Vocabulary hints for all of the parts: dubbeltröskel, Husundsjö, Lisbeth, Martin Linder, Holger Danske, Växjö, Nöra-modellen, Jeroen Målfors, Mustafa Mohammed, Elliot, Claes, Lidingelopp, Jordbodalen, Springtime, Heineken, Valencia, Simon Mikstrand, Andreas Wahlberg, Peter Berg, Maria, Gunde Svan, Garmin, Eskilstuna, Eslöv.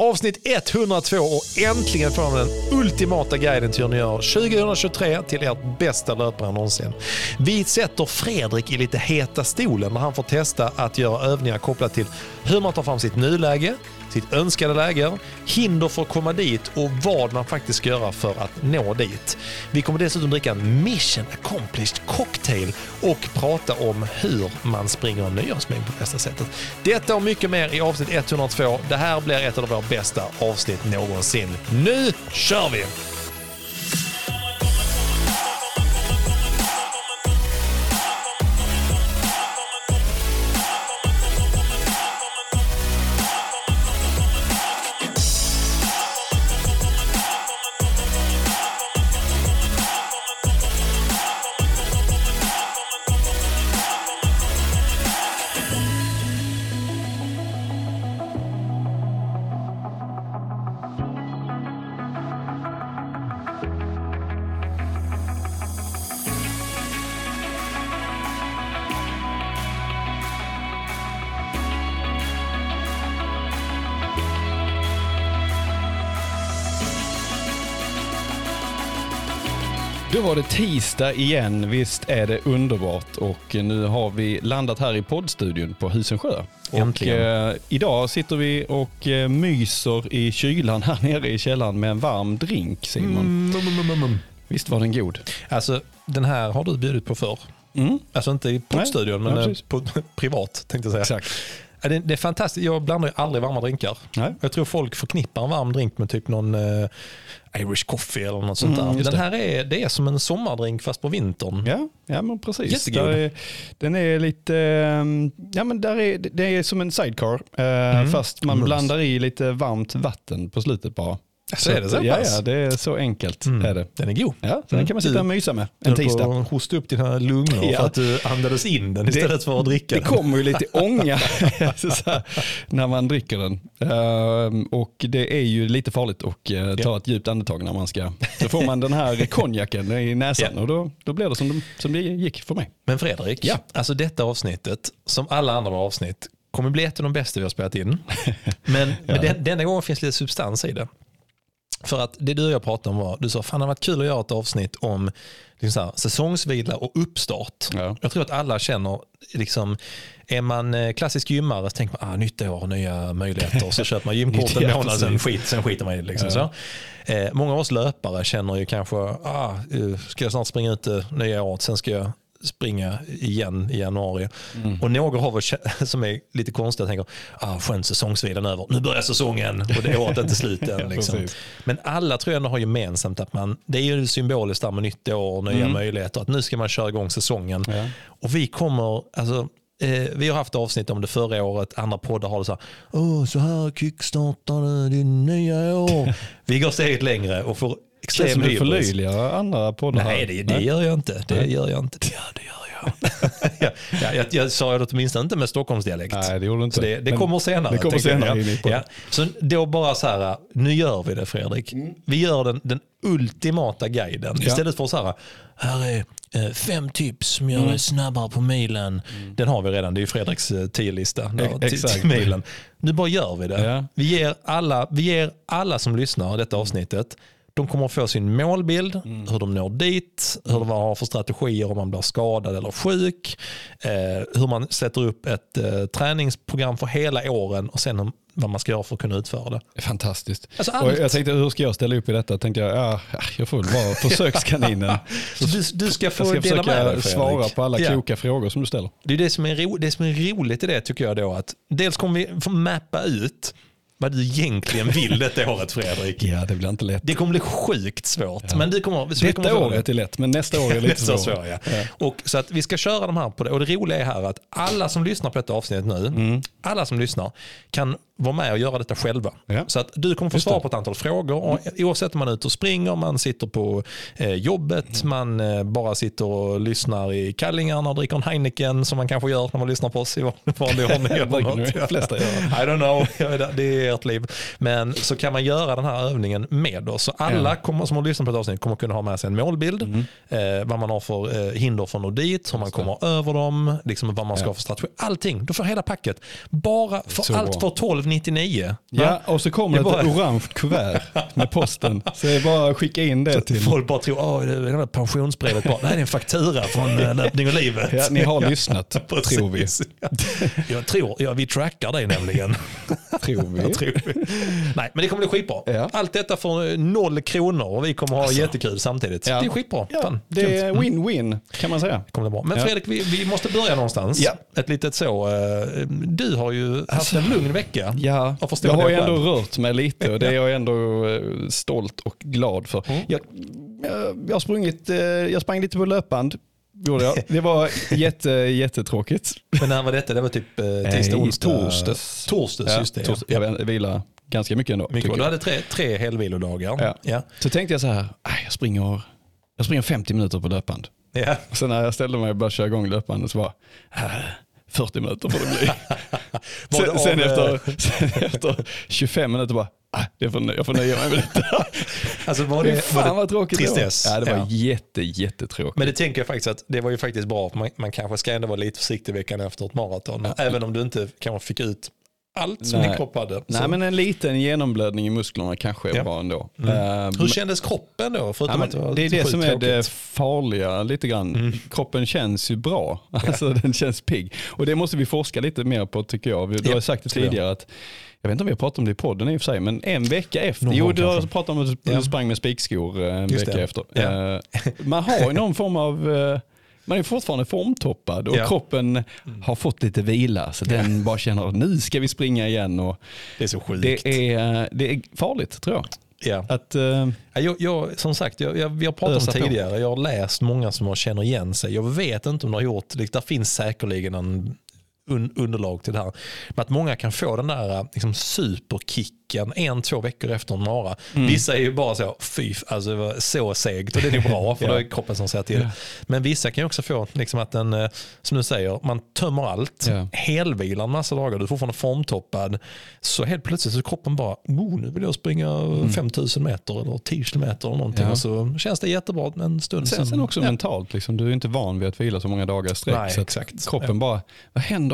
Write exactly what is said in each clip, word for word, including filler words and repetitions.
Avsnitt etthundratvå, och äntligen får den ultimata guiden till hur ni gör tjugotjugotre till ert bästa löpare någonsin. Vi sätter Fredrik i lite heta stolen när han får testa att göra övningar kopplat till hur man tar fram sitt nuläge, sitt önskade läge, hinder för att komma dit och vad man faktiskt ska göra för att nå dit. Vi kommer dessutom dricka en Mission Accomplished Cocktail och prata om hur man springer en nyårsmilen på bästa sättet. Detta och mycket mer i avsnitt etthundratvå. Det här blir ett av våra bästa avsnitt någonsin. Nu kör vi! Då var det tisdag igen, visst är det underbart, och nu har vi landat här i poddstudion på Husundsjö. Äntligen. Och eh, idag sitter vi och eh, myser i kylan här nere i källaren med en varm drink, Simon. Mm, mm, mm, mm. Visst var den god? Alltså, den här har du bjudit på förr. Mm. Alltså inte i poddstudion, men ja, på, privat tänkte jag säga. Exakt. Det, det är fantastiskt, jag blandar ju aldrig varma drinkar. Nej. Jag tror folk förknippar en varm drink med typ någon... Eh, Irish coffee eller något sånt där. Mm, den här är, det är som en sommardrink fast på vintern. Ja, ja men precis. Jättegod. Är, den är lite... Ja, men där är, det är som en sidecar. Mm. Fast man mm. blandar i lite varmt vatten på slutet bara. Så, så är det så ja, ja, det är så enkelt. Mm. Är det. Den är god. Ja, så den kan man sitta och mysa med en tisdag. Och hosta upp dina lungor ja. för att du andades in den istället det, för att dricka den. Det kommer ju lite ånga här, när man dricker den. Uh, och det är ju lite farligt att uh, yeah. ta ett djupt andetag när man ska. Då får man den här konjaken i näsan yeah. och då, då blir det som, de, som det gick för mig. Men Fredrik, ja. alltså detta avsnittet, som alla andra avsnitt, kommer bli ett av de bästa vi har spelat in. Men, ja. men den, denna gången finns lite substans i det. För att det du och jag pratade om var, du sa fan det har varit kul att göra ett avsnitt om liksom så här, säsongsvila och uppstart. Ja. Jag tror att alla känner, liksom, är man klassisk gymmare så tänker man ah, nytt år, nya möjligheter. Så köper man gymkort en månad, sen, skit, sen skiter man i det. Liksom, ja. så. Eh, många av oss löpare känner ju kanske, ah, ska jag snart springa ut det nya året, sen ska jag springa igen i januari. Mm. Och några har väl, som är lite konstiga, tänker ah, skönt säsongsvilan över. Nu börjar säsongen och det året är inte slut än. Liksom. Men alla tror jag har gemensamt att man, det är ju symboliskt där med nytt år och nya mm. möjligheter, att nu ska man köra igång säsongen. Ja. Och vi kommer, alltså vi har haft avsnitt om det förra året. Andra poddar har det så här. Åh, så här kickstartar det nya år. Vi går steget längre och får extremt hybris. Förlöjligar andra poddar. Nej, det, det gör jag inte. Det gör jag inte. Ja, det gör jag. ja, jag, jag, jag sa det åtminstone inte med Stockholmsdialekt. Nej, det gjorde inte. Det, det kommer senare. Det kommer senare. Jag. Jag. Ja. Så då bara så här, nu gör vi det, Fredrik. Mm. Vi gör den, den ultimata guiden. Ja. Istället för så här, här är... Fem tips som gör dig snabbare på milen. Mm. Den har vi redan, det är ju Fredriks tio-lista. Exakt. Milen. Nu bara gör vi det. Ja. Vi, ger alla, vi ger alla som lyssnar i detta avsnittet, de kommer att få sin målbild, mm. hur de når dit, hur de har för strategier om man blir skadad eller sjuk, eh, hur man sätter upp ett eh, träningsprogram för hela åren och sen om vad man ska göra för att kunna utföra det. Fantastiskt. Alltså och jag tänkte, hur ska jag ställa upp i detta? Tänkte jag, ja, jag får vara försökskaninen. Så du, du ska få jag ska dela med dig, svara på alla kloka ja. Frågor som du ställer. Det är det som är, ro, det som är roligt i det, tycker jag då, att dels kommer vi få mappa ut vad du egentligen vill detta året, Fredrik. Ja, det blir inte lätt. Det kommer bli sjukt svårt. Ja. Men det kommer, detta kommer året det. Är lätt, men nästa år är lite svårt. Svår, ja. Ja. Och så att vi ska köra de här på det. Och det roliga är här att alla som lyssnar på detta avsnitt nu, mm. alla som lyssnar, kan vara med och göra detta själva. Ja. Så att du kommer få svar på ett antal frågor. Och oavsett om man är ute och springer, man sitter på eh, jobbet, mm. man eh, bara sitter och lyssnar i kallingarna och dricker en Heineken, som man kanske gör när man lyssnar på oss i vanlig ordning. De flesta gör. I don't know. Det är liv. Men så kan man göra den här övningen med oss. Så alla ja. Kommer, som har lyssnat på ett avsnitt kommer kunna ha med sig en målbild, mm. eh, vad man har för eh, hinder från och dit, hur man kommer över dem, liksom vad man ska ja. För strategi. Allting. Du får hela packet. Bara för allt bra. För tolv nittionio. Ja, va? Och så kommer det bara... ett orange kuvert med posten. Så det är bara att skicka in det så till... Folk bara tror, åh, det är ett pensionsbrevet. Bara, nej, det är en faktura från Löpning och livet. Ja, ni har lyssnat, ja, tror vi. Ja. Jag tror, ja, vi trackar dig nämligen. Tror vi. Jag tror vi. Nej, men det kommer bli skitbra. Ja. Allt detta för noll kronor och vi kommer ha alltså. jättekul samtidigt. Ja. Det är skitbra. Ja, fan, det är win-win, mm. kan man säga. Det kommer bli bra. Men Fredrik, ja. vi, vi måste börja någonstans. Ja. Ett litet så... Du har ju haft en lugn vecka. Ja, jag har ju ändå rört mig lite och det är jag ändå stolt och glad för. Mm. Jag, jag, har sprungit, jag sprang lite på löpband. Gjorde jag. Det var jätte, jättetråkigt. Men när var detta? Det var typ tisdag, onsdag. Torsdags. Torsdags, just det. Ja, torsdags. Jag vilar ganska mycket ändå. Mycket. Du hade tre, tre helvilodagar. Ja. Ja. Så tänkte jag så här, jag springer, jag springer femtio minuter på löpband. Ja. Så när jag ställde mig och började köra igång löpband så var fyrtio minuter får det bli. Sen, sen, efter, sen efter tjugofem minuter bara, ah, jag, får, jag får nöja mig med detta. Alltså var det, fan, var det vad tråkigt tristess. Ja, det var ja. jätte, jättetråkigt. Men det tänker jag faktiskt att det var ju faktiskt bra. Man, man kanske ska ändå vara lite försiktig veckan efter ett maraton. Ja. Även om du inte kanske fick ut allt som din kropp hade. Nej, men en liten genomblödning i musklerna kanske är ja. bra ändå. Mm. Um, Hur kändes kroppen då? Ja, men, det, det är det som är det farliga lite grann. Mm. Kroppen känns ju bra. Ja. Alltså, den känns pigg. Och det måste vi forska lite mer på, tycker jag. Du ja, har sagt det tidigare jag. att jag vet inte om vi har pratat om det i podden i och för sig, men en vecka efter. Någon jo, du har pratat om att du sprang med spikskor en Just vecka det. efter. Ja. Uh, man har ju någon form av... Uh, Man är fortfarande formtoppad och ja. kroppen har fått lite vila. Så den ja. bara känner att nu ska vi springa igen. Och det är så sjukt. Det är, det är farligt, tror jag. Ja. Att, uh, jag, jag, som sagt, jag, jag, vi har pratat om tidigare. På. Jag har läst många som har känner igen sig. Jag vet inte om de har gjort... Liksom, det finns säkerligen en un, underlag till det här. Men att många kan få den där liksom, superkicken en, två veckor efter en mara. Mm. Vissa är ju bara så, fy, alltså så segt. Och det är ju bra, för ja. då är kroppen som säger till. Ja. Men vissa kan ju också få, liksom, att den, som du säger, man tömmer allt. Ja. Helvilar en massa dagar, du får fortfarande formtoppad. Så helt plötsligt så kroppen bara, oh, nu vill jag springa mm. fem tusen meter eller tio kilometer eller någonting. Ja. Och så känns det jättebra en stund. Sen, sen också ja. mentalt, liksom, du är inte van vid att vila så många dagar i sträck. Nej, så exakt. Kroppen ja. bara, vad händer?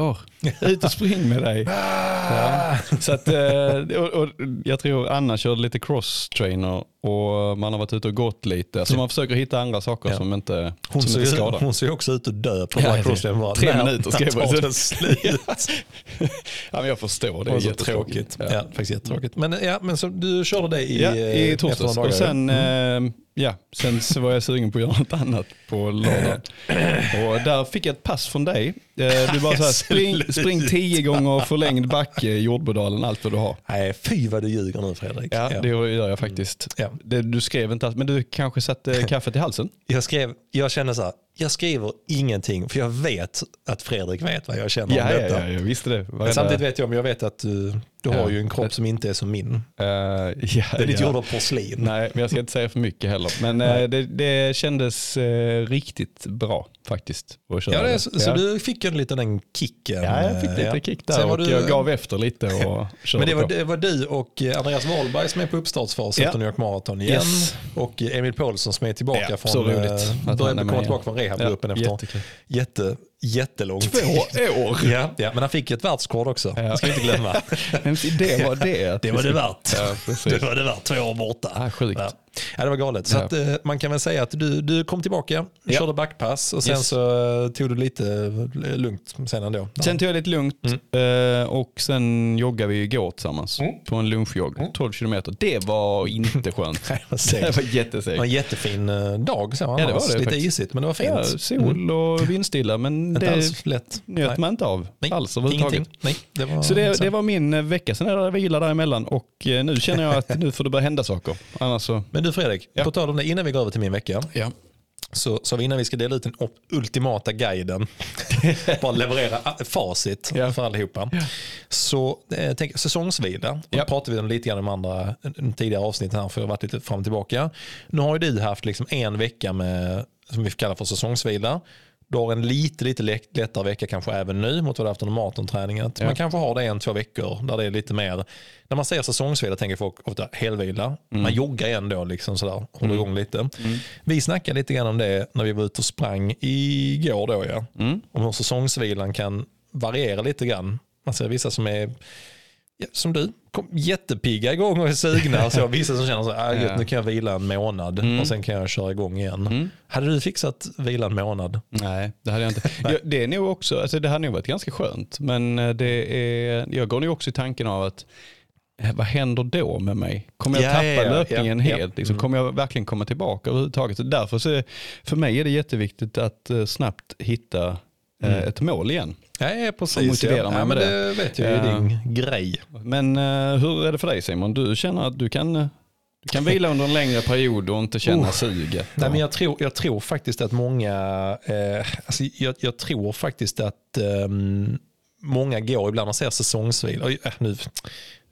Ut och spring med dig. Ja. Så att, och, och, jag tror Anna körde lite cross-trainer och man har varit ute och gått lite. Så man försöker hitta andra saker ja. som inte, hon som inte skadar. Hon ser också ut och dö på ja, cross-trainer. Tre när, minuter ska jag bara slut. Ja, men jag förstår, det är jättetråkigt. Ja. Ja, faktiskt jättetråkigt. Men, ja, men så, du körde det i, ja, i torsdags. Och sen, mm. ja, sen så var jag sugen på att göra något annat på lördag. Och där fick jag ett pass från dig. Du bara så här, spring, spring tio gånger förlängd backe i Jordbodalen, allt vad du har. Nej, fy vad du ljuger nu, Fredrik. Ja, ja. det gör jag faktiskt. Ja. Det, du skrev inte alls, men du kanske satte kaffet i halsen? Jag skrev, jag känner så här, jag skriver ingenting för jag vet att Fredrik vet vad jag känner ja, om detta. Ja, ja, jag visste det. Men samtidigt vet jag, men jag vet att du, du har ja. ju en kropp som inte är som min. Uh, ja, det är lite ja. gjord av porslin. Nej, men jag ska inte säga för mycket heller. Men uh, det, det kändes uh, riktigt bra faktiskt. Ja, det, så, så ja. du fick en liten den kicken. Ja, jag fick lite ja. kick där. Sen var och du, jag gav efter lite. Och men det var, det var du och Andreas Wahlberg som är på uppstartsfasen efter ja. New York Marathon igen. Yes. Och Emil Pålsson som är tillbaka ja, från... Så roligt. Började komma tillbaka från rehabgruppen ja, efter jätte, jättelångt. Två år! Ja, ja, men han fick ett världskord också. Ja. Jag ska inte glömma. Men det var det. Det var det värt. Ja, det var det värt. Två år borta. Ah, sjukt. Ja. Ja, det var galet. Så ja. att, eh, man kan väl säga att du, du kom tillbaka, ja. körde backpass och sen yes. så tog du lite lugnt sen ändå. Ja. Sen tog jag lite lugnt mm. eh, och sen joggade vi igår tillsammans mm. på en lunchjogg, mm. tolv kilometer. Det var inte skönt. Nej, var det var jättesegt. Det var en jättefin dag. Så ja, det var det, lite faktiskt. Isigt, men det var fint. Ja, sol och vindstilla, men det alls lätt. njöt Nej. man inte av. Nej, alls överhuvudtaget. Nej, det var så det, det var min vecka. Sen hade jag vilat däremellan och nu känner jag att nu får det börja hända saker. Annars så... Men du Fredrik, ja. på tal om det innan vi går över till min vecka. Ja. Så, så innan vi ska dela ut den ultimata guiden, bara leverera facit ja. för allihopa. Ja. Så eh, tänk, säsongsvila, ja. och pratar vi om lite grann om andra tidigare avsnitt här, för jag har varit lite fram och tillbaka. Nu har ju du haft liksom en vecka med, som vi kallar för säsongsvila. Du har en lite, lite lättare vecka kanske även nu mot vad du haft under maratonträningen. Ja. Man kanske har det en, två veckor där det är lite mer... När man säger säsongsvila tänker folk ofta helvila. Mm. Man joggar ändå liksom sådär, håller mm. igång lite. Mm. Vi snackade lite grann om det när vi var ute och sprang igår då, ja. Mm. Om hur säsongsvilan kan variera lite grann. Man ser vissa som är... som du, kom jättepigga igång och är sugna. Och så vissa som känner så här, äh, nu kan jag vila en månad mm. och sen kan jag köra igång igen. Mm. Hade du fixat vila en månad? Nej, det hade jag inte. Jag, det är nog också, alltså det hade nog varit ganska skönt. Men det är, jag går nog också i tanken av att vad händer då med mig? Kommer jag ja, tappa ja, löpningen ja, helt? Ja. Liksom, kommer jag verkligen komma tillbaka överhuvudtaget? Så därför så är, för mig är det jätteviktigt att snabbt hitta mm. ett mål igen. Ja, precis. Ja. Ja, men det, det vet jag ju, ja. Din grej. Men uh, hur är det för dig, Simon? Du känner att du kan, du kan vila under en längre period och inte känna oh. suget. Nej, men jag tror, jag tror faktiskt att många... Eh, alltså jag, jag tror faktiskt att eh, många går ibland och ser säsongsvila. Och, äh, nu...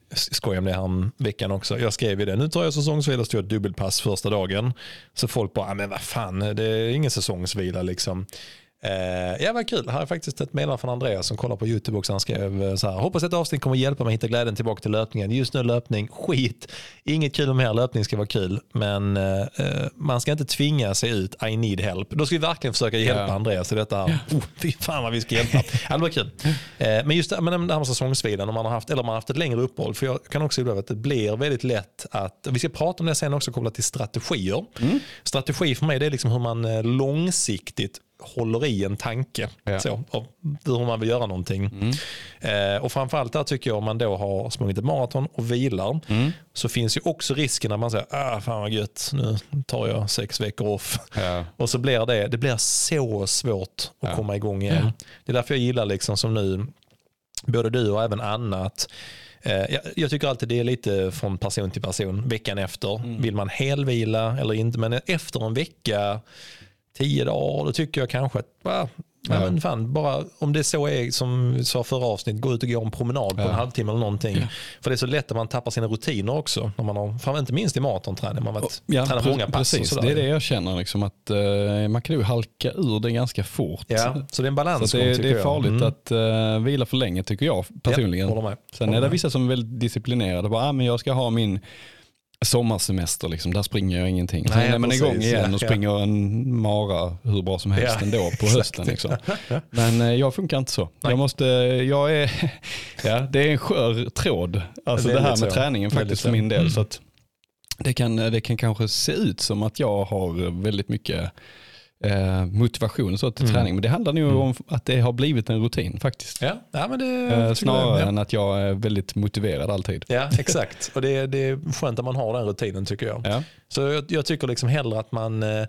Jag skojar om det här veckan också. Jag skrev ju det. Nu tar jag säsongsvila och står ett dubbelpass första dagen. Så folk bara, men vad fan, det är ingen säsongsvila liksom. Eh, ja, vad kul. Här är faktiskt ett meddelande från Andreas som kollar på YouTube också. Han skrev så här: hoppas att avsnitt kommer hjälpa mig att hitta glädjen tillbaka till löpningen. Just nu löpning, skit. Inget kul om här, löpning ska vara kul. Men eh, man ska inte tvinga sig ut. I need help. Då ska vi verkligen försöka hjälpa yeah. Andreas i detta här. Oh, fy fan vad vi ska hjälpa. Ja, det var kul. Eh, men just det, men det här med säsongsvilan, om man har haft, eller om man har haft ett längre uppehåll. För jag kan också uppleva att det blir väldigt lätt att, vi ska prata om det sen också kopplat till strategier. Mm. Strategi för mig, det är liksom hur man långsiktigt håller i en tanke ja. Så, hur man vill göra någonting mm. eh, och framförallt där tycker jag om man då har sprungit ett maraton och vilar mm. så finns ju också risken när man säger ah, fan vad gött, nu tar jag sex veckor off ja. Och så blir det det blir så svårt att ja. Komma igång igen ja. Det är därför jag gillar liksom som nu både du och även Anna att jag tycker alltid det är lite från person till person veckan efter, mm. vill man helvila eller inte, men efter en vecka tio dagar, då tycker jag kanske att bah, ja. Men fan, bara om det så är som vi sa förra avsnitt, gå ut och gå en promenad på ja. En halvtimme eller någonting. Ja. För det är så lätt att man tappar sina rutiner också. När man har, fan, inte minst i maraton-träning, man har varit, ja, tränar många pass. Precis, det är det jag känner. Liksom, att, uh, man kan ju halka ur det ganska fort. Ja, så det är en balans. Så det, det är farligt mm. att uh, vila för länge, tycker jag personligen. Ja, med. Sen är det vissa som är väldigt disciplinerade. Bara, ah, men jag ska ha min... sommarsemester, liksom, där springer jag ingenting. Sen är man igång igen och springer ja. En mara hur bra som helst ja. Ändå på hösten. Liksom. Men jag funkar inte så. Jag måste, jag är, ja, det är en skör tråd. Alltså det, det här med så. Träningen faktiskt för min del. Mm. Så att det, kan, det kan kanske se ut som att jag har väldigt mycket eh, motivation så till mm. träning. Men det handlar nog mm. om att det har blivit en rutin faktiskt. Ja. Ja, men det, eh, snarare jag, ja. Än att jag är väldigt motiverad alltid. Ja, exakt. Och det, det är skönt att man har den rutinen tycker jag. Ja. Så jag, jag tycker liksom hellre att man eh,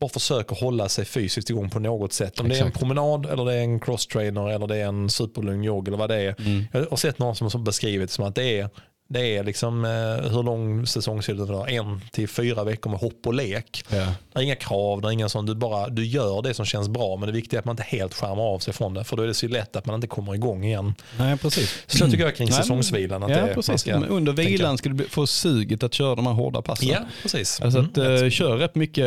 bara försöker hålla sig fysiskt igång på något sätt. Om exakt. Det är en promenad eller det är en cross-trainer eller det är en superlugn yoga eller vad det är. Mm. Jag har sett någon som har beskrivit som att det är Det är liksom eh, hur lång säsongscykeln är, en till fyra veckor med hopp och lek. Ja. Det är inga krav, det är inga sån, du bara du gör det som känns bra, men det viktiga är att man inte helt skärmar av sig från det, för då är det så lätt att man inte kommer igång igen. Nej, precis. Så mm. tycker jag kring säsongsvilan att ja, det precis. Ska, under vilan ska du få suget att köra de här hårda passen. Ja, precis. Alltså att mm. eh, köra rätt mycket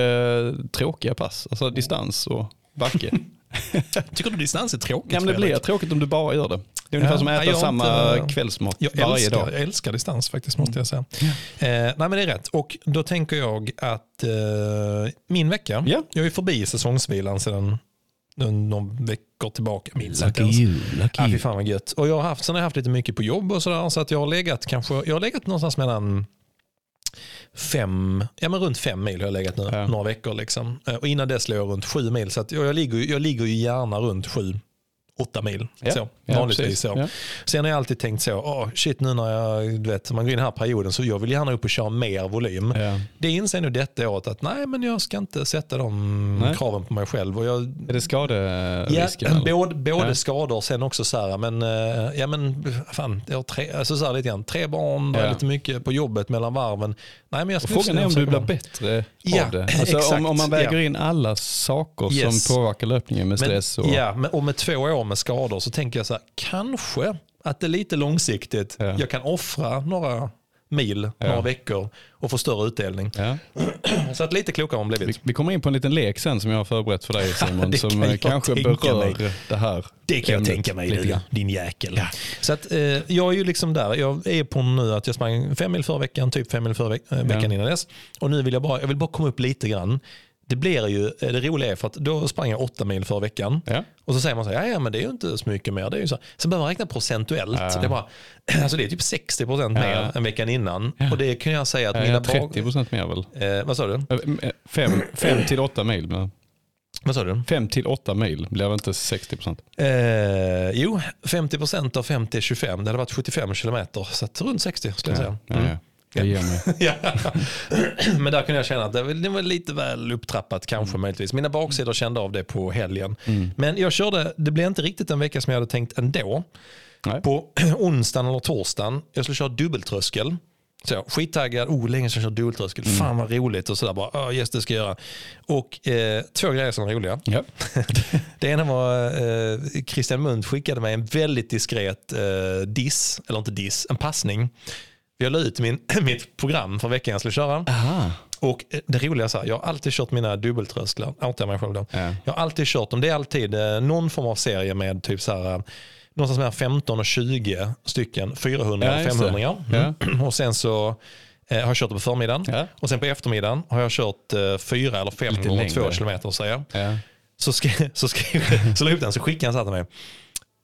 tråkiga pass, alltså distans och backe. Tycker du distans är tråkigt? Ja, men det blir tråkigt om du bara gör det. Det är ungefär ja, som att äta samma inte, kvällsmat jag varje älskar, dag. Jag älskar distans faktiskt, måste jag säga. Mm. Eh, nej, men det är rätt. Och då tänker jag att eh, min vecka, yeah. jag är förbi säsongsvilan sedan någon veckor tillbaka. Minns lucky inte you, lucky ah, fy fan vad gött. Och jag har haft, sen har jag haft lite mycket på jobb och sådär, så att jag har legat kanske, jag har legat någonstans mellan fem, ja men runt fem mil har jag legat nu, ja. Några veckor liksom. Och innan dess låg jag runt sju mil, så att jag, jag, ligger, jag ligger ju gärna runt sju åtta mil, ja, så, ja, vanligtvis så. Ja. Sen har jag alltid tänkt så, oh, shit nu när jag, du vet, man går in i den här perioden så jag vill gärna upp och köra mer volym. Ja. Det inser nu detta året att nej, men jag ska inte sätta de nej. Kraven på mig själv. Och jag, är det skaderisken? Ja, både, både ja. Skador och sen också så här, men, ja men fan, jag har tre, alltså så här lite grann, tre barn, ja. Lite mycket på jobbet mellan varven. Nej, men jag frågan är om du blir bättre ja, av det. Alltså, om, om man väger ja. In alla saker yes. som påverkar löpningen med stress. Men, och... Ja, men, och med två år med skador så tänker jag så här, kanske att det är lite långsiktigt. Ja. Jag kan offra några mil, ja. Några veckor och få större utdelning. Ja. Så att lite klokare har blivit. Vi, vi kommer in på en liten lek sen som jag har förberett för dig Simon, som kan kanske berör mig. Det här. Det kan jag tänka mig lite. Din jäkel. Ja. Så att eh, jag är ju liksom där. Jag är på nu att jag sprang fem mil förra veckan, typ fem mil förra veckan ja. Innan dess. Och nu vill jag bara, jag vill bara komma upp lite grann. det blir ju, det roliga är för att då sprang jag åtta mil för veckan. Ja. Och så säger man så här, ja men det är ju inte så mycket mer. Det är ju så. Sen börjar man räkna procentuellt. Ja. Det är bara, alltså det är typ sextio procent ja. mer än veckan innan. Ja. Och det kan jag säga att ja, mina trettio procent mer väl. Eh, vad sa du? fem till åtta mil. Men... Vad sa du? fem till åtta mil blev inte sextio procent. Eh, jo, femtio procent av fem till tjugofem. Det hade varit sjuttiofem kilometer. Så runt sextio skulle jag säga. Mm. Ja, ja. Ja. Ja. Men där kunde jag känna att det var lite väl upptrappat kanske mm. möjligtvis. Mina baksidor kände av det på helgen. Mm. Men jag körde, det blev inte riktigt en vecka som jag hade tänkt ändå. Nej. På onsdagen eller torsdagen, jag skulle köra dubbeltröskel. Så skittaggad, oh länge sedan jag kör dubbeltröskel. Mm. Fan vad roligt och sådär bara, oh, yes det ska jag göra. Och eh, två grejer som var roliga. Ja. Det ena var eh, Christian Mundt skickade mig en väldigt diskret eh, diss, eller inte diss, en passning. Jag la ut min, mitt program för veckan jag skulle köra. Aha. Och det roliga är så här, jag har alltid kört mina dubbeltrösklar. Outar mig själv då. Äh. Jag har alltid kört dem. Det är alltid någon form av serie med typ så här, någonstans mellan femton och tjugo stycken fyrahundra och femhundra. Ja, mm. ja. Och sen så eh, har jag kört det på förmiddagen. Ja. Och sen på eftermiddagen har jag kört eh, fyra eller fem gånger två kilometer. Så, ja. Ja. så, ska, så, ska, så la jag ut den så skickade han så här till mig.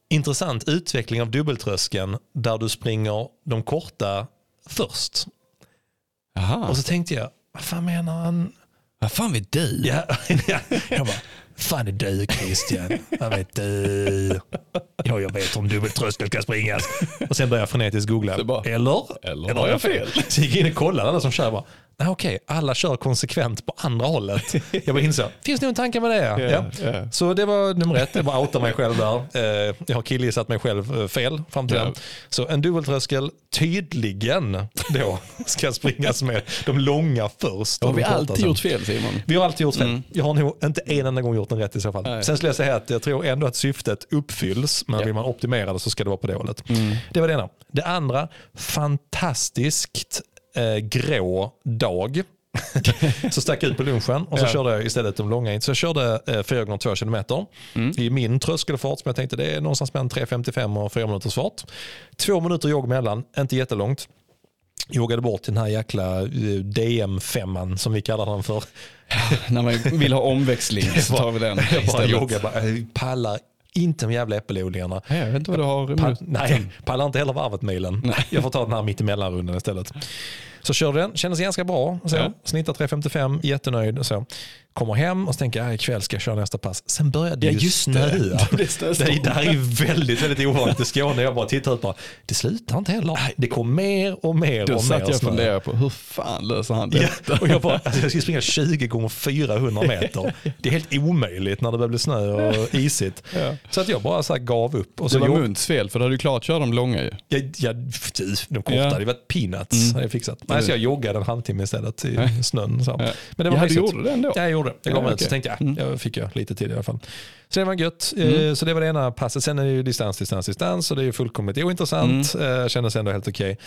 Intressant utveckling av dubbeltröskeln där du springer de korta först. Aha. Och så tänkte jag, vad fan menar han? Vad fan vet du? Ja, ja. Jag bara, fan är du Christian? Vad vet du? Ja, jag vet om dubbeltröskel ska springas. Och sen började jag frenetiskt googla. Bara, eller? Eller har jag fel? Så gick jag in och kollade alla som kör bara, nej okej, alla kör konsekvent på andra hållet. Jag bara insåg, finns det någon tanke med det? Yeah, ja. Yeah. Så det var nummer ett, jag bara outar mig själv där. Jag har killgissat mig själv fel fram till yeah. den. Så en dubbeltröskel tydligen då ska springas med de långa först. Har vi alltid sen. Gjort fel, Simon? Vi har alltid gjort fel. Mm. Jag har nog inte en enda gång gjort den rätt i så fall. Nej. Sen skulle jag säga att jag tror ändå att syftet uppfylls, men yeah. vill man optimera det så ska det vara på det hållet. Mm. Det var det ena. Det andra, fantastiskt grå dag så stack jag ut på lunchen och så ja. körde jag istället de långa in. Så jag körde fyra gånger två kilometer mm. i min tröskelfart som jag tänkte det är någonstans mellan tre femtiofem och fyra minuters fart. Två minuter jogg mellan, inte jättelångt. Joggade bort den här jäkla D M femman som vi kallar den för. När man vill ha omväxling så tar vi den istället. Jag bara joggar, bara, pallar inte de jävla äppelodlingarna. Nej, jag vet inte vad du har. Pa- nej, pallar inte heller varvet-milen. Jag får ta den här mitt emellanrunden istället. Så körde den. Kändes ganska bra. Så. Ja. Snittar tre femtiofem. Jättenöjd. Så. Kommer hem och tänker, i kväll ska jag köra nästa pass. Sen började det ja, ju snöa. Det, det, det där är väldigt, väldigt ovanligt i Skåne. Jag bara tittar ut bara, det slutar inte heller. Det kom mer och mer och mer. Då satt jag och funderade på, hur fan löser han det? Ja, och jag bara, alltså, jag ska springa tjugo gånger fyrahundra meter. Det är helt omöjligt när det börjar bli snö och isigt. Ja. Så att jag bara så här gav upp. Och så det var jag... Munts fel, för då hade du klart kört de långa ju. Ja, ja, de korta, ja. Det var peanuts. Mm. Hade jag fixat. Nej, så jag joggade en halvtimme istället i Nej. snön. Så. Ja. Men det var ja, du gjorde det ändå. Ja, jag gjorde Jag kom ja, ut, så tänkte jag, mm. jag fick jag lite tid i alla fall. Så det var gött. Mm. Så det var det ena passet. Sen är det ju distans, distans, distans. Och det är ju fullkomligt ointressant. Mm. Kändes ändå helt okej.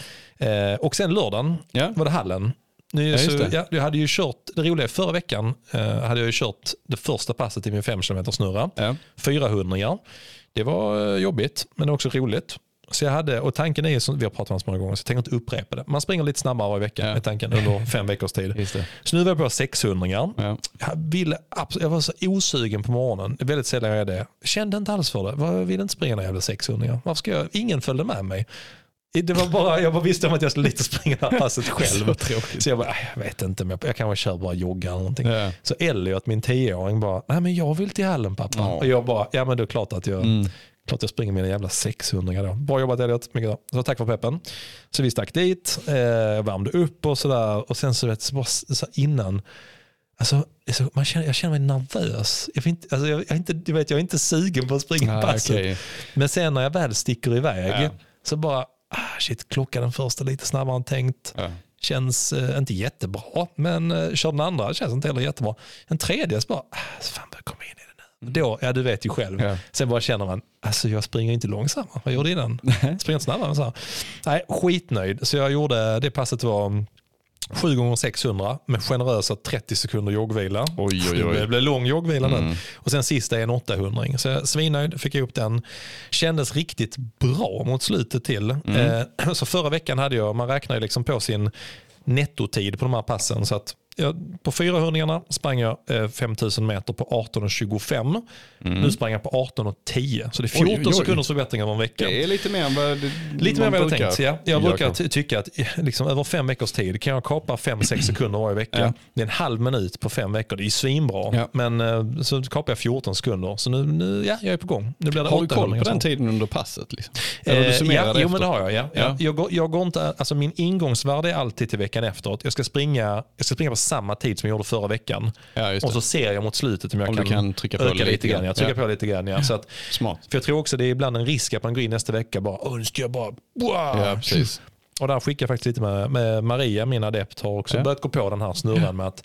Okay. Och sen lördagen ja. var det hallen. Nu, ja, så, det. Ja, jag hade ju kört, det roliga förra veckan hade jag ju kört det första passet i min fem kilometer snurra. Ja. fyrahundra. Ja. Det var jobbigt, men också roligt. Så jag hade, och tanken är som vi har pratat om så många gånger, så jag tänker inte upprepa det. Man springer lite snabbare i veckan ja. med tanken under fem veckors tid. Så nu var jag på sexhundra. Ja. Jag, ville, jag var så osugen på morgonen. Väldigt sällan jag är det. Kände inte alls för det. Jag ville inte springa när jag blev sexhundra. Varför ska jag? Ingen följde med mig. Det var bara, jag bara visste om att jag skulle lite springa det här passet själv. Så, så jag bara, jag vet inte, men jag kanske kör bara jogga eller någonting. Ja. Så Elliot, min tioåring, bara, nej men jag vill till hallen pappa. Ja. Och jag bara, ja men det är klart att jag... Mm. Klart jag springer mina jävla sexhundra då. Bra jobbat Elliot, mycket bra. Så tack för peppen. Så vi stack dit, eh, värmde upp och sådär. Och sen så vet jag, så innan, alltså, man känner, jag känner mig nervös. Jag, inte, alltså, jag, jag, inte, du vet, jag är inte sugen på att springa ah, passet. Okay. Men sen när jag väl sticker iväg ja. så bara, ah, shit, klockan den första lite snabbare än tänkt. Ja. Känns eh, inte jättebra, men eh, kör den andra, känns inte heller jättebra. En tredje så bara, ah, så fan börjar komma in i det. Då, ja du vet ju själv. Ja. Sen bara känner man, alltså jag springer inte långsammare. Vad gjorde innan? Jag springer inte snabbare. Så här. Nej, skitnöjd. Så jag gjorde, det passet var sju gånger sexhundra med generösa trettio sekunder joggvila. Oj, oj, oj. Det blev lång joggvila mm. den. Och sen sista är en åttahundra. Så jag svinnöjd, fick jag upp den. Kändes riktigt bra mot slutet till. Mm. Eh, så förra veckan hade jag, man räknar ju liksom på sin nettotid på de här passen så att jag, på fyra hörningarna sprang jag eh, fem tusen meter på arton och tjugofem. Mm. Nu sprang jag på arton och tio. Så det är fjorton sekunders förbättring över en vecka. Det är lite mer än vad du, lite mer vad jag tänkt. Ja. Jag brukar t- tycka att liksom, över fem veckors tid kan jag kapa fem sex sekunder varje vecka. Ja. Det är en halv minut på fem veckor. Det är ju svinbra. Ja. Men eh, så kapar jag fjorton sekunder. Så nu, nu ja, jag är på gång. Nu blir det har du koll på den tiden under passet? Liksom? Eller du eh, ja, jo, men det har jag. Ja. Ja. Ja. Jag går, jag går inte, alltså, min ingångsvärde är alltid till veckan efteråt. Jag ska springa, jag ska springa på samma tid som jag gjorde förra veckan. Ja, och så ser jag mot slutet om jag om kan, kan trycka på öka lite, lite grann. Jag trycker ja. på lite grann. Ja. Så att, smart. För jag tror också det är ibland en risk att man går in nästa vecka bara önskar jag bara wow. Ja, precis. Och där skickar jag faktiskt lite med, med Maria, min adept, har också ja. börjat gå på den här snurran ja. med att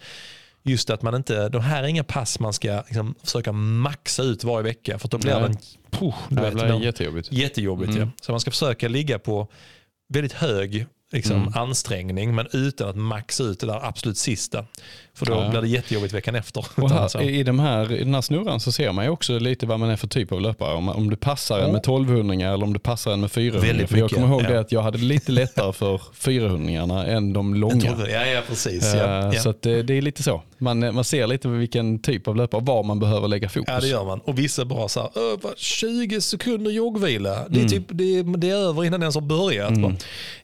just att man inte, de här är inga pass man ska liksom försöka maxa ut varje vecka för då blir den, puh, du vet, blir den jättejobbigt. jättejobbigt mm. ja. Så man ska försöka ligga på väldigt hög liksom, mm. ansträngning men utan att maxa ut det där absolut sista. För då ja. blir det jättejobbigt veckan efter. Och här, i, de här, i den här snurran så ser man ju också lite vad man är för typ av löpare. Om, om du passar en med tolvhundringar eller om du passar en med fyrahundringar. För jag kommer ihåg ja. det att jag hade lite lättare för fyrahundringarna än de långa. Ja, ja precis. Ja, ja. Så att det, det är lite så. Man, man ser lite vilken typ av löpare, var man behöver lägga fokus. Ja, det gör man. Och vissa bara så här, tjugo sekunder joggvila. Det är, mm. typ, det, det är över innan den ens har börjat. Mm. Bara,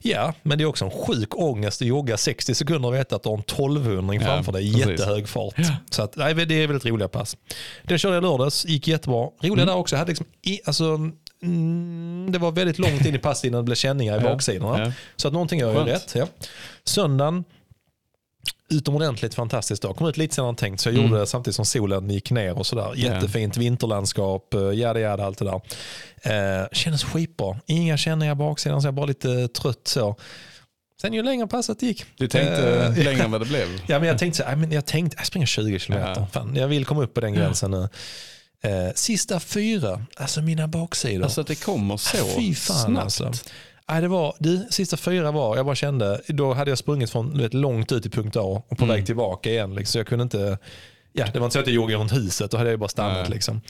ja, men det är också en sjuk ångest att jogga sextio sekunder och veta att du har en tolvhundring framför ja. dig. Jättehög fart. Ja. Så att, nej, det är väldigt roliga pass. Den körde jag lördags, gick jättebra. Roliga mm. där också. Hade liksom, i, alltså, mm, det var väldigt långt in i pass innan det blev känningar i ja. baksidorna. Ja. Så att någonting gör jag ju rätt. Ja. Söndagen, utomordentligt fantastiskt dag. Kom ut lite senare tänkt så jag mm. gjorde det samtidigt som solen gick ner och sådär. Jättefint ja. vinterlandskap, jäda jäda, allt det där. Eh, kändes skitbra. Inga känningar baksidan så jag bara lite trött så. Sen ju längre passet gick. Du tänkte uh, längre än vad det blev? Ja, men jag tänkte så men jag tänkte, jag springer tjugo kilometer. Ja. Fan, jag vill komma upp på den gränsen nu. Uh, sista fyra, alltså mina baksidor. Alltså att det kommer så ah, fy fan, snabbt. Alltså. Nej, det var, de sista fyra var, jag bara kände, då hade jag sprungit från vet, långt ut i punkt A och på mm. väg tillbaka igen. Liksom, så jag kunde inte, ja, det var inte så att jag joggade runt huset, då hade jag bara stannat. Ja. Liksom.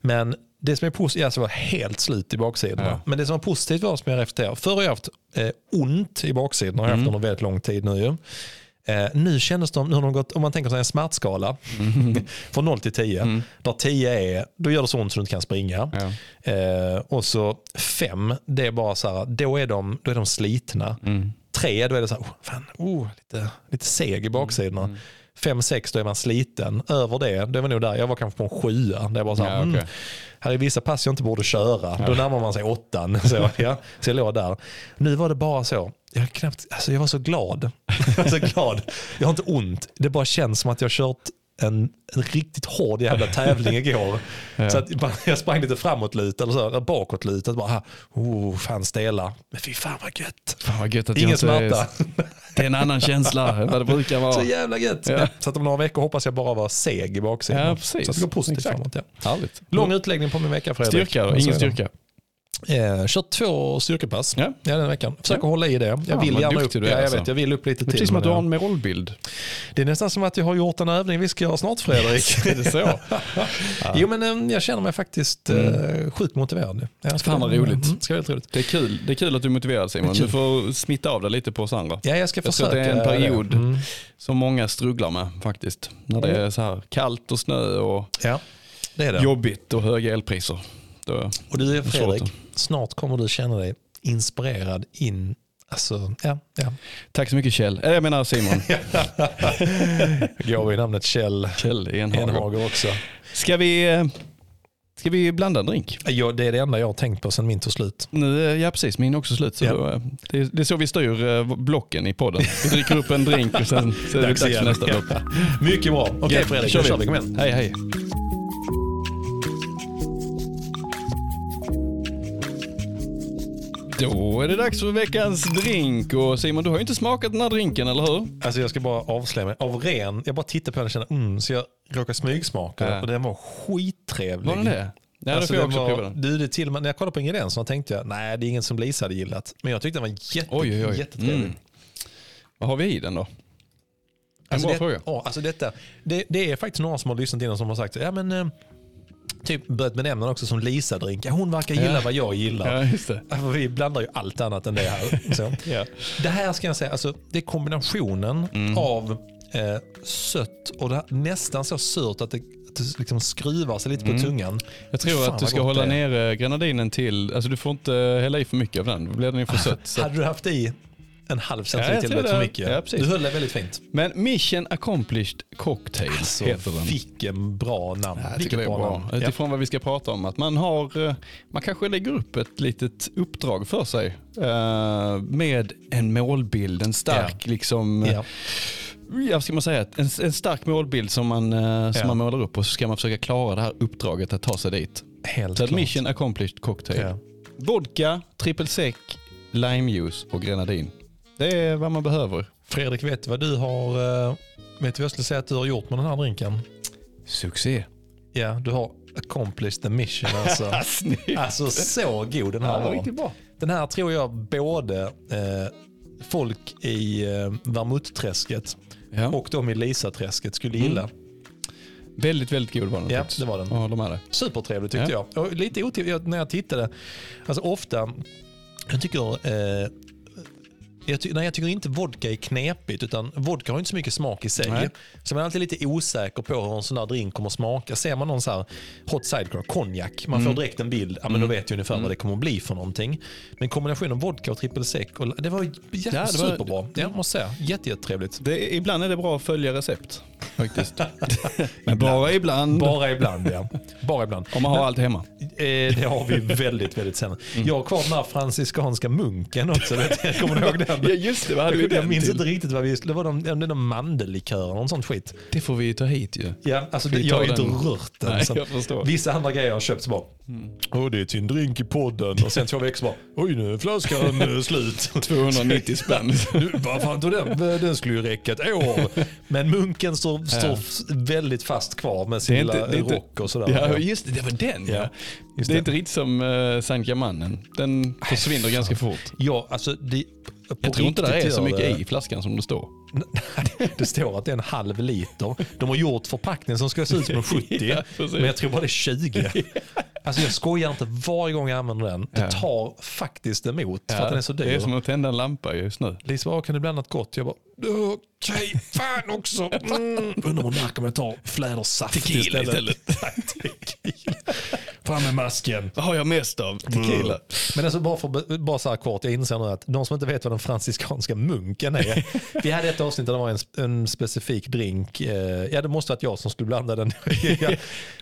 Men det som är positivt, alltså var helt slut i baksidorna. Ja. Men det som var positivt var som jag reflekterar. Förr har jag haft eh, ont i baksidorna. Jag har haft mm. under väldigt lång tid nu ju. Eh, nu kändes de, nu har de gått, om man tänker sig en smärtskala mm. från noll till tio. Mm. Där tio är, då gör det så ont så du inte kan springa. Ja. Eh, och så fem, det är bara så här, då är de, då är de slitna. Mm. tre, då är det så här, oh, fan, oh, lite, lite seg i baksidorna. Mm. fem sex, då är man sliten. Över det, då är man nog där. Jag var kanske på en sjua. Det är bara så här, ja, okay. mm, här är vissa pass jag inte borde köra. Ja. Då närmar man sig åttan. Så, ja. så jag låg där. Nu var det bara så. Jag, knappt, alltså jag var så glad. Jag var så glad. Jag har inte ont. Det bara känns som att jag har kört en, en riktigt hård jävla tävling igår. Ja. Så att man, jag sprang lite framåtlutat eller så bakåtlutat bara oh fan stela. Men fy fan vad gött. Fan vad gött att ingen smärta. Det är en annan känsla än vad det brukar vara. Så jävla gött. Ja. Så att om några veckor hoppas jag bara vara seg i baksidan. Ja, precis. Så att det går positivt exakt. Framåt. Ja. Härligt. Lång utläggning på min vecka Fredrik. Styrka då? Ingen styrka. Eh, kört två styrkepass ja. ja, den veckan. Försöker ja. hålla i det. Jag ja, vill gärna upp. Är, ja, jag vet, jag vill upp lite till. Precis som att du har en med rollbild. Det är nästan som att jag har gjort en övning vi ska göra snart Fredrik. Är det så? ja. Jo men jag känner mig faktiskt mm. sjukt motiverad. Jag ska fan vad roligt. Mm, ska vara roligt. Det är kul. Det är kul att du är motiverad Simon. Du får smitta av dig lite på Sandra. Ja, jag ska försöka. Jag ska det är en period mm. som många strugglar med faktiskt. När det är så här kallt och snö och ja, det är det. Jobbigt och höga elpriser. Och du är Fredrik, snart kommer du känna dig inspirerad in alltså, ja, ja. Tack så mycket Kjell, jag menar Simon. Går vi namnet Kjell, Kjell Enhagar också. Ska vi, ska vi blanda en drink? Ja, det är det enda jag har tänkt på sedan min tog slut. Nu, ja precis, min är också slut så ja. då, det, det är så vi styr blocken i podden. Vi dricker upp en drink och sen så är det dags för nästa block. Mycket bra, okej okay, Fredrik, kör vi, kom igen. Hej hej. Då är det dags för veckans drink. Och Simon, du har ju inte smakat den här drinken, eller hur? Alltså jag ska bara avslöja mig. Av ren, jag bara tittar på den och känner, mm, så jag råkar smygsmaka. Ja. Och den var skittrevlig. Var den det? Ja, alltså jag också var, du, det till, när jag kollade på ingredienserna tänkte jag, nej det är ingen som Lisa hade gillat. Men jag tyckte den var jätte, oj, oj. jättetrevlig. Mm. Vad har vi i den då? En alltså bra det, fråga. Ja, alltså detta, det, det är faktiskt några som har lyssnat innan som har sagt, ja men... typ börjat med nämnen också som Lisa drink. Ja, hon verkar gilla ja. vad jag gillar. Ja, just det. Alltså, vi blandar ju allt annat än det här. Så. ja. Det här ska jag säga, alltså, det är kombinationen mm. av eh, sött och det nästan så surt att det liksom skruvar sig lite på mm. tungan. Jag tror Fan, att du ska hålla ner grenadinen till, alltså du får inte hälla i för mycket av den, då blir den ju för sött. Så. Hade du haft i en halv centiliter ja, till det för mycket? Ja, du höll det väldigt fint. Men Mission Accomplished Cocktail alltså, heter den. Vilken bra namn. Ja, vilken bra, bra namn. Utifrån ja. vad vi ska prata om, att man har, man kanske lägger upp ett litet uppdrag för sig uh, med en målbild, en stark ja. liksom... Ja. Ja, ska man säga, en, en stark målbild som, man, eh, som ja. man målar upp och så ska man försöka klara det här uppdraget att ta sig dit. Helt så klart. Mission Accomplished Cocktail. Ja. Vodka, triple sec, limejuice och grenadin. Det är vad man behöver. Fredrik, vet du vad du har vet du vad jag skulle säga att du har gjort med den här drinken? Succé. Ja, du har accomplished the mission. Alltså, alltså så god den här ja, var. Riktigt bra. Den här tror jag både eh, folk i eh, Vermouth-träsket ja. och de i Lisa-träsket skulle gilla. Mm. Väldigt, väldigt god var den. Ja, det var den. Ja, de här. Supertrevlig tyckte ja. jag. Och lite otrevligt när jag tittade. Alltså ofta, jag tycker, eh, jag, ty- nej, jag tycker inte vodka är knepigt, utan vodka har inte så mycket smak i sig. Nej. Så man är alltid lite osäker på hur en sån här drink kommer att smaka. Ser man någon så här hot sidecar, konjak, man mm. får direkt en bild, ja, men då vet jag ungefär mm. vad det kommer att bli för någonting. Men kombinationen vodka och triple sec, och det var ju ja, det var, superbra. Det måste säga, jättetrevligt. Det, ibland är det bra att följa recept, faktiskt. Men ibland. bara ibland. Bara ibland, ja. Bara ibland. Om man har men, allt hemma. Eh, det har vi väldigt, väldigt sen. Mm. Jag har kvar den här franciskanska munken också, vet jag, kommer du ihåg det? Ja, just det, jag, jag minns till? inte riktigt vad vi just, det var de, de, de mandellikör och någon sån skit. Det får vi ju ta hit ju. Ja, alltså det, jag har inte rört den. Nej, jag förstår. Vissa andra grejer har köpt så bara, mm. åh det är till en drink i podden. Och sen två veckor så bara, oj nu är flaskan slut. tvåhundranittio spänn. Nu, vad fan, den, den skulle ju räcka ett år. Men munken står, står väldigt fast kvar med sin lilla rock och sådär. Ja, just det, det var den. Ja. Just det är det. Inte riktigt som uh, Sankt-Germanen. Den försvinner Ay, ganska fort. Ja, alltså det... Jag tror inte det är så mycket det. I flaskan som det står. Det står att det är en halv liter. De har gjort förpackningen som ska se ut som sjuttio. Ja, men jag tror bara det är tjugo. Alltså jag skojar inte, varje gång jag använder den. Det tar faktiskt emot ja, för att den är så dyr. Det är som att tända en lampa just nu. Lisbeth, kan du blanda något gott? Jag bara, okej, okay, fan också. Mm. Undrar om man kan ta flädersaft tequila istället. Tequila. Fram med masken. Vad har jag mest av? Tequila. Men alltså bara, för, bara så här kort, jag inser nu att de som inte vet vad den franciskanska munken är. Vi hade ett avsnitt där det var en, en specifik drink. Ja, det måste vara jag som skulle blanda den.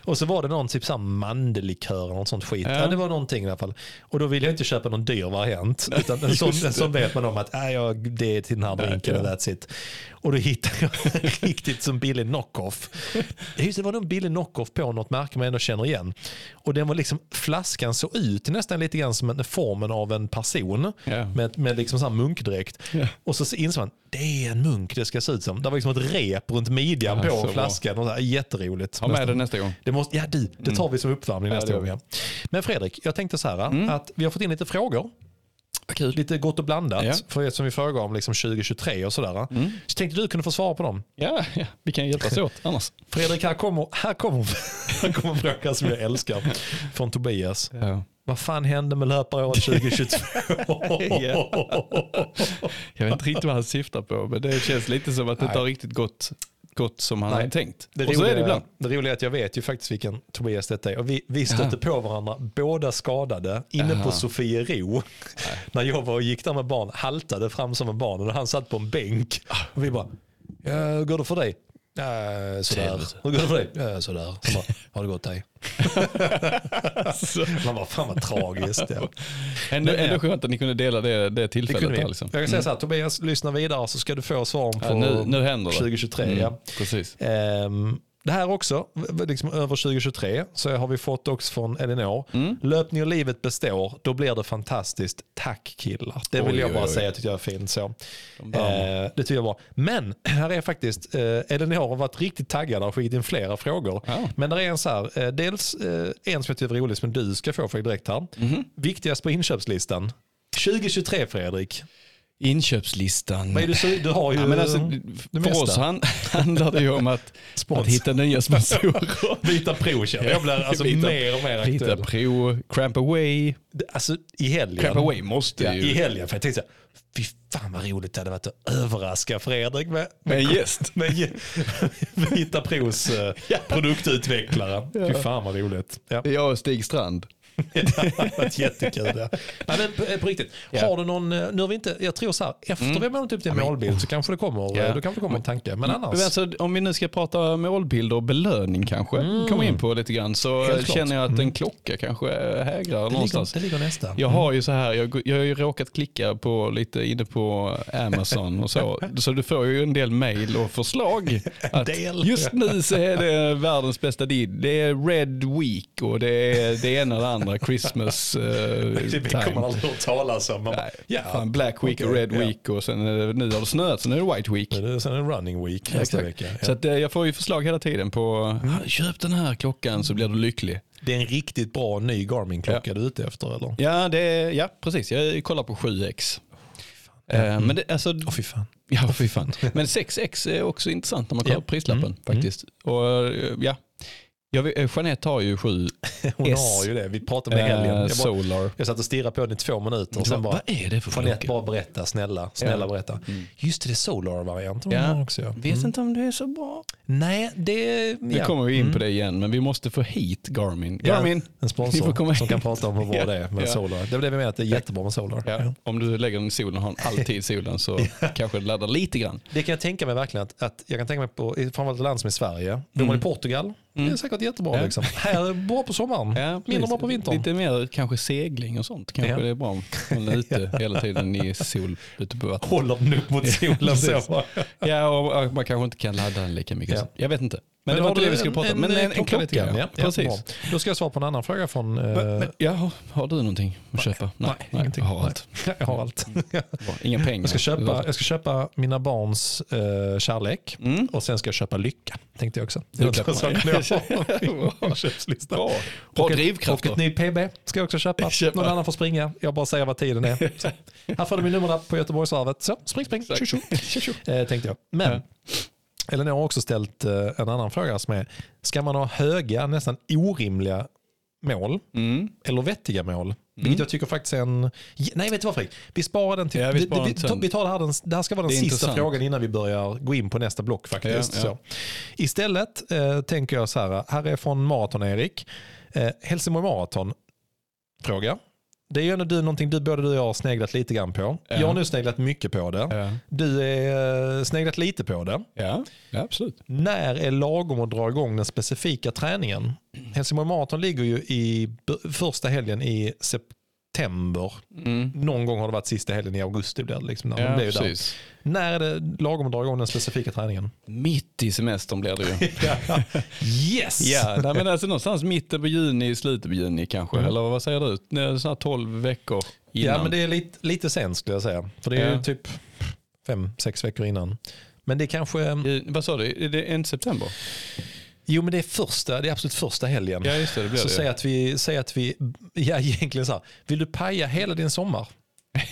Och så var det någon typ sån mandelikör eller något sånt skit. Ja. Ja, det var någonting i alla fall. Och då ville jag inte köpa någon dyr variant. Utan en sån, en sån vet man om att äh, ja, det är till den här drinken och that's it. Och då hittade jag riktigt som billig knockoff. Just det, var någon billig knockoff på något märke man ändå känner igen. Och den var liksom, flaskan såg ut nästan lite grann som en, formen av en person yeah. med, med liksom sån munkdräkt. Yeah. Och så insåg man, det är en munk det ska se ut som. Det var liksom ett rep runt midjan ja, på flaskan. Och så här, jätteroligt. Ha med nästan. Den nästa gång. Det måste, ja, det, det tar vi som uppvärmning mm. nästa ja, gång. Ja. Men Fredrik, jag tänkte så här mm. att vi har fått in lite frågor. Kul. Lite gott och blandat, ja. för som vi frågar om liksom tjugo tjugotre och sådär. Mm. Så tänkte du kunde få svara på dem. Ja, ja. Vi kan hjälpas åt annars. Fredrik, här kommer, här kommer, här kommer frågan som jag älskar från Tobias. Ja. Vad fan hände med löparåret tjugo tjugotvå? Jag vet inte riktigt vad han syftar på, men det känns lite som att det inte har riktigt gått... gott som han Nej. hade tänkt. Det och så roliga, är det ibland. Det roliga är att jag vet ju faktiskt vilken Tobias detta är. Och vi, vi stötte på varandra, båda skadade, inne Aha. på Sofiero. När jag var och gick där med barn, haltade fram som en barn och han satt på en bänk. Och vi bara, hur går det för dig? Äh, sådär. Hur går det för dig? Äh, sådär. Så bara, har det gått dig? Man bara, fan vad tragiskt. Ja. Ändå, ändå skönt att ni kunde dela det, det tillfället. Det där, liksom. Jag kan säga så här, Tobias, lyssna vidare så ska du få svar på ja, nu, nu händer det. tjugo tjugotre. Mm, ja. Precis. Ehm, det här också, liksom över tjugo tjugotre så har vi fått också från Elinor. Mm. Löpning och livet består, då blir det fantastiskt. Tack killar. Det vill oj, jag bara oj, oj. säga tycker jag är fint. Så. De ehm, det tycker jag var. Men här är faktiskt, eh, Elinor har varit riktigt taggad och skickat in flera frågor. Ja. Men där är en så här, eh, dels eh, en som jag tycker är rolig som du ska få för direkt här. Mm-hmm. Viktigast på inköpslistan. tjugo tjugotre Fredrik. inköpslistan. Men du, du har ju ja, men alltså, det för mesta. Oss han, handlar det ju om att, att hitta nya sponsorer. Vita Pro känner jag. Blir alltså Vita, mer och mer aktuell. Vita Pro, Cramp Away. Alltså i helgen. Cramp Away måste ja, ju. I helgen, för jag tänkte så här, fy fan vad roligt det hade varit att överraska Fredrik med en gäst. Med, med, med Vita Pros ja. Produktutvecklare. Ja. Fy fan vad roligt. Ja. Jag och Stig Strand. Jättekul. Ja. Ja, men på riktigt. Har ja. Du någon, nu har vi inte, jag tror så här, efter mm. vi har målat upp din målbild så kanske det kommer, ja. Då kanske det kommer en tanke. Men annars. Men alltså, om vi nu ska prata målbilder och belöning kanske, mm. kommer in på lite grann så helt känner klart. Jag att en klocka kanske hägrar det någonstans. Ligger, det ligger nästa. Jag har ju så här, jag, jag har ju råkat klicka på lite inne på Amazon och så, så du får ju en del mejl och förslag. Att just nu så är det världens bästa deal. Det är Red Week och det är det ena eller andra. Christmas uh, time. Det kommer aldrig att tala om. Man, ja, fan, Black Week okay, och Red yeah. Week och sen nu har det snöat, så nu är det White Week. Det är sen en Running Week nästa vecka. Ja. Så att, jag får ju förslag hela tiden på mm. köp den här klockan så blir du lycklig. Det är en riktigt bra ny Garmin-klocka ja. Du är ute efter eller? Ja, det är, ja, precis. Jag kollar på sju X. Mm. Men det, alltså, oh, fy fan. Ja, fy fan. Men sex X är också intressant när man kollar yeah. på prislappen mm. faktiskt. Mm. Och ja. Ja, Jeanette har ju sju hon S. har ju det. Vi pratade med helgen. Jag, bara, Solar. Jag satt och stirrade på den i två minuter. Och sen bara, vad är det för Jeanette, kloka? Bara berätta, snälla. Snälla ja. Berätta. Mm. Just det, det är Solar-varianten. Ja. Också, ja. Vet mm. inte om det är så bra. Nej, det... Nu ja. Kommer vi in mm. på det igen, men vi måste få hit Garmin. Garmin, ja, en sponsor som hit. Kan prata om vad ja. Det är med ja. Solar. Det är det vi menar, att det är jättebra med Solar. Ja. Ja. Om du lägger den i solen och har alltid solen så ja. Kanske det laddar lite grann. Det kan jag tänka mig verkligen. Att, att jag kan tänka mig på framförallt ett land som är Sverige. De mm. i Portugal. Mm. Det är säkert jättebra ja. Liksom. Här är bra på sommaren, ja, mindre bra på vintern. Lite mer kanske segling och sånt. Kanske ja. Det är bra om man är ute hela tiden i sol ute på vattnet. Håller den upp mot solen så. Ja, och man kanske inte kan ladda den lika mycket. Ja. Jag vet inte. Men, men det var det vi skulle prata om. Men en, en, en klocka. klocka. Ja, precis. Då ska jag svara på en annan fråga från... Eh... Men, men, ja, har du någonting att nej, köpa? Nej, nej, nej, jag har allt. Jag har allt. Inga pengar. Jag ska köpa, jag ska köpa mina barns eh, kärlek mm. och sen ska jag köpa lycka, tänkte jag också. Det är bra. Bra drivkraft. Och ett nytt P B ska jag också köpa. köpa. Någon annan får springa. Jag bara säger vad tiden är. Så. Här får du min nummer på Göteborgsvarvet. Så, spring, spring. eh, tänkte jag. Men... Eller jag har också ställt en annan fråga som är, ska man ha höga, nästan orimliga mål mm. eller vettiga mål? Mm. Vilket jag tycker faktiskt är en... Nej, vet du vad Fredrik? Vi sparar den till... Ja, vi sparar vi, vi, vi tar det, här den, det här ska vara den sista intressant. Frågan innan vi börjar gå in på nästa block faktiskt. Ja, ja. Så. Istället eh, tänker jag så här, här är från Marathon Erik. Eh, Helsingborg Marathon fråga. Det är ju ändå du, någonting du, både du och jag har sneglat lite grann på. Ja. Jag har nu sneglat mycket på det. Ja. Du är sneglat lite på det. Ja. Ja, absolut. När är lagom att dra igång den specifika träningen? Helsingborg Marathon ligger ju i första helgen i september. Mm. Någon gång har det varit sista helgen i augusti. Där, liksom, ja, det är ju där. När är det lagom att dra igång den specifika träningen? Mitt i semestern blir det ju. Yes! Ja, nej, men alltså någonstans mitten på juni, slutet på juni kanske. Mm. Eller vad säger du? Det är sådana tolv veckor innan. Ja, men det är lite, lite sen skulle jag säga. För det är ja. Ju typ fem, sex veckor innan. Men det är kanske... I, vad sa du? Är det inte september? Jo, men det är första, det är absolut första helgen. Ja, just det, det blir så det. Säg att vi, säg att vi ja, egentligen så här, vill du paja hela din sommar?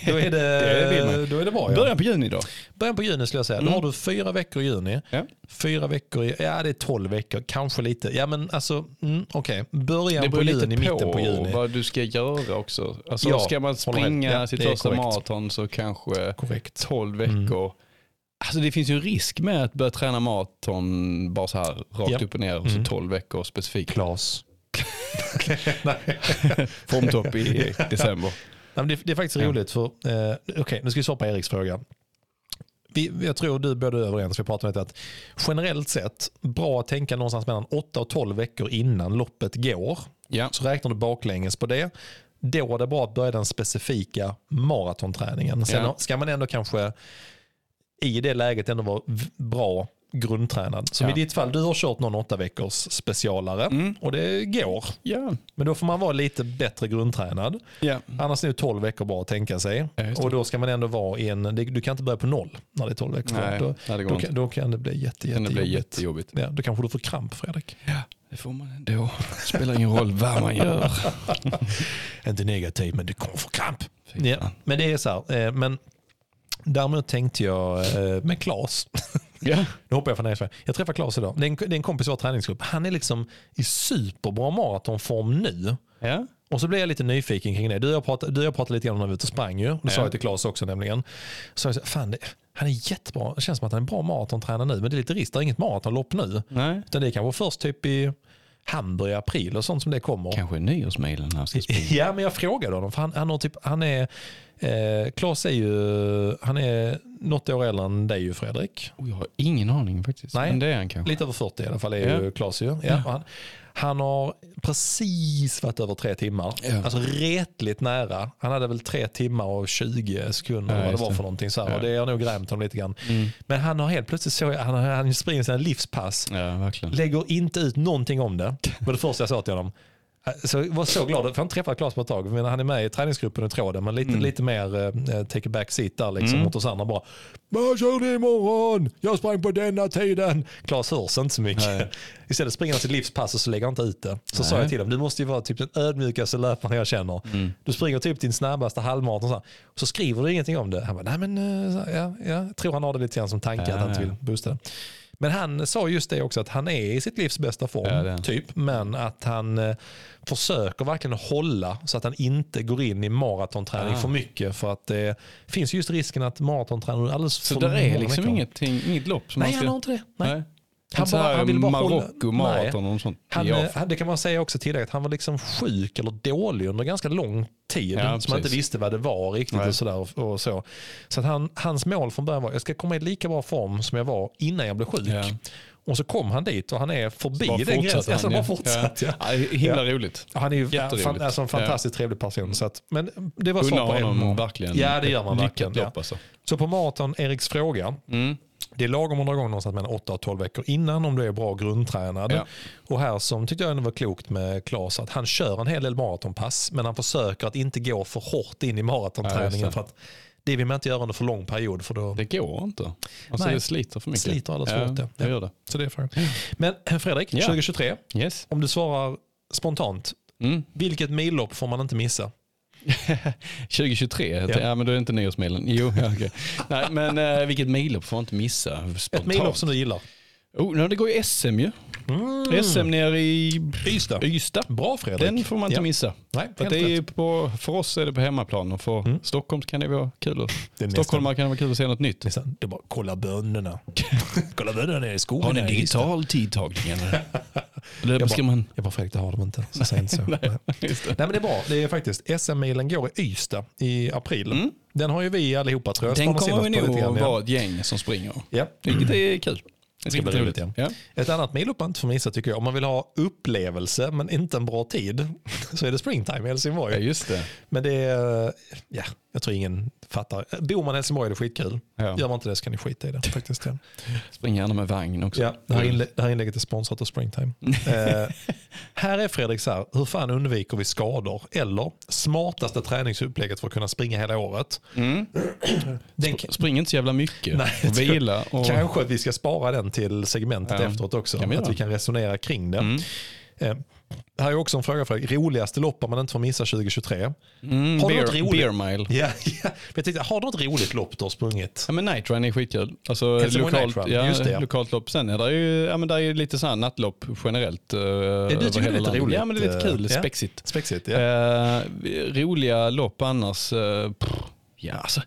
Då är det, det, då är det bra. Ja. Början på juni då? Början på juni skulle jag säga. Mm. Då har du fyra veckor i juni. Ja. Fyra veckor i, ja det är tolv veckor. Kanske lite. Ja men alltså, mm, okej. Okay. Början på juni, på mitten på juni. Vad du ska göra också. Alltså ja, ska man springa ja, sitt första maraton så kanske korrekt. tolv veckor. Mm. Alltså det finns ju en risk med att börja träna maraton bara så här rakt ja. Upp och ner och så mm. tolv veckor specifikt. Claes. Formtopp i december. Nej, det, det är faktiskt ja. Roligt för, eh, okej okay, nu ska vi svara på Eriks fråga. Vi, jag tror du både är överens, vi pratar om att generellt sett bra att tänka någonstans mellan åtta och tolv veckor innan loppet går. Ja. Så räknar du baklänges på det. Då är det bra att börja den specifika maratonträningen. Sen ja. Ska man ändå kanske i det läget ändå vara bra grundtränad. Som ja. I ditt fall, du har kört någon åtta veckors specialare mm. och det går. Yeah. Men då får man vara lite bättre grundtränad. Yeah. Annars är det tolv veckor bara att tänka sig. Ja, och då ska man ändå vara i en... Du kan inte börja på noll när det är tolv veckor. Nej, då, nej, då, kan, då kan det bli jätte, jätte det bli jättejobbigt. Ja, då kanske du får kramp, Fredrik. Ja, det får man ändå. Det spelar ingen roll vad man gör. Inte negativ, men du kommer få kramp. Ja, men det är så här. Men Däremot tänkte jag eh, med Claes. Yeah. Nu hoppar jag från Eslöv. Jag träffar Claes idag. Det är en, det är en kompis i vår träningsgrupp. Han är liksom i superbra maratonform nu. Ja. Yeah. Och så blev jag lite nyfiken kring det. Du och jag pratade, pratade lite grann när vi var ute och sprang ju. Det sa jag till Claes också nämligen. Så jag sa, fan det, han är jättebra. Det känns som att han är en bra maratontränare nu. Men det är lite risk, det är inget maratonlopp nu. Nej. Utan det kan vara först typ i Hamburg i april och sånt som det kommer. Kanske Nyårsmilen här ska springa. Ja, men jag frågade honom. För han, han har typ, han är, eh, Claes är ju, han är något år äldre än dig ju, Fredrik. Och jag har ingen aning faktiskt. Nej, men det är han kanske. Lite över fyrtio i alla fall är ja. ju Claes ju. Ja, ja. Han, han har precis varit över tre timmar. Ja. Alltså retligt nära. Han hade väl tre timmar och tjugo sekunder ja, vad det var för någonting så här. Ja. Och det har nog grämt honom lite grann. Mm. Men han har helt plötsligt så, han, han springer sina livspass. Ja, verkligen. Lägger inte ut någonting om det. Det var det första jag sa till honom. Så jag var så glad, för han träffade Claes på ett tag. Men han är med i träningsgruppen och tråden, men lite, mm. lite mer uh, take a back seat där liksom, mm. mot oss andra bara. Vad kör ni imorgon? Jag sprang på denna tiden. Claes hörs inte så mycket. Nej. Istället springer han sitt livspass och så lägger han inte ut det. Så Nej. sa jag till dem, du måste ju vara typ den ödmjukaste löparen jag känner. Mm. Du springer typ din snabbaste halvmaraton och så, och så skriver du ingenting om det. Han bara, nej men uh, ja, ja. Jag tror han har det lite grann som tanke ja, att han inte vill boosta det. Men han sa just det också, att han är i sitt livs bästa form, ja, typ. Men att han eh, försöker verkligen hålla så att han inte går in i maratonträning ah. för mycket. För att det eh, finns just risken att maratonträning alldeles så för... Så där är liksom ingenting, inget lopp som... Nej, han har inte det. Nej. Nej. Han, bara, han vill bara Marokko, maraton och sånt. Han, han, det kan man säga också tidigare, att han var liksom sjuk eller dålig under ganska lång tid, ja, som precis. Man inte visste vad det var riktigt. Nej. Och sådär och, och så. Så att han, hans mål från början var, jag ska komma i lika bra form som jag var innan jag blev sjuk. Ja. Och så kom han dit och han är förbi den gränsen. Alltså, bara fortsatt. Ja. Ja. Ja, himla roligt. Ja. Han är ju ja, fan, alltså en fantastiskt ja. trevlig person. Så att, men det var så på en... Verkligen. Ja, det gör man verkligen. Ja. Alltså. Så på maraton, Eriks fråga... Mm. Det är lagom hundra gånger någonstans mellan åtta och tolv veckor innan, om du är bra grundtränad. Ja. Och här som tyckte jag ändå var klokt med Claes, att han kör en hel del maratonpass, men han försöker att inte gå för hårt in i maratonträningen. Ja, för att det vill man inte göra under för lång period. För då... Det går inte. Alltså Nej, det sliter för mycket. Sliter alldeles ja, för ja. gör det. Så det är frågan. Men Fredrik, ja. tjugohundratjugotre. Yes. Om du svarar spontant, mm. vilket millopp får man inte missa? tjugohundratjugotre, ja. ja men då är det inte Nyårsmilen. Jo, ja, okay. Nej, men eh, vilket millopp får man inte missa spontant. Ett millopp som du gillar. Oh, no, det går ju S M ju. Mm. S M nere i Ystad. Ystad. Bra, Fredrik. Den får man inte ja. missa. Nej, för, det är på, för oss är det på hemmaplan, och för mm. Stockholm kan det vara kul. Stockholmare kan det vara kul att se något nytt. Nästan. Det är bara kolla bönderna. Kolla bönderna nere i skogen. Har ni digital tidtagning? Jag bara, man... jag bara Fredrik, det har de inte. Så säger inte så. Nej, just det. Nej, men det är bra. Det är faktiskt S M-milen går i Ystad i april. Mm. Den har ju vi allihopa, tror jag. Den kommer vi nog att vara ett gäng som springer. Ja. Vilket är kul. Det ska bli roligt. roligt ja. Ett annat millopp inte för missa, tycker jag. Om man vill ha upplevelse men inte en bra tid, så är det Springtime i Helsingborg. Ja, just det. Men det är, ja, jag tror ingen fattar. Bor man i Helsingborg är det skitkul. Ja. Gör man inte det så kan ni skita i det faktiskt. Ja. Spring gärna med vagn också. Ja, det här, inlä- det här inlägget är sponsrat av Springtime. eh, här är Fredrik så här, hur fan undviker vi skador? Eller smartaste träningsupplägget för att kunna springa hela året? Mm. Den k- Spring inte så jävla mycket. Nej, och vila. Och... Kanske att vi ska spara den till segmentet ja. efteråt också. Kan vi att vi kan resonera kring det. Mm. Eh, här är också en fråga för dig. Roligaste lopp man inte får missa tjugohundratjugotre. Mm, har beer, du något beer mile. Ja, ja. Jag tänkte, har du något roligt lopp du har sprungit? Ja, men Night Run är skitkul. Alltså lokalt, ja, just det, ja. lokalt lopp. Sen är det ju, ja, men det är ju lite så här nattlopp generellt. Uh, ja, du tycker det är lite roligt. Ja, men det är lite kul. Ja. Spexigt. Spexigt ja. uh, roliga lopp annars. Uh, pff, ja, alltså.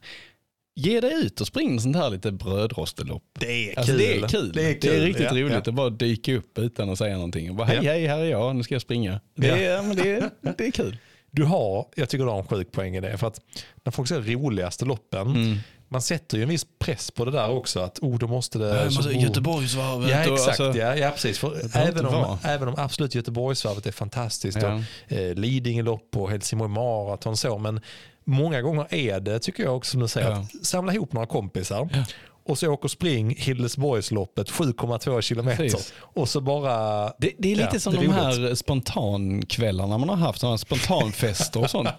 Ge dig ut och spring sånt här lite brödrostelopp. Det är, alltså, kul. Det är kul. Det är, kul. Det är riktigt ja, roligt ja. att bara dyka upp utan att säga någonting. Och bara, hej, ja. hej, här är jag. Nu ska jag springa. Det, ja. är, men det, är, det är kul. Du har, jag tycker du har en sjuk poäng i det. För att när folk säger roligaste loppen, mm. man sätter ju en viss press på det där också. Att, oh, då måste det... Ja, alltså, Göteborgsvarvet. Ja, exakt. Alltså, ja, ja, precis. För även, om, även om absolut Göteborgsvarvet är fantastiskt. Ja. Och, eh, Lidingelopp och Helsingborg Marathon så, men många gånger är det, tycker jag också som du säger, ja. att samla ihop några kompisar ja. och så åker spring Hillesborgsloppet sju komma två kilometer. Precis. Och så bara det, det är lite ja, som de roligt. Här spontankvällarna man har haft, sådana spontanfester och sånt.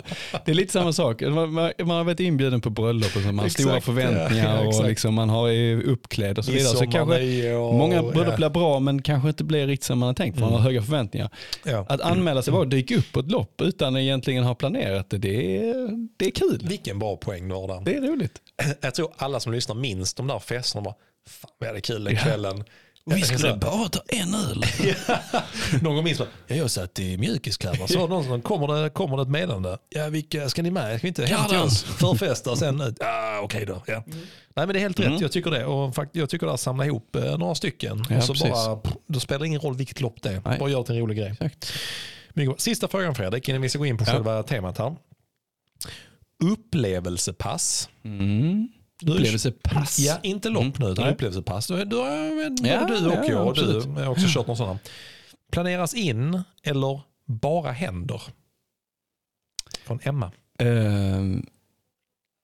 Det är lite samma sak. Man, man har varit inbjuden på bröllop och så, man har exakt, stora förväntningar ja, och liksom man har uppklädd och så vidare. Så kanske och, många bröllop ja. blir bra men kanske inte blir riktigt som man har tänkt, för mm. man har höga förväntningar. Ja. Att anmäla sig bara och dyka upp på ett lopp utan egentligen ha planerat det, det är, det är kul. Vilken bra poäng, Nordan. Det är roligt. Jag tror alla som lyssnar minst de där festerna bara, fan vad är det kul den kvällen. Ja. Vi skulle bara ta en öl. Någon minns bara, ja, jag satt i mjukiskläder. Så någon som kommer det, kommer det ett meddelande. Ja, vilka ska ni med? Ska vi inte hämta oss förfesta sen? Ah, okej okay då. Ja. Mm. Nej, men det är helt rätt. Mm. Jag tycker det. Och faktiskt, jag tycker det att samla ihop några stycken. Ja, och så precis. Bara, då spelar det ingen roll vilket lopp det är. Nej. Bara gör det en rolig grej. Exakt. Sista frågan, Fredrik, innan vi ska gå in på ja. själva temat här. Upplevelsepass. Mm. Upplevelsepass? Ja, inte lopp nu, utan mm. upplevelsepass. Då, då, då, ja, du och ja, jag och du har också kört någon sån. Planeras in eller bara händer? Från Emma. Uh,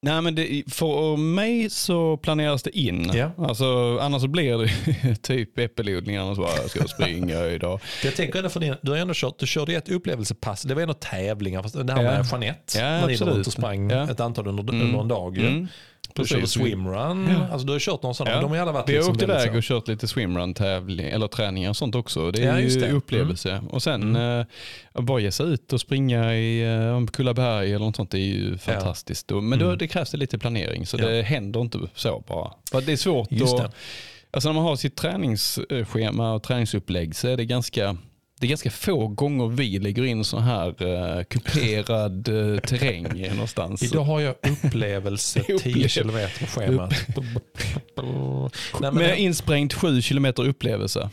nej, men det, för mig så planeras det in. Ja. Alltså, annars så blir det typ äppelodlingarna så bara, jag ska springa idag. Jag tänker ändå för din, du har ändå kört, du körde ett upplevelsepass. Det var ändå tävlingar, fast det här med ja. Jeanette. Ja, när ni var ute och sprang ja. ett antal under, mm. under en dag. Mm. Du körde swimrun. Ja. Alltså du har kört någon sån här. Ja. De har alla varit vi liksom åkte där och kört lite swimrun-tävling eller träningar och sånt också. Det är ja, ju det. Upplevelse. Mm. Och sen mm. eh, bara ge sig ut och springa i eh, Kullaberg eller något sånt. Det är ju fantastiskt. Ja. Men då, mm. det krävs det lite planering. Så ja. det händer inte så bara. För det är svårt att... Alltså när man har sitt träningsschema och träningsupplägg så är det ganska... Det är ganska få gånger vi lägger in så här uh, kuperad uh, terräng någonstans. Idag har jag upplevelse tio kilometer på schemat. Nej, men med jag... insprängt sju kilometer upplevelse.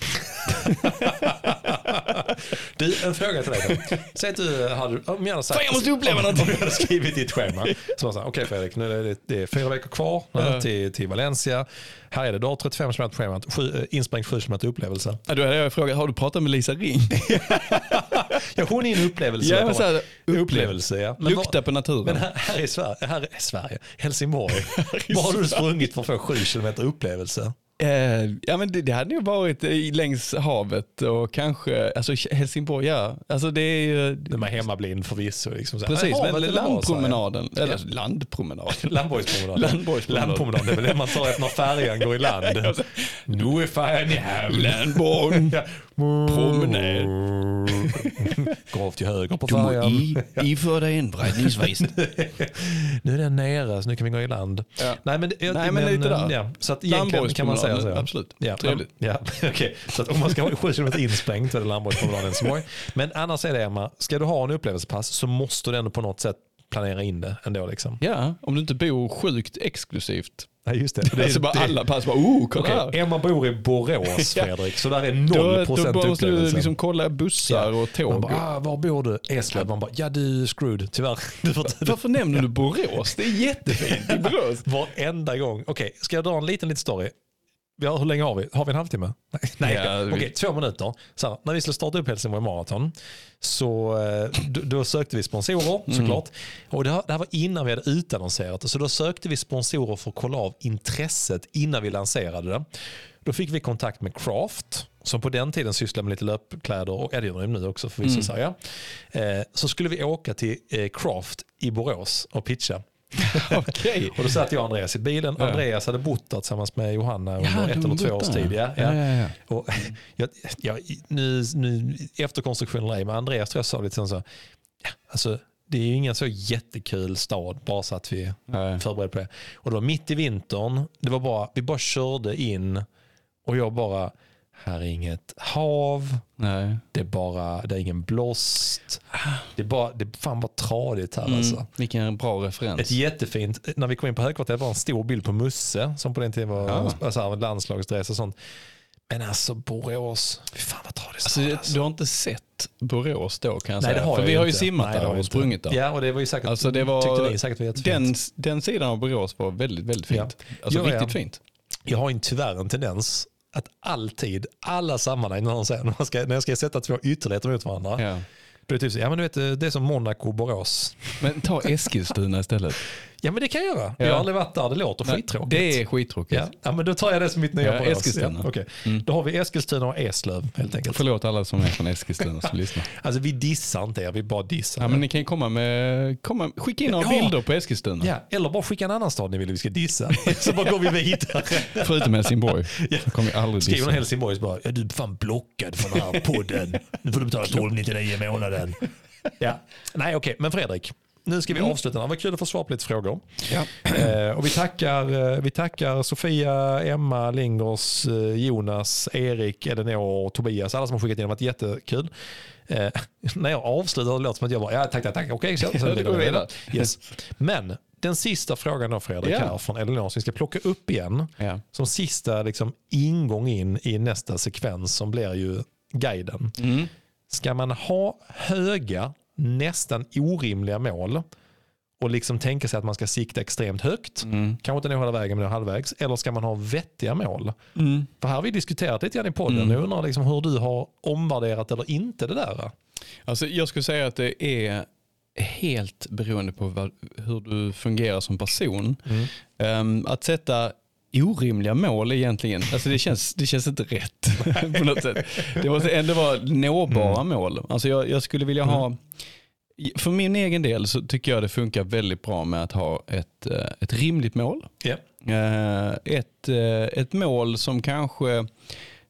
Du, en fråga till dig då. Säg att du hade... Om jag hade sagt, fan, jag måste uppleva något. Om jag hade skrivit ditt schema. Så man säger, okej Fredrik, nu är det, det är fyra veckor kvar uh. till, till Valencia. Här är det då trettiofem kilometer på schemat. Sju, insprängt sju kilometer upplevelse. Ja, då hade jag frågat, har du pratat med Lisa Ring? Ja, hon är en upplevelse. Ja, här, upplevelse, ja. Men lukta var, på naturen. Men här, här är Sverige, här är Sverige, Helsingborg. Vad har du sprungit för att få sju kilometer upplevelse? Eh, ja, men det, det hade ju varit längs havet och kanske, alltså Helsingborg, ja. Alltså det är ju... När man är hemmablind förvisso. Liksom, precis, men, men landpromenaden. Eller ja. landpromenaden. Landborgspromenaden. Landborgspromenaden. Landborgspromenaden. Det är väl det man sa att när färjan går i land. Nu är färjan i hamn. Landborgen. Promenad. Går av till höger på färjan. Du må iföra dig en bräddningsvist. Nu är den nere, så nu kan vi gå i land. Ja. Nej, men, jag, Nej, men, men lite där. Ja, så att egentligen kan man säga så. Absolut. Ja, trevligt. Ja, okej. Okay. Så att om man ska ha sju kilometer inspängt så är det Landborgspromenaden som är. Men annars är det, Emma, ska du ha en upplevelsepass så måste du ändå på något sätt planera in det ändå. Liksom. Ja, om du inte bor sjukt exklusivt. Ja, just det. Det är så bara det. Alla pass bara, oh, kolla här. Okay. Emma bor i Borås, Fredrik, så där är noll procent upplevelse. Då måste du liksom kolla bussar ja. och tåg. Man bara, ah, var bor du? Eslöv. Man bara, ja du screwed, tyvärr. Du får... Varför nämner du Borås? Det är jättefint i Borås. Varenda gång. Okej, okay, ska jag dra en liten, liten story? Ja, hur länge har vi? Har vi en halvtimme? Nej, ja, okej, okay, två minuter. Så här, när vi skulle starta upp Helsingborg Marathon så då, då sökte vi sponsorer såklart. Mm. Och det här, det här var innan vi hade utannonserat. Så då sökte vi sponsorer för att kolla av intresset innan vi lanserade det. Då fick vi kontakt med Craft som på den tiden sysslade med lite löpkläder och är det ju nu också för vissa säga. Mm. Eh, så skulle vi åka till eh, Craft i Borås och pitcha. Okay. Och då satt jag och Andreas i bilen. Ja. Andreas hade bott där tillsammans med Johanna under ja, ett eller två års tid. Ja, ja. Ja, ja, ja. Och jag, jag, nu, nu, efter konstruktionen med Andreas tror jag sa lite sen så ja, alltså, det är ju ingen så jättekul stad bara så att vi ja. förberedde på det. Och då mitt i vintern, det var bara, vi bara körde in och jag bara här är inget hav. Nej. Det är bara det är ingen blåst. Det är bara det är fan bara tradigt här mm, alltså. Vilken bra referens. Ett jättefint när vi kom in på högkvarteret var en stor bild på Musse som på den tiden var ja. alltså landslagsdress och sånt. Men alltså Borås, fan vad tradigt. Alltså, alltså du har inte sett Borås då kan jag Nej, säga. För jag vi inte. har ju simmat Nej, där och sprungit där. Ja, och det var ju säkert, alltså, det var, ni, säkert var den, den sidan av Borås var väldigt, väldigt fint. Ja. Alltså jo, riktigt ja. fint. Jag har ju tyvärr en tendens att alltid, alla sammanhang när, säger, när, jag ska, när jag ska sätta två ytterligheter mot varandra. Ja. Då är det typ så, ja men du vet, det är som Monaco och Borås. Men ta Eskilstuna istället. Ja, men det kan jag göra. Ja. Jag har aldrig varit där, det låter Nej, skittråkigt. Det är skittråkigt. Ja. Ja, men då tar jag det som mitt nya ja, Borås. Eskilstuna. Ja, okay. mm. Då har vi Eskilstuna och Eslöv helt enkelt. Förlåt alla som är från Eskilstuna som lyssnar. Alltså vi dissar inte er, vi bara dissar. Ja, men ni kan ju komma med, komma, skicka in några ja. bilder på Eskilstuna. Ja, eller bara skicka en annan stad ni vill vi ska dissa. Så bara går vi vidare. Förutom Helsingborg. Ja. Så kommer vi aldrig dissa. Skriver Helsingborg så bara, ja, du är fan blockad från den här podden. Nu får du betala tolv nittionio i månaden. Ja. Nej, okej. Okay. Men Fredrik, nu ska vi avsluta. Det var kul att få svar på lite frågor. Ja. Eh, och vi tackar, vi tackar Sofia, Emma, Lingers, Jonas, Erik, Edenor och Tobias. Alla som har skickat in, det har varit jättekul. Eh, när jag avslutar låter som att jag bara, ja tack, tack, tack. Okej, okay, så går vidare. Yes. Men den sista frågan då, Fredrik, yeah. här från Elinor, som vi ska plocka upp igen. Yeah. Som sista liksom, ingång in i nästa sekvens som blir ju guiden. Mm. Ska man ha höga, nästan orimliga mål och liksom tänka sig att man ska sikta extremt högt, mm. kanske inte nå hela vägen men halvvägs, eller ska man ha vettiga mål? Mm. För här har vi diskuterat lite grann i podden mm. nu, undrar liksom hur du har omvärderat eller inte det där. Alltså jag skulle säga att det är helt beroende på vad, hur du fungerar som person. Mm. Um, att sätta orimliga mål egentligen. Alltså det känns, det känns inte rätt på något sätt. Det måste ändå vara nåbara mm. mål. Alltså jag, jag skulle vilja ha... För min egen del så tycker jag det funkar väldigt bra med att ha ett, ett rimligt mål. Yeah. Ett, ett mål som kanske...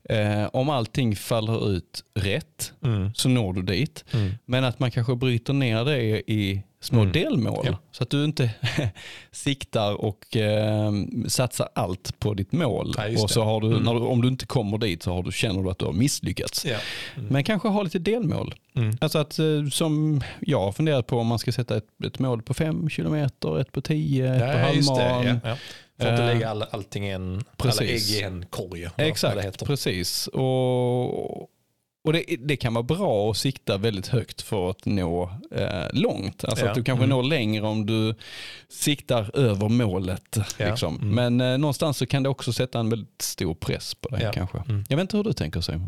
Eh, om allting faller ut rätt mm. så når du dit. Mm. Men att man kanske bryter ner det i små mm. delmål. Ja. Så att du inte siktar och eh, satsar allt på ditt mål. Ja, och så har du, mm. när du, om du inte kommer dit så har du, känner du att du har misslyckats. Ja. Mm. Men kanske ha lite delmål. Mm. Alltså att, som jag har funderat på om man ska sätta ett, ett mål på fem kilometer, ett på tio, ett ja, på halvmaran. För att lägga all, allting i en, alla ägg i en korg. Exakt, precis. Och, och det, det kan vara bra att sikta väldigt högt för att nå eh, långt. Alltså ja. Att du kanske mm. når längre om du siktar över målet. Ja. Liksom. Mm. Men eh, någonstans så kan det också sätta en väldigt stor press på dig ja. Kanske. Mm. Jag vet inte hur du tänker sig.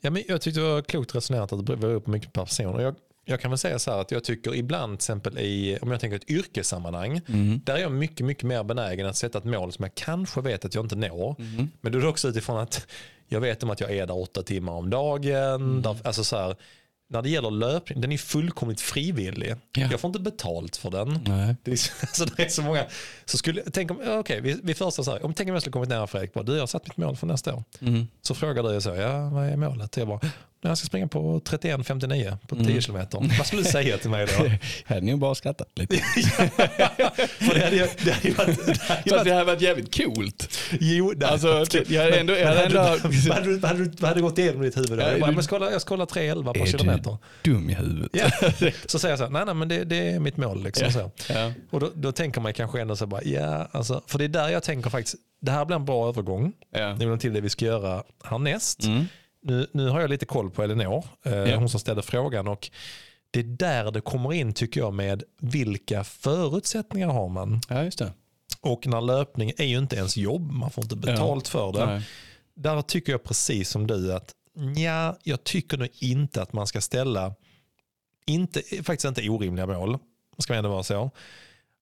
Ja, men jag tyckte det var klokt resonerat att det beror på mycket personer. Jag Jag kan väl säga så här att jag tycker ibland till exempel i, om jag tänker ett yrkessammanhang mm. där är jag mycket, mycket mer benägen att sätta ett mål som jag kanske vet att jag inte når. Mm. Men då är det också utifrån att jag vet om att jag är där åtta timmar om dagen. Mm. Där, alltså så här, när det gäller löpning, den är fullkomligt frivillig. Ja. Jag får inte betalt för den. Nej. Det är, alltså, det är så många. Så skulle, tänk om, okej, okay, vi, vi första så här, om tänk om jag skulle kommit nära Fredrik, bara, du, jag har satt mitt mål för nästa år. Mm. Så frågar du så, ja, vad är målet? Jag bara, jag ska springa på trettioen femtionio på tio mm. kilometer. Vad skulle du säga till mig då? Här är ni ju bara skrattat lite. För det hade ju det hade varit, det hade varit, det hade varit jävligt coolt. Jo, det hade alltså, jag, jag ändå... Jag hade, ändå du, hade, du, hade, du, hade gått igenom ditt huvud då? Jag, bara, du, men ska, jag ska kolla tre elva på kilometer. Dum i huvudet. Ja. Så säger jag så här, nej, nej, men det, det är mitt mål. Liksom, ja. Så. Ja. Och då, då tänker man kanske ändå så här, bara, ja, alltså, för det är där jag tänker faktiskt, det här blir en bra övergång. Ja. Det är till det vi ska göra härnäst. Mm. Nu, nu har jag lite koll på Elinor, eh, yeah. hon som ställde frågan, och det är där det kommer in tycker jag med vilka förutsättningar har man. Ja, just det. Och när löpning är ju inte ens jobb, man får inte betalt ja. För det. Nej. Där tycker jag precis som du att nja, jag tycker nog inte att man ska ställa inte, faktiskt inte orimliga mål, ska man ändå vara så.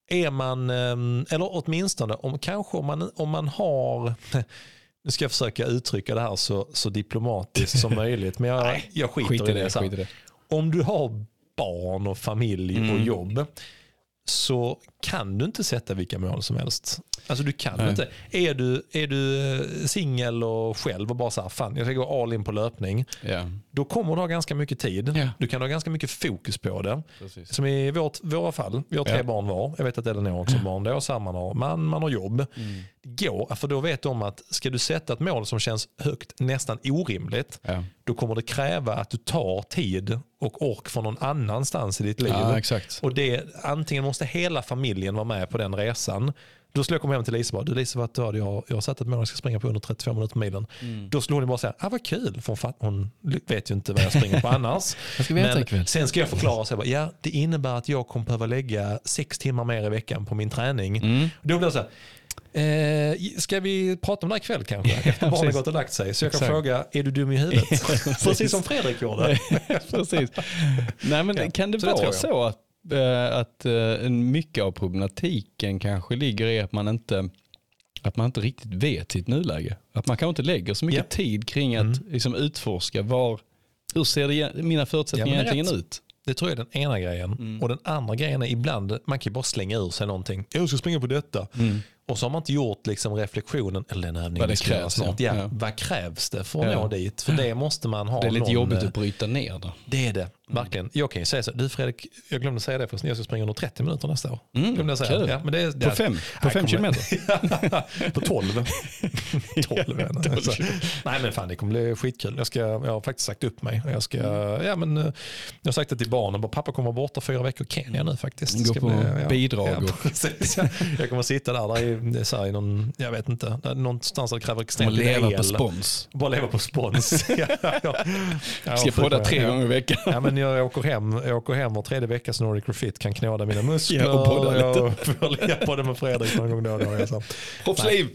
Är man, eller åtminstone om, kanske om man, om man har... Nu ska jag försöka uttrycka det här så, så diplomatiskt som möjligt. Men jag, Nej, jag skiter, skiter i det. det, skiter det. Om du har barn och familj mm. och jobb så kan du inte sätta vilka mål som helst. Alltså du kan Nej. Inte. Är du, är du singel och själv och bara så här, fan jag ska gå all in på löpning. Yeah. Då kommer du ha ganska mycket tid. Yeah. Du kan ha ganska mycket fokus på det. Precis. Som i vårt, våra fall. Vi har tre yeah. barn var. Jag vet att Elinor också yeah. barn. Då och samman har man, man har jobb. Mm. Gå, för då vet de att ska du sätta ett mål som känns högt, nästan orimligt. Yeah. Då kommer det kräva att du tar tid och ork från någon annanstans i ditt liv. Ja, exakt. Och det, antingen måste hela familjen vara med på den resan. Då skulle jag komma hem till Lisbeth. Du Lisbeth, jag, jag har satt ett mål jag ska springa på under trettiofem minuter milen. Mm. Då skulle hon bara säga, ah, vad kul. För hon vet ju inte vad jag springer på annars. Men sen ska jag förklara sig. Ja, det innebär att jag kommer behöva lägga sex timmar mer i veckan på min träning. Mm. Då blir det så här, Eh, ska vi prata om det här ikväll kanske? Efter barnen har gått och lagt sig. Så jag kan Exakt. Fråga, är du dum i huvudet? Precis som Fredrik gjorde. Precis. Nej, men ja. Kan det så vara det så att att mycket av problematiken kanske ligger i att man inte att man inte riktigt vet sitt nuläge. Att man kanske inte lägger så mycket ja. tid kring att mm. liksom utforska var, hur ser det, mina förutsättningar ja, egentligen ut. Det tror jag är den ena grejen. Mm. Och den andra grejen är ibland, man kan ju bara slänga ur sig någonting. Jag ska springa på detta. Mm. Och så har man inte gjort liksom reflektionen, eller den övningen. Vad det krävs ja, ja. Vad krävs det för att ja. nå dit? För det måste man ha. Det är lite någon, jobbigt att bryta ner då. Det är det, verkligen. Jag kan ju säga så, du Fredrik, jag glömde säga det förresten, jag ska springa under trettio minuter nästa år. Mm, glömde jag säga. Cool. Ja, men det är, på fem, på fem kilometer? På tolv. tolv. Alltså. Nej men fan, det kommer bli skitkul. Jag, ska, jag har faktiskt sagt upp mig. Jag, ska, ja, men, jag har sagt det till barnen, pappa kommer borta fyra veckor i Kenya nu faktiskt. Gå på bli, ja, bidrag. Ja, ja, jag kommer sitta där, där i det är så här, någon, jag vet inte, någonstans där det kräver extremt leva på spons. Bara leva på spons. ja, ja. Jag ska podda tre gånger i veckan. Ja, men jag åker hem, jag åker hem var tredje vecka så Nordic Refit kan knåda mina muskler. Ja, och podda lite. Jag får ligga på det med Fredrik någon gång då. då Hoppsliv!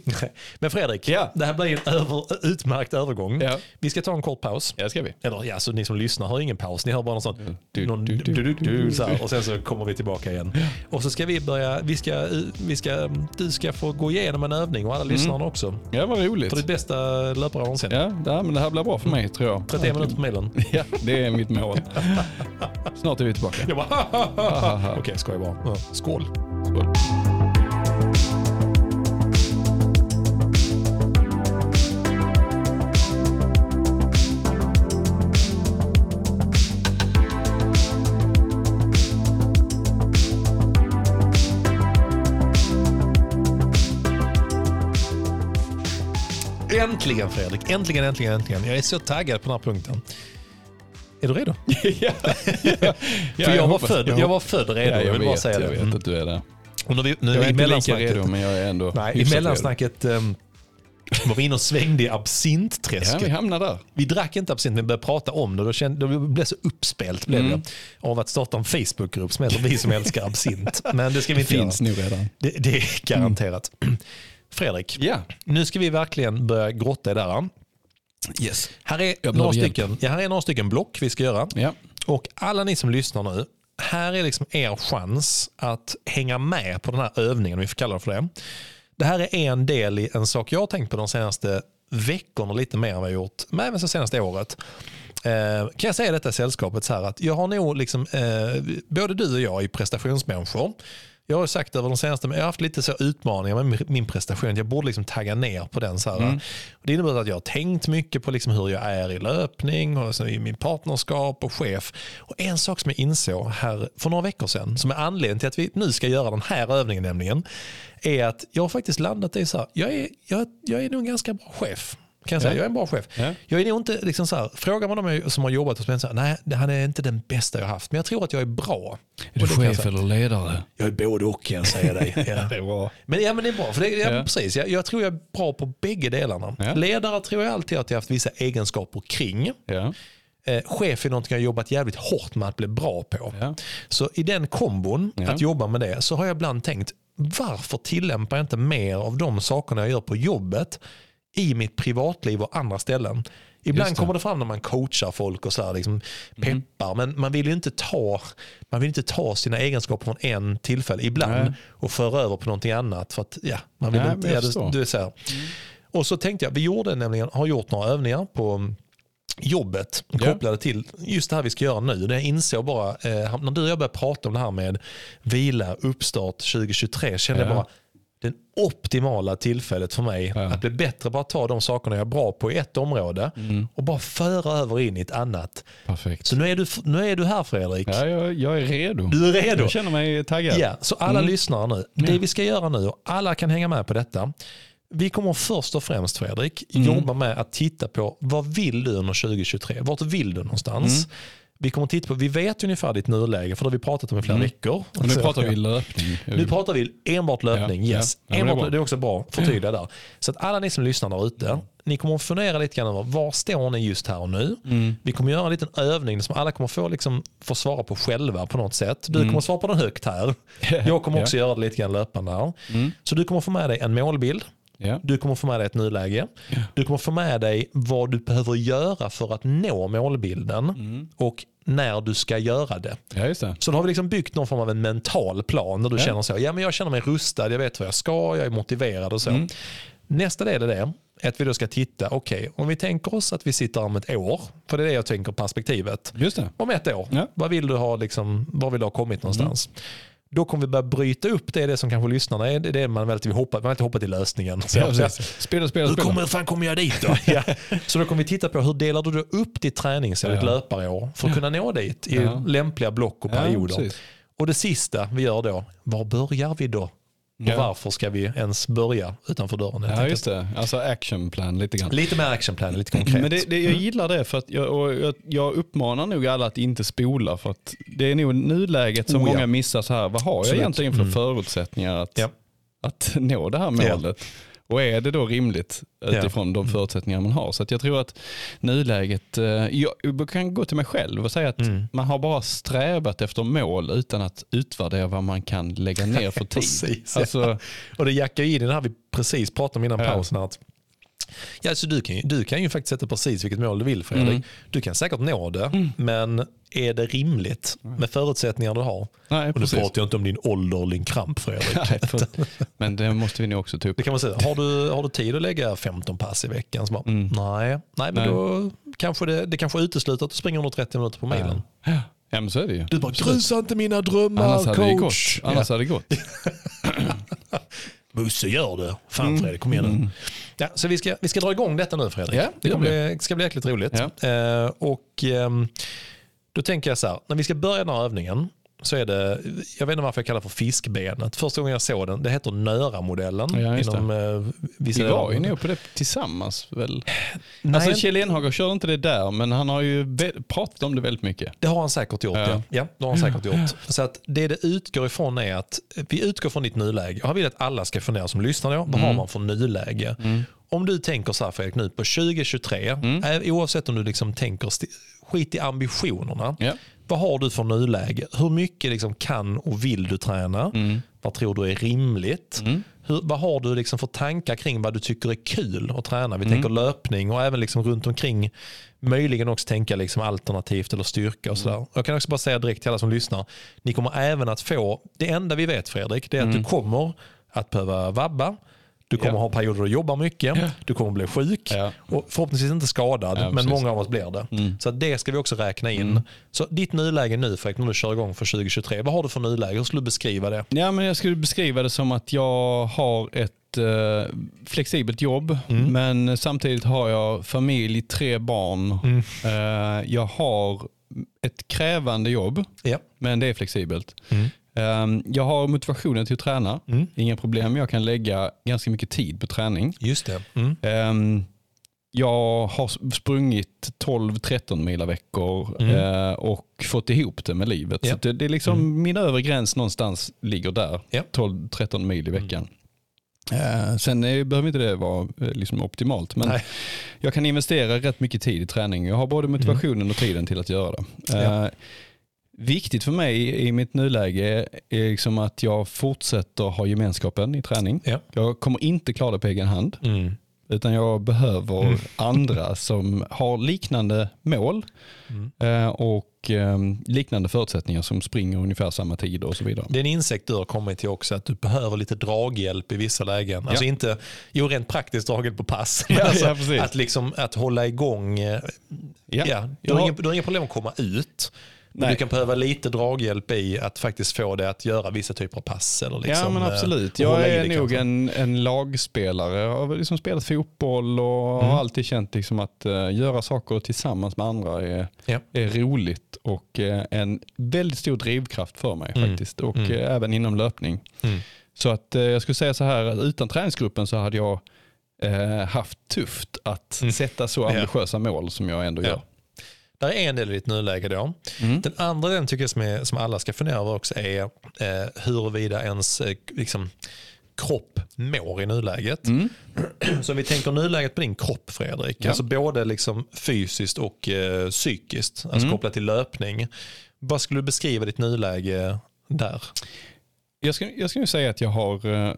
Men Fredrik, ja. det här blir en över, utmärkt övergång. Ja. Vi ska ta en kort paus. Ja, ska vi. Eller ja, så ni som lyssnar har ingen paus. Ni hör bara någon sån, du, någon, du, du, du, du, du, så här, och sen så kommer vi tillbaka igen. Och så ska vi börja, vi ska, vi ska, du ska få gå igenom en övning och alla mm. lyssnarna också. Ja, vad roligt. För ditt bästa löpare någonsin. Ja, ja, men det här blir bra för mig tror jag. trettio minuter på milen. Ja, det är mitt mål. Snart är vi tillbaka. Jag bara, okej, okay, ska jag bara. Ja. Skål. Skål. Äntligen Fredrik, äntligen, äntligen, äntligen. Jag är så taggad på den här punkten. Är du redo? ja, ja. För jag var född, jag var född redo. Ja, jag, jag vill vet, bara säga jag det. Jag vet att du är där. Och när vi, nu jag är inte lika redo, men jag är ändå nej, i mellansnacket um, var vi inne och svängde i absintträsket. Ja, vi hamnade där. Vi drack inte absint, men började prata om det. Då, kände, då blev det så uppspelt blev mm. det, av att starta en Facebookgrupp som heter Vi som älskar absint. Men det ska vi inte det finns göra. Nu redan. Det, det är garanterat. Mm. Fredrik, yeah. nu ska vi verkligen börja grotta i det här. Yes. Här, är några stycken, ja, här är några stycken block vi ska göra. Yeah. Och alla ni som lyssnar nu, här är liksom er chans att hänga med på den här övningen, om vi får kalla det för det. Det här är en del i en sak jag har tänkt på de senaste veckorna, lite mer än vad jag gjort, men även så senaste året. Eh, kan jag säga detta sällskapet så här, att jag har nog liksom, eh, både du och jag är prestationsmänniskor. Jag har sagt över de senaste, men jag har haft lite så utmaningar med min prestation. Jag borde liksom tagga ner på den. Så här. Mm. Det innebär att jag har tänkt mycket på liksom hur jag är i löpning och i min partnerskap och chef. Och en sak som jag insåg här för några veckor sedan, som är anledningen till att vi nu ska göra den här övningen nämligen, är att jag har faktiskt landat i så här, jag är, jag, jag är nog en ganska bra chef. Kan jag säga, ja. jag är en bra chef. Ja. Jag är nog inte liksom så här, frågar man dem som har jobbat hos mig så här, nej, han är inte den bästa jag haft, men jag tror att jag är bra. Är du chef eller ledare? Jag är både och, kan jag säga dig. Ja. Det är bra. Men ja, men det är bra för det, ja, ja. precis. Jag, jag tror jag är bra på bägge delarna. Ja. Ledare tror jag alltid att jag haft vissa egenskaper kring. Ja. Eh, chef är någonting jag har jobbat jävligt hårt med att bli bra på. Ja. Så i den kombon ja. att jobba med det, så har jag ibland tänkt, varför tillämpar jag inte mer av de sakerna jag gör på jobbet i mitt privatliv och andra ställen? Ibland det. kommer det fram när man coachar folk och så här, liksom peppar. Mm. Men man vill ju inte ta, man vill inte ta sina egenskaper från en tillfälle ibland Nej. och föra över på någonting annat. För att, ja, man vill Nej, inte, ja, du, du är så här. Mm. Och så tänkte jag, vi gjorde nämligen, har gjort några övningar på jobbet kopplade ja. till just det här vi ska göra nu. Det jag insåg bara, eh, när du och jag började prata om det här med vila, uppstart tjugo tjugotre, kände ja. jag bara, den optimala tillfället för mig ja. att bli bättre på att ta de sakerna jag är bra på i ett område mm. och bara föra över in i ett annat. Perfekt. Så nu är du, nu är du här Fredrik. Ja, jag, jag är redo. Du är redo. Jag känner mig taggad. Ja, så alla mm. lyssnare nu. Det ja. vi ska göra nu, och alla kan hänga med på detta. Vi kommer först och främst Fredrik mm. jobba med att titta på, vad vill du under tjugo tjugotre? Vart vill du någonstans? Mm. Vi kommer titta på, vi vet ungefär ditt nuläge, för det har vi pratat om i flera mm. veckor. Och nu pratar vi löpning. Nu pratar vi enbart löpning, ja, yes. Ja. Ja, enbart, det, är det är också bra att förtydliga där. Så att alla ni som lyssnar där ute, ni kommer att fundera lite grann över, var står ni just här och nu? Mm. Vi kommer göra en liten övning som alla kommer få, liksom, få svara på själva på något sätt. Du mm. kommer svara på den högt här. Jag kommer också ja. göra det lite grann löpande här. Mm. Så du kommer få med dig en målbild. Yeah. Du kommer få med dig ett nyläge. Yeah. Du kommer få med dig vad du behöver göra för att nå målbilden mm. och när du ska göra det. Ja, just det. Så då har vi liksom byggt någon form av en mental plan där du yeah. känner så, ja men jag känner mig rustad, jag vet vad jag ska, jag är motiverad och så. Mm. Nästa del är det att vi då ska titta, okej, okay, om vi tänker oss att vi sitter om ett år, för det är det jag tänker perspektivet. Just det. Om ett år, yeah. vad vill du ha liksom, vad vill du ha kommit någonstans? Mm. Då kommer vi börja bryta upp det, det som kanske lyssnarna är, det är det man väldigt vill hoppa, man har inte hoppat i lösningen. Så, ja, så, spela, spela, hur kommer, fan kommer jag dit då? ja. Så då kommer vi titta på hur delar du då upp ditt träning så ja. Ditt löparår för att kunna nå dit i ja. Lämpliga block och perioder. Ja, och det sista vi gör då, var börjar vi då? Och ja. Varför ska vi ens börja utanför dörren? Ja, enkelt. Just det. Alltså actionplan lite grann. Lite mer actionplan, lite konkret. Men det, det, jag gillar det för att jag, och jag, jag uppmanar nog alla att inte spola för att det är nog nuläget som oh, ja. Många missar så här. Vad har jag egentligen för mm. förutsättningar att, ja. Att nå det här målet? Ja. Och är det då rimligt utifrån ja. De förutsättningar man har? Så att jag tror att nuläget, jag kan gå till mig själv och säga att mm. man har bara strävat efter mål utan att utvärdera vad man kan lägga ner för tid. Precis, alltså, ja. Och det jackar i den här vi precis pratade om innan ja. Pausen. Att, ja, så du, kan, du kan ju faktiskt sätta precis vilket mål du vill, Fredrik. Mm. Du kan säkert nå det, mm. men är det rimligt med förutsättningar du har? Nej, och nu pratar jag inte om din ålder och din kramp, Fredrik. Nej, för, men det måste vi nu också ta upp. Det kan man säga. Har du, har du tid att lägga femton pass i veckan? Så bara, mm. nej, nej, men nej. Då kanske det, det kanske är uteslutet att du springer under trettio minuter på milen. Ja. Ja, men så är det ju. Du bara, grusa inte mina drömmar, annars coach. Hade annars ja. Hade det gått. Musse gör det. Fan Fredrik, kom igen nu. Mm. Ja, så vi ska, vi ska dra igång detta nu, Fredrik. Ja, det, det bli, ska bli jäkligt roligt. Ja. Eh, och eh, då tänker jag så här, när vi ska börja den här övningen så är det, jag vet inte varför jag kallar för fiskbenet. Första gången jag såg den, det heter Nöra-modellen. Ja, inom, eh, vissa vi var ju nere på det tillsammans väl? Nej, alltså Kjell Enhagar kör inte det där, men han har ju be- pratat om det väldigt mycket. Det har han säkert gjort, ja. Ja, ja det har han säkert gjort. Så att det det utgår ifrån är att vi utgår från ditt nyläge. Jag vill att alla ska fundera som lyssnar då. Vad mm. har man för nyläge? Mm. Om du tänker så här, Fredrik, nu på tjugo tjugotre, mm. oavsett om du liksom tänker st- skit i ambitionerna, ja. Vad har du för nuläge? Hur mycket liksom kan och vill du träna? Mm. Vad tror du är rimligt? Mm. Hur, vad har du liksom för tankar kring vad du tycker är kul att träna? Vi mm. tänker löpning och även liksom runt omkring. Möjligen också tänka liksom alternativt eller styrka och sådär. Jag kan också bara säga direkt till alla som lyssnar. Ni kommer även att få, det enda vi vet, Fredrik, det är att mm. du kommer att behöva vabba. Du kommer yeah. ha perioder att jobba mycket. Yeah. Du kommer bli sjuk. Yeah. Och förhoppningsvis inte skadad. Yeah, men många av oss blir det. Mm. Så det ska vi också räkna in. Mm. Så ditt nyläge nu, för att när du kör igång för tjugo tjugotre. Vad har du för nyläge? Hur skulle du beskriva det? Ja, men jag skulle beskriva det som att jag har ett eh, flexibelt jobb. Mm. Men samtidigt har jag familj, tre barn. Mm. Eh, jag har ett krävande jobb. Yeah. Men det är flexibelt. Mm. Jag har motivationen till att träna. Mm. Inga problem. Jag kan lägga ganska mycket tid på träning. Just det. Mm. Jag har sprungit tolv tretton mila veckor mm. och fått ihop det med livet. Ja. Så det, det är liksom mm. min övre gräns någonstans ligger där. Ja. tolv tretton mil i veckan. Mm. Sen är, behöver inte det vara liksom optimalt. Men nej. Jag kan investera rätt mycket tid i träning. Jag har både motivationen mm. och tiden till att göra det. Ja. Viktigt för mig i mitt nuläge är liksom att jag fortsätter ha gemenskapen i träning. Ja. Jag kommer inte klara det på egen hand. Mm. Utan jag behöver mm. andra som har liknande mål mm. och liknande förutsättningar som springer ungefär samma tid och så vidare. Det är en insikt du har kommit till också, att du behöver lite draghjälp i vissa lägen. Ja. Alltså inte, jo rent praktiskt draghjälp på pass. Ja, alltså, ja, precis. Att, liksom, att hålla igång. Ja. Ja. Du har, har... inga, du har inga problem att komma ut. Nej. Du kan behöva lite draghjälp i att faktiskt få det att göra vissa typer av pass. Eller liksom, ja, men absolut. Jag är nog en, en lagspelare. Jag har liksom spelat fotboll och mm. har alltid känt liksom att uh, göra saker tillsammans med andra är, ja. Är roligt och uh, en väldigt stor drivkraft för mig mm. faktiskt. Och mm. uh, även inom löpning. Mm. Så att uh, jag skulle säga så här, att utan träningsgruppen så hade jag uh, haft tufft att mm. sätta så ambitiösa ja. Mål som jag ändå ja. Gör. Där är en del i ditt nuläge då. Mm. Den andra den tycker jag som, är, som alla ska fundera över också är eh, huruvida ens eh, liksom, kropp mår i nuläget. Mm. Så vi tänker nuläget på din kropp, Fredrik. Ja. Alltså både liksom fysiskt och eh, psykiskt. Alltså mm. kopplat till löpning. Vad skulle du beskriva ditt nuläge där? Jag skulle, jag skulle säga att jag har... Eh,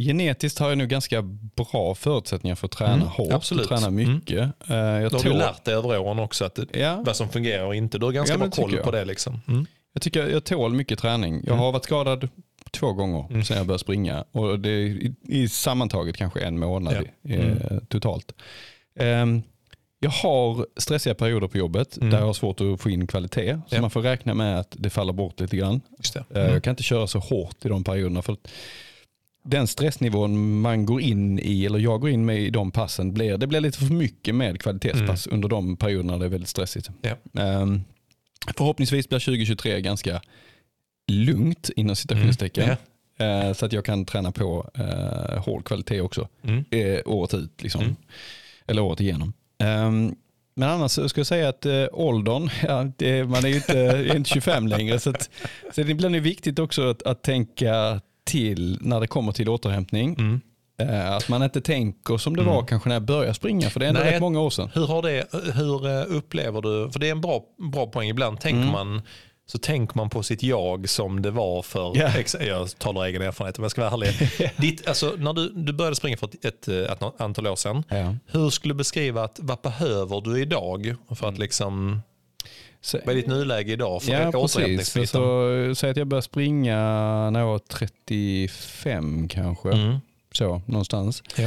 genetiskt har jag nu ganska bra förutsättningar för att träna mm, hårt absolut. och träna mycket. Mm. Jag tror... har du lärt dig över åren också att det, ja. vad som fungerar och inte. Du har ganska ja, bra koll på det. Liksom. Mm. Jag tycker jag tål mycket träning. Jag har mm. varit skadad två gånger mm. sedan jag började springa. Och det är i, i sammantaget kanske en månad ja. mm. eh, totalt. Um, jag har stressiga perioder på jobbet mm. där jag har svårt att få in kvalitet. Så ja. man får räkna med att det faller bort lite grann. Just det. Mm. Jag kan inte köra så hårt i de perioderna för att den stressnivån man går in i, eller jag går in med i de passen, blir, det blir lite för mycket med kvalitetspass mm. under de perioderna det är väldigt stressigt. Ja. Um, förhoppningsvis blir tjugo tjugotre ganska lugnt inom citationstecken. Mm. Yeah. Uh, så att jag kan träna på uh, hård kvalitet också. Mm. Uh, året ut liksom. Mm. Eller året igenom. Um, men annars skulle jag säga att uh, åldern, ja, det, man är ju inte, är inte tjugofem längre. Så, att, så det blir nu viktigt också att, att tänka till när det kommer till återhämtning. Mm. Uh, att man inte tänker som det mm. var kanske när jag började springa, för det är ändå Nej, rätt många år sedan. Hur, har det, hur upplever du, för det är en bra, bra poäng, ibland tänker mm. man så tänker man på sitt jag som det var för, yeah. ex, jag talar egen erfarenhet om jag ska vara härlig. yeah. Ditt, alltså, när du, du började springa för ett, ett, ett antal år sedan, yeah. hur skulle du beskriva att, vad behöver du idag för att liksom... Så, vad är ditt nuläge idag? För ja, precis. Säg så, så att jag började springa när jag var trettiofem kanske. Mm. Så, någonstans. Ja.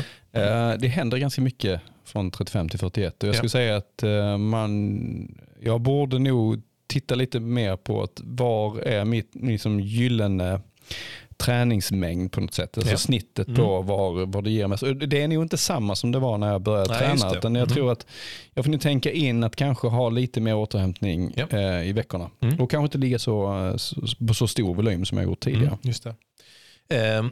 Uh, det händer ganska mycket från trettiofem till fyrtioett. Och jag ja. skulle säga att uh, man, jag borde nog titta lite mer på att var är mitt liksom, gyllene träningsmängd på något sätt. Alltså ja. snittet mm. på var, var det ger mig. Så det är nog inte samma som det var när jag började Nej, träna. Utan jag mm. tror att jag får nu tänka in att kanske ha lite mer återhämtning ja. eh, i veckorna. Mm. Och kanske inte ligga så, så, så stor volym som jag gjort tidigare. Mm, just det. Eh,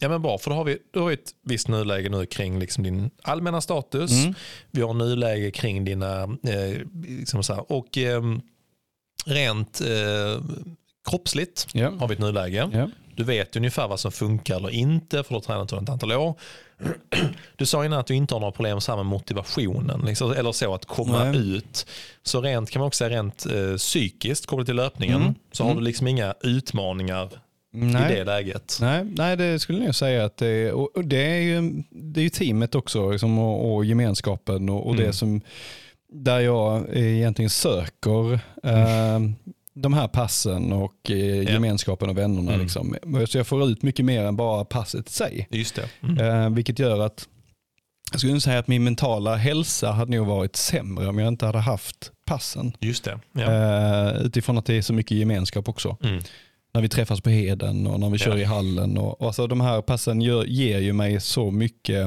ja men bra, för då har vi, då har vi ett visst nuläge nu kring liksom din allmänna status. Mm. Vi har nuläge kring dina eh, liksom så här, och eh, rent eh, kroppsligt ja. har vi ett nuläge. Ja. Du vet ungefär vad som funkar eller inte, för då tränar du ett antal år. Du sa innan att du inte har några problem med motivationen, liksom, eller så att komma Nej. ut. Så rent kan man också säga rent eh, psykiskt kopplat till löpningen mm. så mm. har du liksom inga utmaningar Nej. i det läget. Nej, nej, det skulle jag säga att det, och det är ju, det är ju teamet också liksom, och, och gemenskapen och, och mm. det som där jag egentligen söker eh, mm. de här passen och eh, yeah. gemenskapen och vännerna mm. liksom. Så jag får ut mycket mer än bara passet i sig. Just det. Mm. Eh, vilket gör att jag skulle säga att min mentala hälsa hade nog varit sämre om jag inte hade haft passen. Just det. Ja. Eh, utifrån att det är så mycket gemenskap också. Mm. När vi träffas på heden och när vi kör ja. i hallen. Och, och alltså de här passen gör, ger ju mig så mycket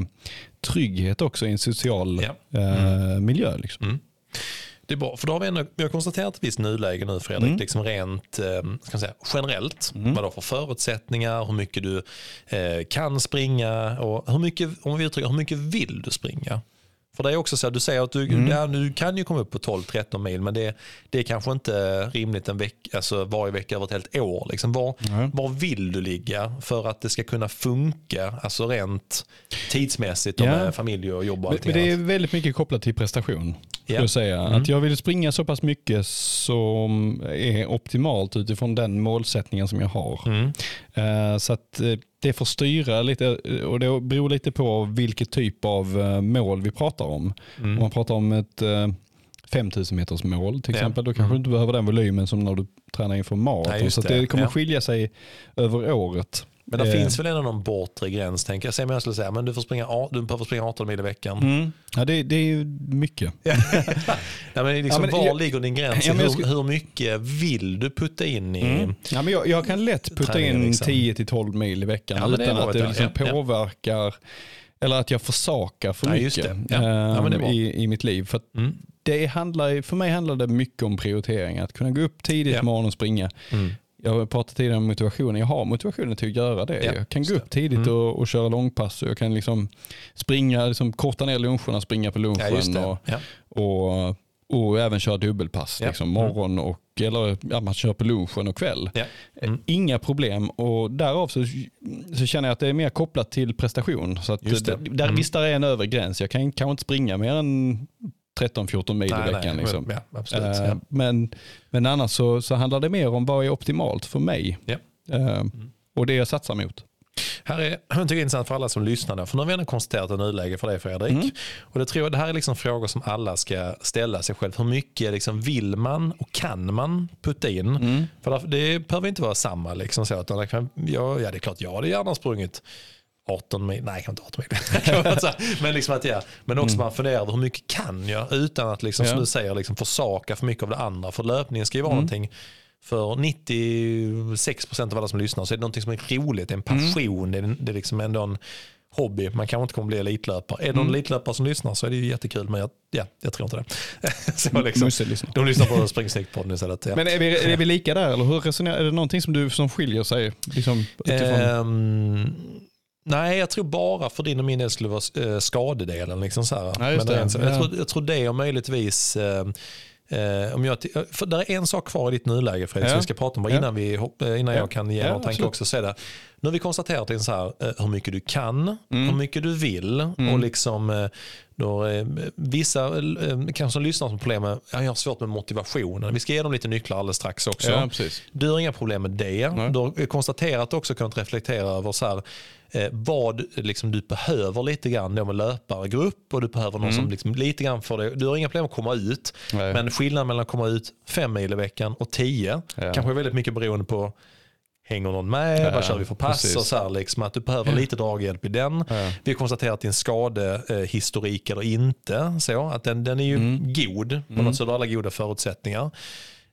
trygghet också i en social ja. mm. eh, miljö. Liksom. Mm. Det är bra, för då har vi ändå, jag har konstaterat ett visst nuläge nu, Fredrik, mm. liksom rent eh, ska man säga, generellt. Mm. Vad då för förutsättningar, hur mycket du eh, kan springa och hur mycket, om vi uttrycker, hur mycket vill du springa? För det är också så att du säger att du, mm. ja, du kan ju komma upp på tolv tretton mil, men det, det är kanske inte rimligt en veck, alltså varje vecka över ett helt år. Liksom. Var, mm. var vill du ligga för att det ska kunna funka alltså rent tidsmässigt och yeah. med familj och jobb och allting? Men det är väldigt mycket kopplat till prestation. Yeah. Jag säga. Mm. Att jag vill springa så pass mycket som är optimalt utifrån den målsättningen som jag har. Mm. Uh, så att... Det får styra lite, och det beror lite på vilket typ av mål vi pratar om. Mm. Om man pratar om ett femtusen meters mål till exempel, ja. då kanske mm. du inte behöver den volymen som när du tränar inför maraton. Ja, så det, det kommer ja. skilja sig över året. Men det eh. finns väl ändå någon bortre gräns, tänker jag. Säg om jag skulle säga, men du, får springa, du behöver springa arton mil i veckan. Mm. Ja, det, det är ju mycket. ja, men liksom, ja, men, var jag, ligger din gräns? Ja, hur, ska... hur mycket vill du putta in i mm. ja, men jag, jag kan lätt putta in liksom. tio till tolv mil i veckan ja, utan att det liksom ja, påverkar ja. eller att jag försakar för ja, mycket ja. Ja, ähm, i, i mitt liv. För att mm. det handlar, för mig handlar det mycket om prioritering. Att kunna gå upp tidigt ja. morgon och springa. Mm. Jag pratar tidigare om motivationen. Jag har motivationen till att göra det. Ja, jag kan gå upp tidigt mm. och, och köra långpass. Jag kan liksom springa, liksom korta ner luncherna, springa på lunchen ja, och, ja. och, och även köra dubbelpass. Ja. Liksom, morgon och, eller ja, man kör på lunchen och kväll. Ja. Mm. Inga problem. Och därav så, så känner jag att det är mer kopplat till prestation. Så att det. Det, där, mm. visst, där är en övre gräns. Jag kan kanske inte springa mer än tretton fjorton mil nej, i veckan. Nej, liksom. Ja, absolut, uh, ja. men, men annars så, så handlar det mer om vad är optimalt för mig. Ja. Uh, mm. Och det jag satsar mot. Här är, jag tycker det är intressant för alla som lyssnar, för nu har vi ändå konstaterat en nuläge för dig, Fredrik. Mm. Och det tror jag, det här är liksom frågor som alla ska ställa sig själv. Hur mycket liksom vill man och kan man putta in? Mm. För det behöver inte vara samma liksom så, utan ja, ja, det är klart, jag hade gärna sprungit arton mil, nej jag kan inte arton mil. Men liksom att ja, men också mm. man funderar hur mycket kan jag utan att liksom, ja. som du säger, liksom försaka för mycket av det andra, för löpningen ska ju vara mm. någonting. För nittiosex procent av alla som lyssnar så är det någonting som är roligt, en passion, mm. det är liksom ändå en hobby. Man kanske inte kommer bli elitlöpare. Är det någon mm. elitlöpare som lyssnar så är det ju jättekul, men jag, ja, jag tror inte det. Så liksom, Musse lyssnar. De lyssnar på Springsnyggt-podden istället. Ja. Men är vi, är vi lika där? Eller hur resonerar, är det någonting som, du, som skiljer sig? Liksom, utifrån? Um, nej, jag tror bara för din och min del skulle vara skadedelen. Liksom så här. Ja, just men det. Det är, jag, tror, jag tror det är möjligtvis... Uh, Uh, om jag t- för där är en sak kvar i ditt nuläge, Fredrik, ja. som vi ska prata om bara innan, ja. vi hopp- innan ja. jag kan ge ja, någon tanke också. Så är det. Nu har vi konstaterat in så här, uh, hur mycket du kan, mm. hur mycket du vill, mm. och liksom uh, då, uh, vissa uh, kanske lyssnar som problem med, ja, jag har svårt med motivationen. Vi ska ge dem lite nycklar alldeles strax också. Ja, du har inga problem med det. Nej. Du har konstaterat också, kunnat reflektera över så här, Eh, vad liksom, du behöver lite grann då med löpargrupp, och du behöver någon mm. som liksom, lite grann för dig. Du har inga problem att komma ut, nej. Men skillnaden mellan att komma ut fem mil i veckan och tio, ja. kanske är väldigt mycket beroende på hänger någon med, ja. vad kör vi för pass, precis. Och så här, liksom, att du behöver ja. lite draghjälp i den. Ja. Vi har konstaterat att din skadehistorik eller inte, så, att den, den är ju mm. god, på mm. något sätt har alla goda förutsättningar.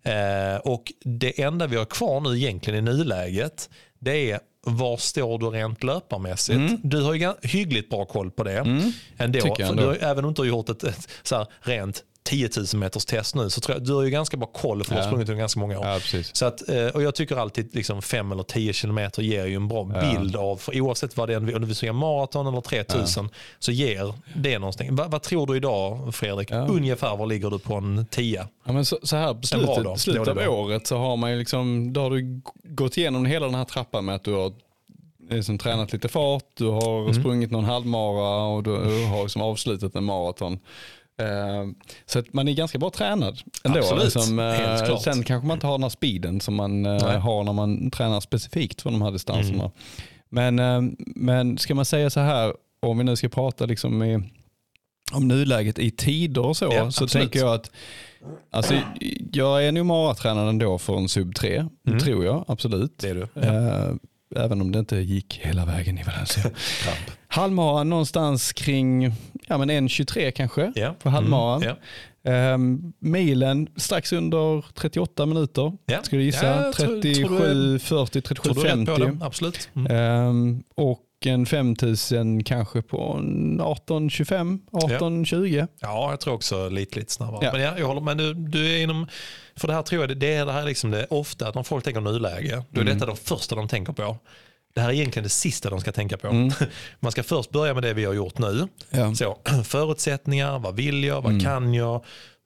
Eh, och det enda vi har kvar nu egentligen i nuläget, det är var står du rent löparmässigt? Mm. Du har ju hyggligt bra koll på det. Mm. Ändå, för ändå. Du har, även om du har gjort ett, ett så här, rent tio tusen meters test nu, så tror jag, du har ju ganska bra koll, för du har sprungit under ganska många år. Ja, så att, och jag tycker alltid liksom fem eller tio kilometer ger ju en bra ja. bild av, för oavsett vad det är, om du ser maraton eller tre tusen ja. så ger det någonting. Va, vad tror du idag, Fredrik? Ja. Ungefär var ligger du på en tio? Ja, men så, så här på slutet, slutet av året så har man ju liksom, då har du gått igenom hela den här trappan med att du har liksom tränat lite fart, du har mm. sprungit någon halvmara och du har liksom avslutat en maraton. Så att man är ganska bra tränad ändå. Absolut, liksom, helt klart. Sen kanske man inte har den här speeden som man Nej. har när man tränar specifikt för de här distanserna. Mm. Men, men ska man säga så här, om vi nu ska prata liksom i, om nuläget i tider och så, ja, så tänker jag att alltså, jag är nog maratränad ändå för en sub tre, mm. tror jag, absolut. Det är du. Ja. Även om det inte gick hela vägen i Valencia. Halvmaran någonstans kring ja, men en tjugotre kanske, yeah. på halvmaran. Mm, yeah. um, milen strax under trettioåtta minuter. Yeah. Skulle du gissa? Ja, trettiosju fyrtio trettiosju femtio. Absolut. Mm. Um, och en femtusen kanske på arton tjugofem arton tjugo. Ja. Ja, jag tror också lite lite snabbare. Ja. Men jag, jag håller med, du, du är inom, för det här tror jag det, det är det här liksom, det är ofta att när folk tänker nuläge, då är detta mm. det första de tänker på. Det här är egentligen det sista de ska tänka på. Mm. Man ska först börja med det vi har gjort nu. Ja. Så, förutsättningar, vad vill jag, vad mm. kan jag?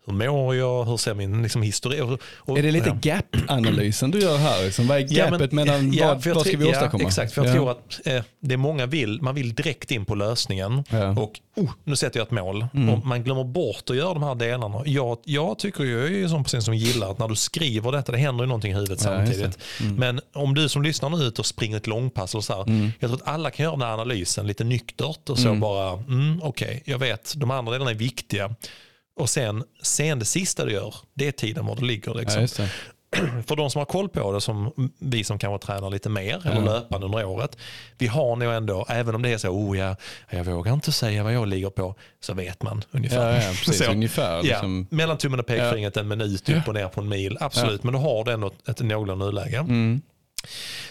Hur mår jag? Hur ser min liksom, historia? Och, är det lite ja. gap-analysen du gör här? Liksom? Vad är gapet ja, men, mellan ja, vad, vad ska vi åstadkomma? Ja, exakt, för jag ja. tror att eh, det är många vill. Man vill direkt in på lösningen. Ja. Och oh, nu sätter jag ett mål. Mm. Och man glömmer bort att göra de här delarna. Jag, jag tycker jag är ju sån person som gillar att när du skriver detta, det händer ju någonting i huvudet ja, samtidigt. Mm. Men om du som lyssnar nu ut och springer ett långpass och så här, mm. jag tror att alla kan göra den här analysen lite nyktert och så mm. bara, mm, okej, okay, jag vet, de andra delarna är viktiga. Och sen, sen det sista du gör, det är tiden var det ligger. Liksom. Ja, det. För de som har koll på det, som vi som kanske tränar lite mer ja. eller löpande under året, vi har nog ändå, även om det är så, oh ja, jag vågar inte säga vad jag ligger på, så vet man ungefär. Ja, ja, precis, så, ungefär liksom. Ja, mellan tummen och pekfingret, ja. en minut upp och ner på en mil, absolut. Ja. Men då har det ändå ett någorlunda nuläge. Mm.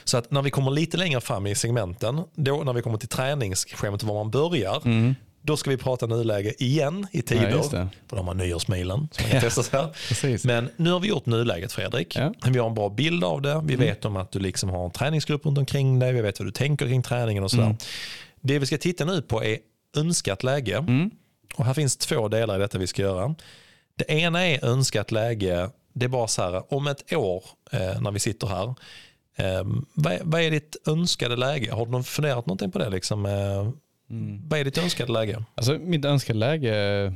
Så att när vi kommer lite längre fram i segmenten, då när vi kommer till träningsschemat var man börjar, mm. då ska vi prata nuläge igen i tider. Ja, för de har Nyårsmilen som man testar så här. Precis. Men nu har vi gjort nuläget, Fredrik. Ja. Vi har en bra bild av det. Vi mm. vet om att du liksom har en träningsgrupp runt omkring dig. Vi vet vad du tänker kring träningen och så mm. där. Det vi ska titta nu på är önskat läge. Mm. Och här finns två delar i detta vi ska göra. Det ena är önskat läge. Det är bara så här, om ett år eh, när vi sitter här. Eh, vad, är, vad är ditt önskade läge? Har du funderat någonting på det liksom? Eh, Mm. Vad är ditt önskade läge? Alltså, mitt önskade läge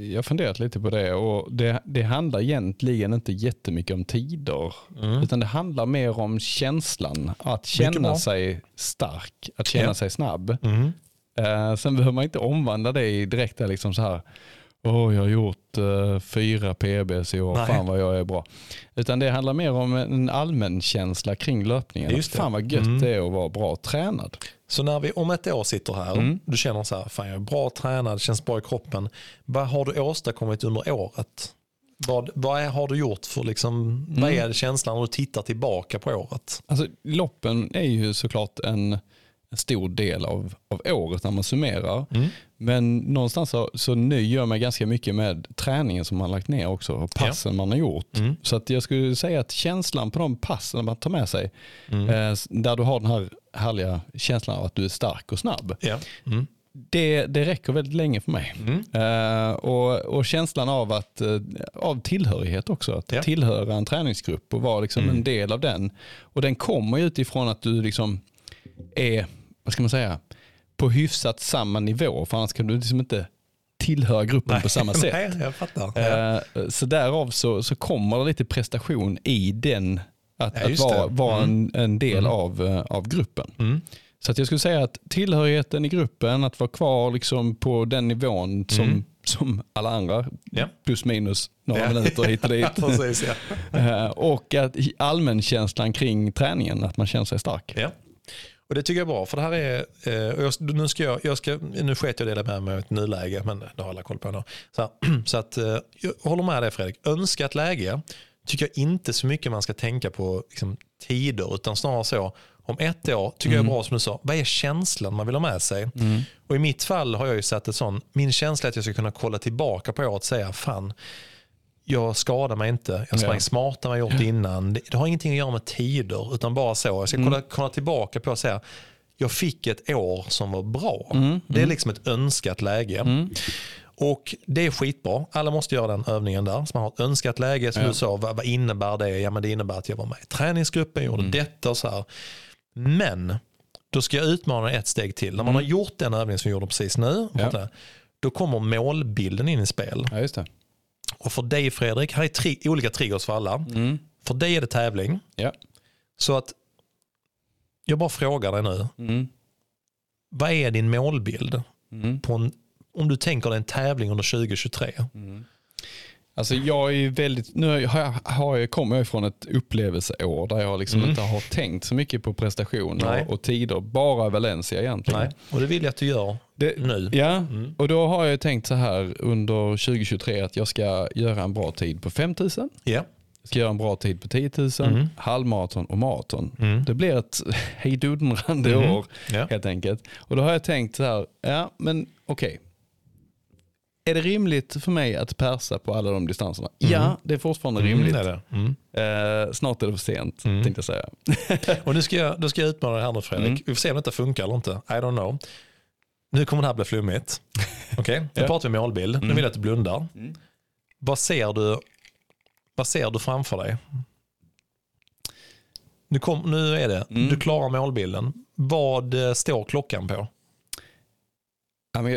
jag har funderat lite på det, och det, det handlar egentligen inte jättemycket om tider, mm. utan det handlar mer om känslan, att känna sig stark, att känna ja. sig snabb. Mm. Uh, sen behöver man inte omvandla det i direkt där liksom så här, åh oh, jag har gjort uh, fyra P B:s i år, nej. Fan vad jag är bra. Utan det handlar mer om en allmän känsla kring löpningen. Just det. Fan vad gött mm. det är att vara bra tränad. Så när vi om ett år sitter här, mm. du känner så här, fan jag är bra tränad, känns bra i kroppen. Vad har du åstadkommit under året? Vad, vad är, har du gjort för liksom, mm. vad är känslan när du tittar tillbaka på året? Alltså loppen är ju såklart en... en stor del av, av året när man summerar. Mm. Men någonstans så, så nöjer jag mig ganska mycket med träningen som man har lagt ner också och passen ja. man har gjort. Mm. Så att jag skulle säga att känslan på de passen man tar med sig, mm. eh, där du har den här härliga känslan av att du är stark och snabb. Ja. Mm. Det, det räcker väldigt länge för mig. Mm. Eh, och, och känslan av, att, av tillhörighet också. Att ja. tillhöra en träningsgrupp och vara liksom mm. en del av den. Och den kommer utifrån att du liksom är, vad ska man säga, på hyfsat samma nivå, för annars kan du liksom inte tillhöra gruppen nej, på samma sätt. Nej, jag fattar. Uh, så därav så, så kommer det lite prestation i den, att, ja, att vara, vara mm. en, en del mm. av, uh, av gruppen. Mm. Så att jag skulle säga att tillhörigheten i gruppen, att vara kvar liksom på den nivån som, mm. som alla andra, ja. plus minus några ja. minuter hit och dit. Precis, ja. uh, och att allmänkänslan kring träningen, att man känner sig stark. Ja. Och det tycker jag är bra, för det här är eh, jag, nu ska jag, jag ska nu sket jag dela med mig ett nyläge, men det har alla koll på ändå. Så, här, så att eh, jag håller med dig Fredrik. Önskat läge tycker jag inte så mycket man ska tänka på liksom, tider, utan snarare så om ett år tycker mm. jag är bra, som du sa. Vad är känslan man vill ha med sig? Mm. Och i mitt fall har jag ju satt ett sån, min känsla att jag ska kunna kolla tillbaka på året och säga fan, jag skadar mig inte. Jag sprang ja. smart när jag gjort innan. Det, det har ingenting att göra med tider, utan bara så. Jag ska mm. kolla, kolla tillbaka på och säga jag fick ett år som var bra. Mm. Mm. Det är liksom ett önskat läge. Mm. Och det är skitbra. Alla måste göra den övningen där. Så man har ett önskat läge. Som ja. du sa, vad, vad innebär det? Ja, men det innebär att jag var med i träningsgruppen, gjorde mm. detta och så här. Men då ska jag utmana ett steg till. När man mm. har gjort den övning som vi gjorde precis nu, ja. då kommer målbilden in i spel. Ja, just det. Och för dig Fredrik, här är tri- olika triggers för alla. Mm. För dig är det tävling. Ja. Så att jag bara frågar dig nu. Mm. Vad är din målbild? Mm. På en, om du tänker dig en tävling under tjugo tjugotre. Mm. Alltså jag är väldigt, nu har jag, har jag, kommer jag ifrån ett upplevelseår där jag liksom mm. inte har tänkt så mycket på prestationer och, och tider, bara Valencia egentligen. Nej. Och det vill jag att du gör det, nu. Ja, mm. och då har jag tänkt så här under tjugo tjugotre att jag ska göra en bra tid på fem tusen. Ja. Jag ska göra en bra tid på tio tusen, mm. halvmaraton och maraton. Mm. Det blir ett hejdundrande mm. år ja. helt enkelt. Och då har jag tänkt så här, ja men okej. Okay. Är det rimligt för mig att persa på alla de distanserna? Mm. Ja, det är fortfarande mm, rimligt. Det är det. Mm. Eh, snart är det för sent, mm. tänkte jag säga. Och nu ska jag, då ska jag utmana det här nu, Fredrik. Mm. Vi får se om detta funkar eller inte. I don't know. Nu kommer det här bli flummigt. Okej, okay. Nu ja. pratar vi målbild. Mm. Nu vill jag att du blundar. Mm. Vad ser du, vad ser du framför dig? Nu, kom, nu är det. Mm. Du klarar målbilden. Vad står klockan på?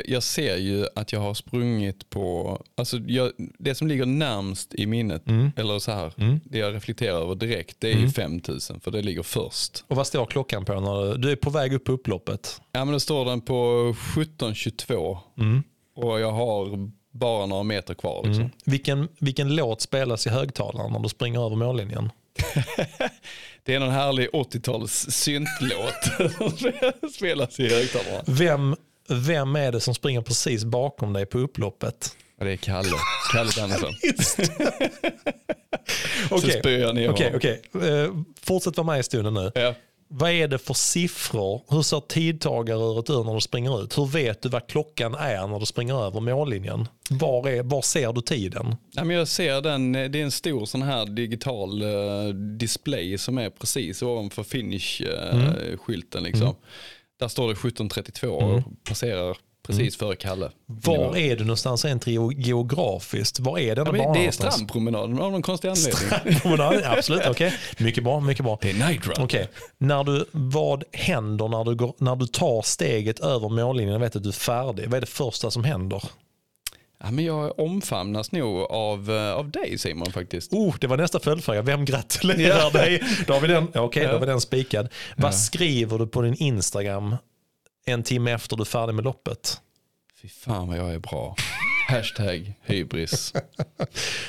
Jag ser ju att jag har sprungit på, alltså jag, det som ligger närmst i minnet, mm. eller så här, mm. det jag reflekterar över direkt, det är mm. ju fem tusen, för det ligger först. Och vad står klockan på när du är på väg upp på upploppet? Ja, men då står den på sjutton tjugotvå mm. och jag har bara några meter kvar. Liksom. Mm. Vilken, vilken låt spelas i högtalaren när du springer över mållinjen? Det är en härlig åttio-tals syntlåt som spelas i högtalaren. Vem Vem är det som springer precis bakom dig på upploppet? Det är Kalle. Kalle Danske. Okej, okej. Okay, okay. uh, fortsätt vara med i stunden nu. Ja. Vad är det för siffror? Hur ser tidtagarröret ut när du springer ut? Hur vet du vad klockan är när du springer över mållinjen? Var, är, var ser du tiden? Ja, men jag ser den, det är en stor sån här digital uh, display som är precis ovanför finish-skylten. Uh, mm. liksom. Mm. Där står det sjutton trettiotvå och mm. passerar precis mm. före Kalle. Var är du någonstans rent geografiskt? Var är den ja, banan? Det är strandpromenaden av någon konstig anledning. Strandpromenaden, absolut. Okay. Mycket bra, mycket bra. Det är night run. Okay. När du, vad händer när du, går, när du tar steget över mållinjen och vet att du är färdig? Vad är det första som händer? Ja, men jag omfamnas nog av, av dig, Simon, faktiskt. Oh, det var nästa följdfråga. Vem gratulerar ja. dig? Då har vi den, okay, då har vi den spikad. Ja. Vad skriver du på din Instagram en timme efter du är färdig med loppet? Fy fan vad jag är bra. Hashtag hybris.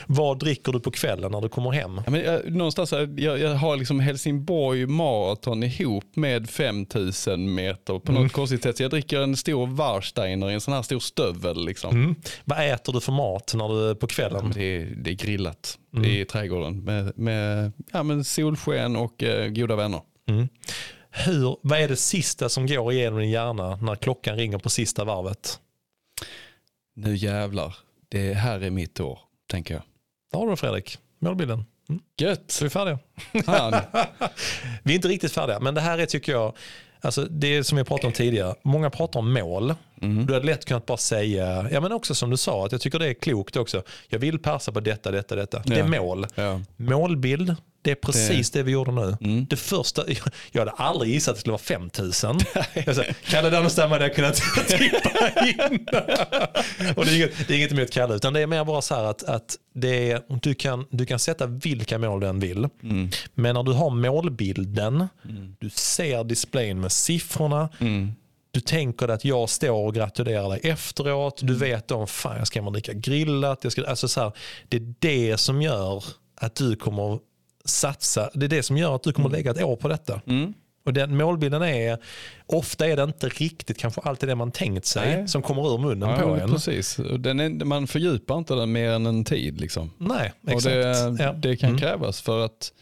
Vad dricker du på kvällen när du kommer hem? Ja, men jag, någonstans här, jag, jag har liksom Helsingborg Marathon ihop med fem tusen meter på mm. något konstigt sätt. Så jag dricker en stor Warsteiner i en sån här stor stövel. Liksom. Mm. Vad äter du för mat när du är på kvällen? Ja, det, är, det är grillat mm. i trädgården med, med ja, men solsken och eh, goda vänner. Mm. Hur, vad är det sista som går igenom din hjärna när klockan ringer på sista varvet? Nu jävlar, det här är mitt år, tänker jag. Där har du Fredrik, målbilden. Mm. Gött! Så är vi färdiga. Vi är inte riktigt färdiga, men det här är, tycker jag, alltså det som jag pratade om tidigare. Många pratar om mål. Mm. Du hade lätt kunnat bara säga, ja men också som du sa, att jag tycker det är klokt också. Jag vill passa på detta, detta, detta. Ja. Det är mål. Ja. Målbild. Det är precis det, det vi gjorde nu. Mm. Det första, jag hade aldrig gissat att det skulle vara fem tusen. Kalle Dannestam hade jag kunnat tippa in. Och det är inget, det är inget med Kalle, utan det är mer bara så här att, att det är, du, kan, du kan sätta vilka mål du än vill. Mm. Men när du har målbilden, mm. du ser displayen med siffrorna, mm. du tänker att jag står och gratulerar dig efteråt, du vet om fan jag ska man dricka grillat, jag ska, alltså så här, det är det som gör att du kommer satsa. Det är det som gör att du kommer lägga ett år på detta. Mm. Och den målbilden är, ofta är det inte riktigt kanske alltid det man tänkt sig. Nej. Som kommer ur munnen ja, på en. Precis. Den är, man fördjupar inte den mer än en tid. Liksom. Nej, exakt. Och det, ja. det kan mm. krävas för att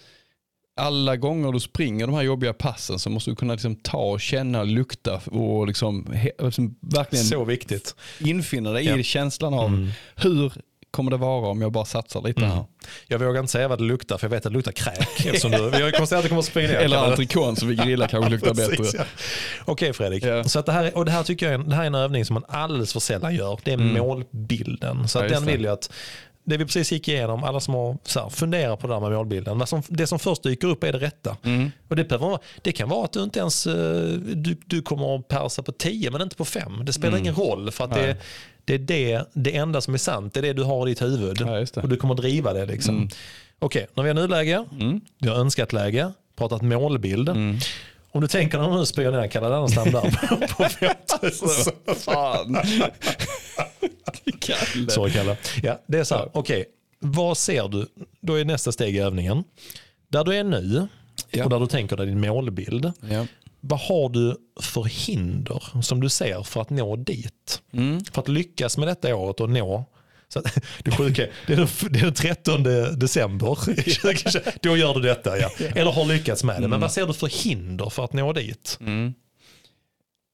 alla gånger du springer de här jobbiga passen så måste du kunna liksom ta och känna, lukta och liksom, liksom verkligen så viktigt. Infinna dig ja. i känslan av mm. hur kommer det vara om jag bara satsar lite mm. här. Jag vågar inte säga vad det luktar, för jag vet att det luktar kräk. Eftersom du, vi har ju konstaterat att det kommer att springa ner. Eller antrikon som vi grillar kanske luktar precis, bättre. Ja. Okej okay, Fredrik. Yeah. Så att det, här, och det här tycker jag är en, det här är en övning som man alldeles för sällan gör. Det är mm. målbilden. Så ja, att den vill jag att det vi precis gick igenom, alla som har så här, funderar på det där med målbilden. Som, det som först dyker upp är det rätta. Mm. Och det, behöver, det kan vara att du inte ens du, du kommer att persa på tio men inte på fem. Det spelar mm. ingen roll för att Nej. det Det är det, det enda som är sant. Det är det du har i ditt huvud. Ja, och du kommer att driva det. Liksom. Mm. Okej, okay, när vi har nuläge. Mm. Vi har önskat läge. Pratat målbild. Mm. Om du tänker när du nu spyr ner Kalle Dannestam där på femtusen. Fan. Kalle. Sorry Kalle. Ja, det är så här. Okej, okay. Vad ser du? Då är nästa steg i övningen. Där du är nu ja. och där du tänker dig din målbild. Ja. Vad har du för hinder som du ser för att nå dit? Mm. För att lyckas med detta året och nå. Så att, det, sjuka, det, är den, det är den trettonde december. Då gör du detta, ja. Eller har lyckats med det. Mm. Men vad ser du för hinder för att nå dit? Mm.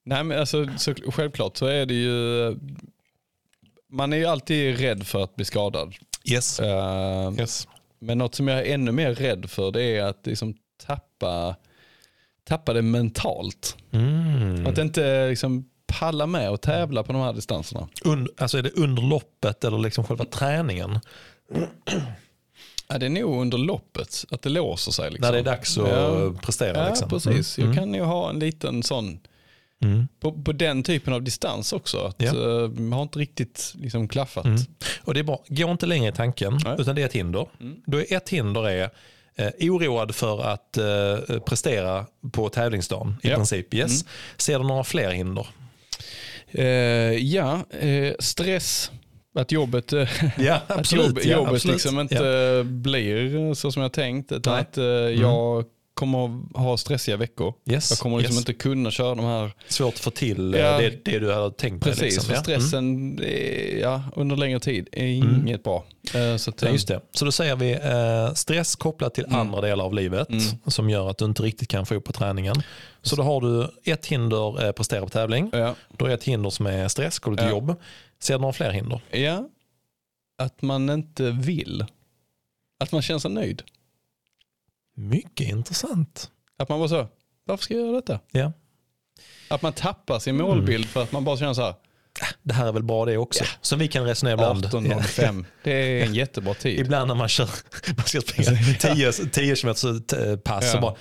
Nej, men alltså, så, självklart så är det ju... Man är ju alltid rädd för att bli skadad. Yes. Uh, yes. Men något som jag är ännu mer rädd för det är att liksom tappa... Tappa det mentalt. Mm. Att inte liksom palla med och tävla på de här distanserna. Und, alltså är det under loppet eller liksom själva träningen? Ja, det är nog under loppet. Att det låser sig. Liksom. När det är dags att ja. prestera. Ja, liksom. Precis. Mm. Jag kan ju ha en liten sån... Mm. På, på den typen av distans också. Att, ja. uh, har inte riktigt liksom klaffat. Mm. Och det är bra. Gå inte längre i tanken. Nej. Utan det är ett hinder. Mm. Då är ett hinder är... Eh, oroad för att eh, prestera på tävlingsdagen i ja. princip. Yes. Mm. Ser du några fler hinder? Eh, ja, eh, stress. Att jobbet, ja, att jobb, ja, jobbet liksom inte ja. blir så som jag tänkt. Utan att eh, mm. jag kommer ha stressiga veckor. Yes. Jag kommer liksom yes. inte kunna köra de här... Svårt att få till ja. det, det du har tänkt. Precis, liksom. För stressen ja. Mm. ja, under längre tid är inget mm. bra. Så, att, ja, just det. Så då säger vi eh, stress kopplat till mm. andra delar av livet mm. som gör att du inte riktigt kan få upp på träningen. Så då har du ett hinder eh, prestera på tävling. Ja. Då är ett hinder som är stress kopplat till ja. jobb. Ser du några fler hinder? Ja, att man inte vill. Att man känns nöjd. Mycket intressant. Att man bara så, varför ska jag göra detta? Ja. Att man tappar sin målbild mm. för att man bara känner så här, det här är väl bra det också. Yeah. Som vi kan resonera ibland. arton noll fem Det är en jättebra tid. Ibland när man kör, man ska springa tio kilometer pass, så bara,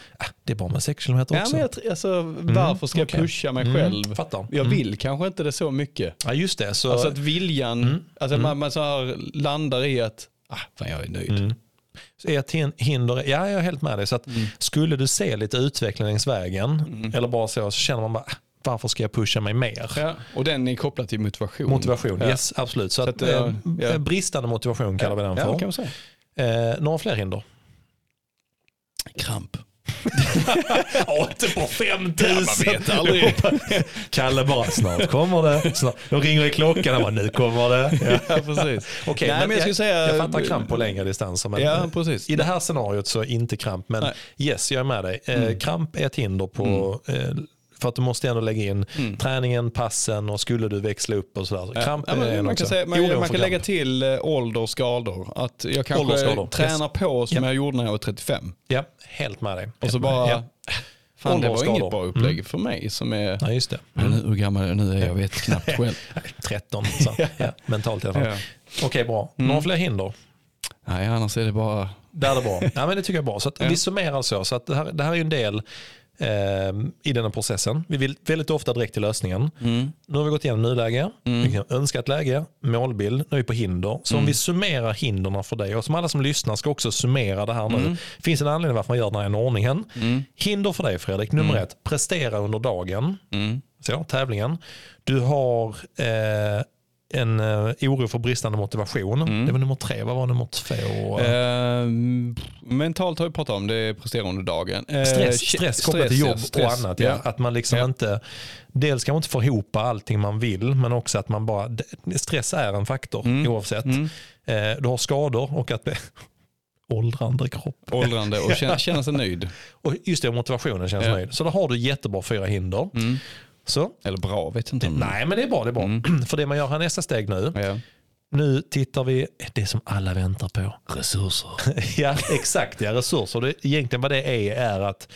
det är bara med sex kilometer också. Ja, men jag, alltså, varför ska mm, okay. jag pusha mig mm. själv? Fattar. Jag vill mm. kanske inte det så mycket. Ja, just det. Så, alltså att viljan, mm. alltså mm. man, man så här landar i att, ah, fan jag är nöjd. Mm. Är ett hinder, ja, jag är helt med dig. Så att mm. skulle du se lite utvecklingsvägen mm. eller bara så, så känner man bara, varför ska jag pusha mig mer? Ja, och den är kopplad till motivation. Motivation, ja. Yes, absolut. Så, så att, att, äh, ja. Bristande motivation kallar ja. vi den för. Ja, kan man säga. Eh, några fler hinder? Kramp. Ja, inte på fem tusen. Kalle bara, snart kommer det. Snart. De ringer i klockan och bara, nu kommer det. Ja, precis. Okej, nej, men jag, jag, säga, jag fattar kramp på längre distanser. Men ja, precis. I det här scenariot så inte kramp. Men nej. Yes, jag är med dig. Eh, mm. Kramp är ett hinder på... Mm. Eh, för att du måste ändå lägga in mm. träningen, passen och skulle du växla upp och sådär. Kramp ja, man, man kan, säga, man, man kan lägga till åldersskador. Att jag kanske tränar på som ja. jag gjorde när jag var trettiofem. Ja, helt med dig. Och så bara, ja. fan, det var inget bra upplägg mm. för mig som är... Ja, just det. Mm. Men hur gammal är nu? Jag vet knappt själv. tretton, så. Ja, mentalt i alla fall. Ja. Okej, okay, bra. Mm. Några fler hinder? Nej, annars är det bara... Det är det bra. Ja, men det tycker jag är bra. Så att ja. vi summerar så. Så att det här, det här är ju en del... i den här processen. Vi vill väldigt ofta direkt till lösningen. Mm. Nu har vi gått igenom nuläge, mm. önskat läge, målbild, nu är vi på hinder. Så mm. om vi summerar hinderna för dig, och som alla som lyssnar ska också summera det här nu. Mm. Finns en anledning varför man gör den här ordningen. Mm. Hinder för dig, Fredrik. Nummer mm. ett, prestera under dagen. Mm. Så, tävlingen. Du har eh, en eh, oro för bristande motivation. Mm. Det var nummer tre. Vad var nummer två? Eh, mentalt har vi pratat om det, prestera under dagen. Eh, stress, stress kopplat till jobb stress, och annat. Ja. Ja. Att man liksom ja. inte, dels kan man inte få ihop allting man vill, men också att man bara, stress är en faktor mm. oavsett. Mm. Eh, du har skador och att åldrande kropp. Åldrande och känna, känna sig nöjd. Och just det, motivationen känns ja. nöjd. Så då har du jättebra fyra hinder. Mm. Så. Eller bra, vet inte. Nej, men det är bra, det är bra. Mm. För det man gör här nästa steg nu. Ja. Nu tittar vi det som alla väntar på. Resurser. Ja, exakt. Ja, resurser. Det, egentligen vad det är är att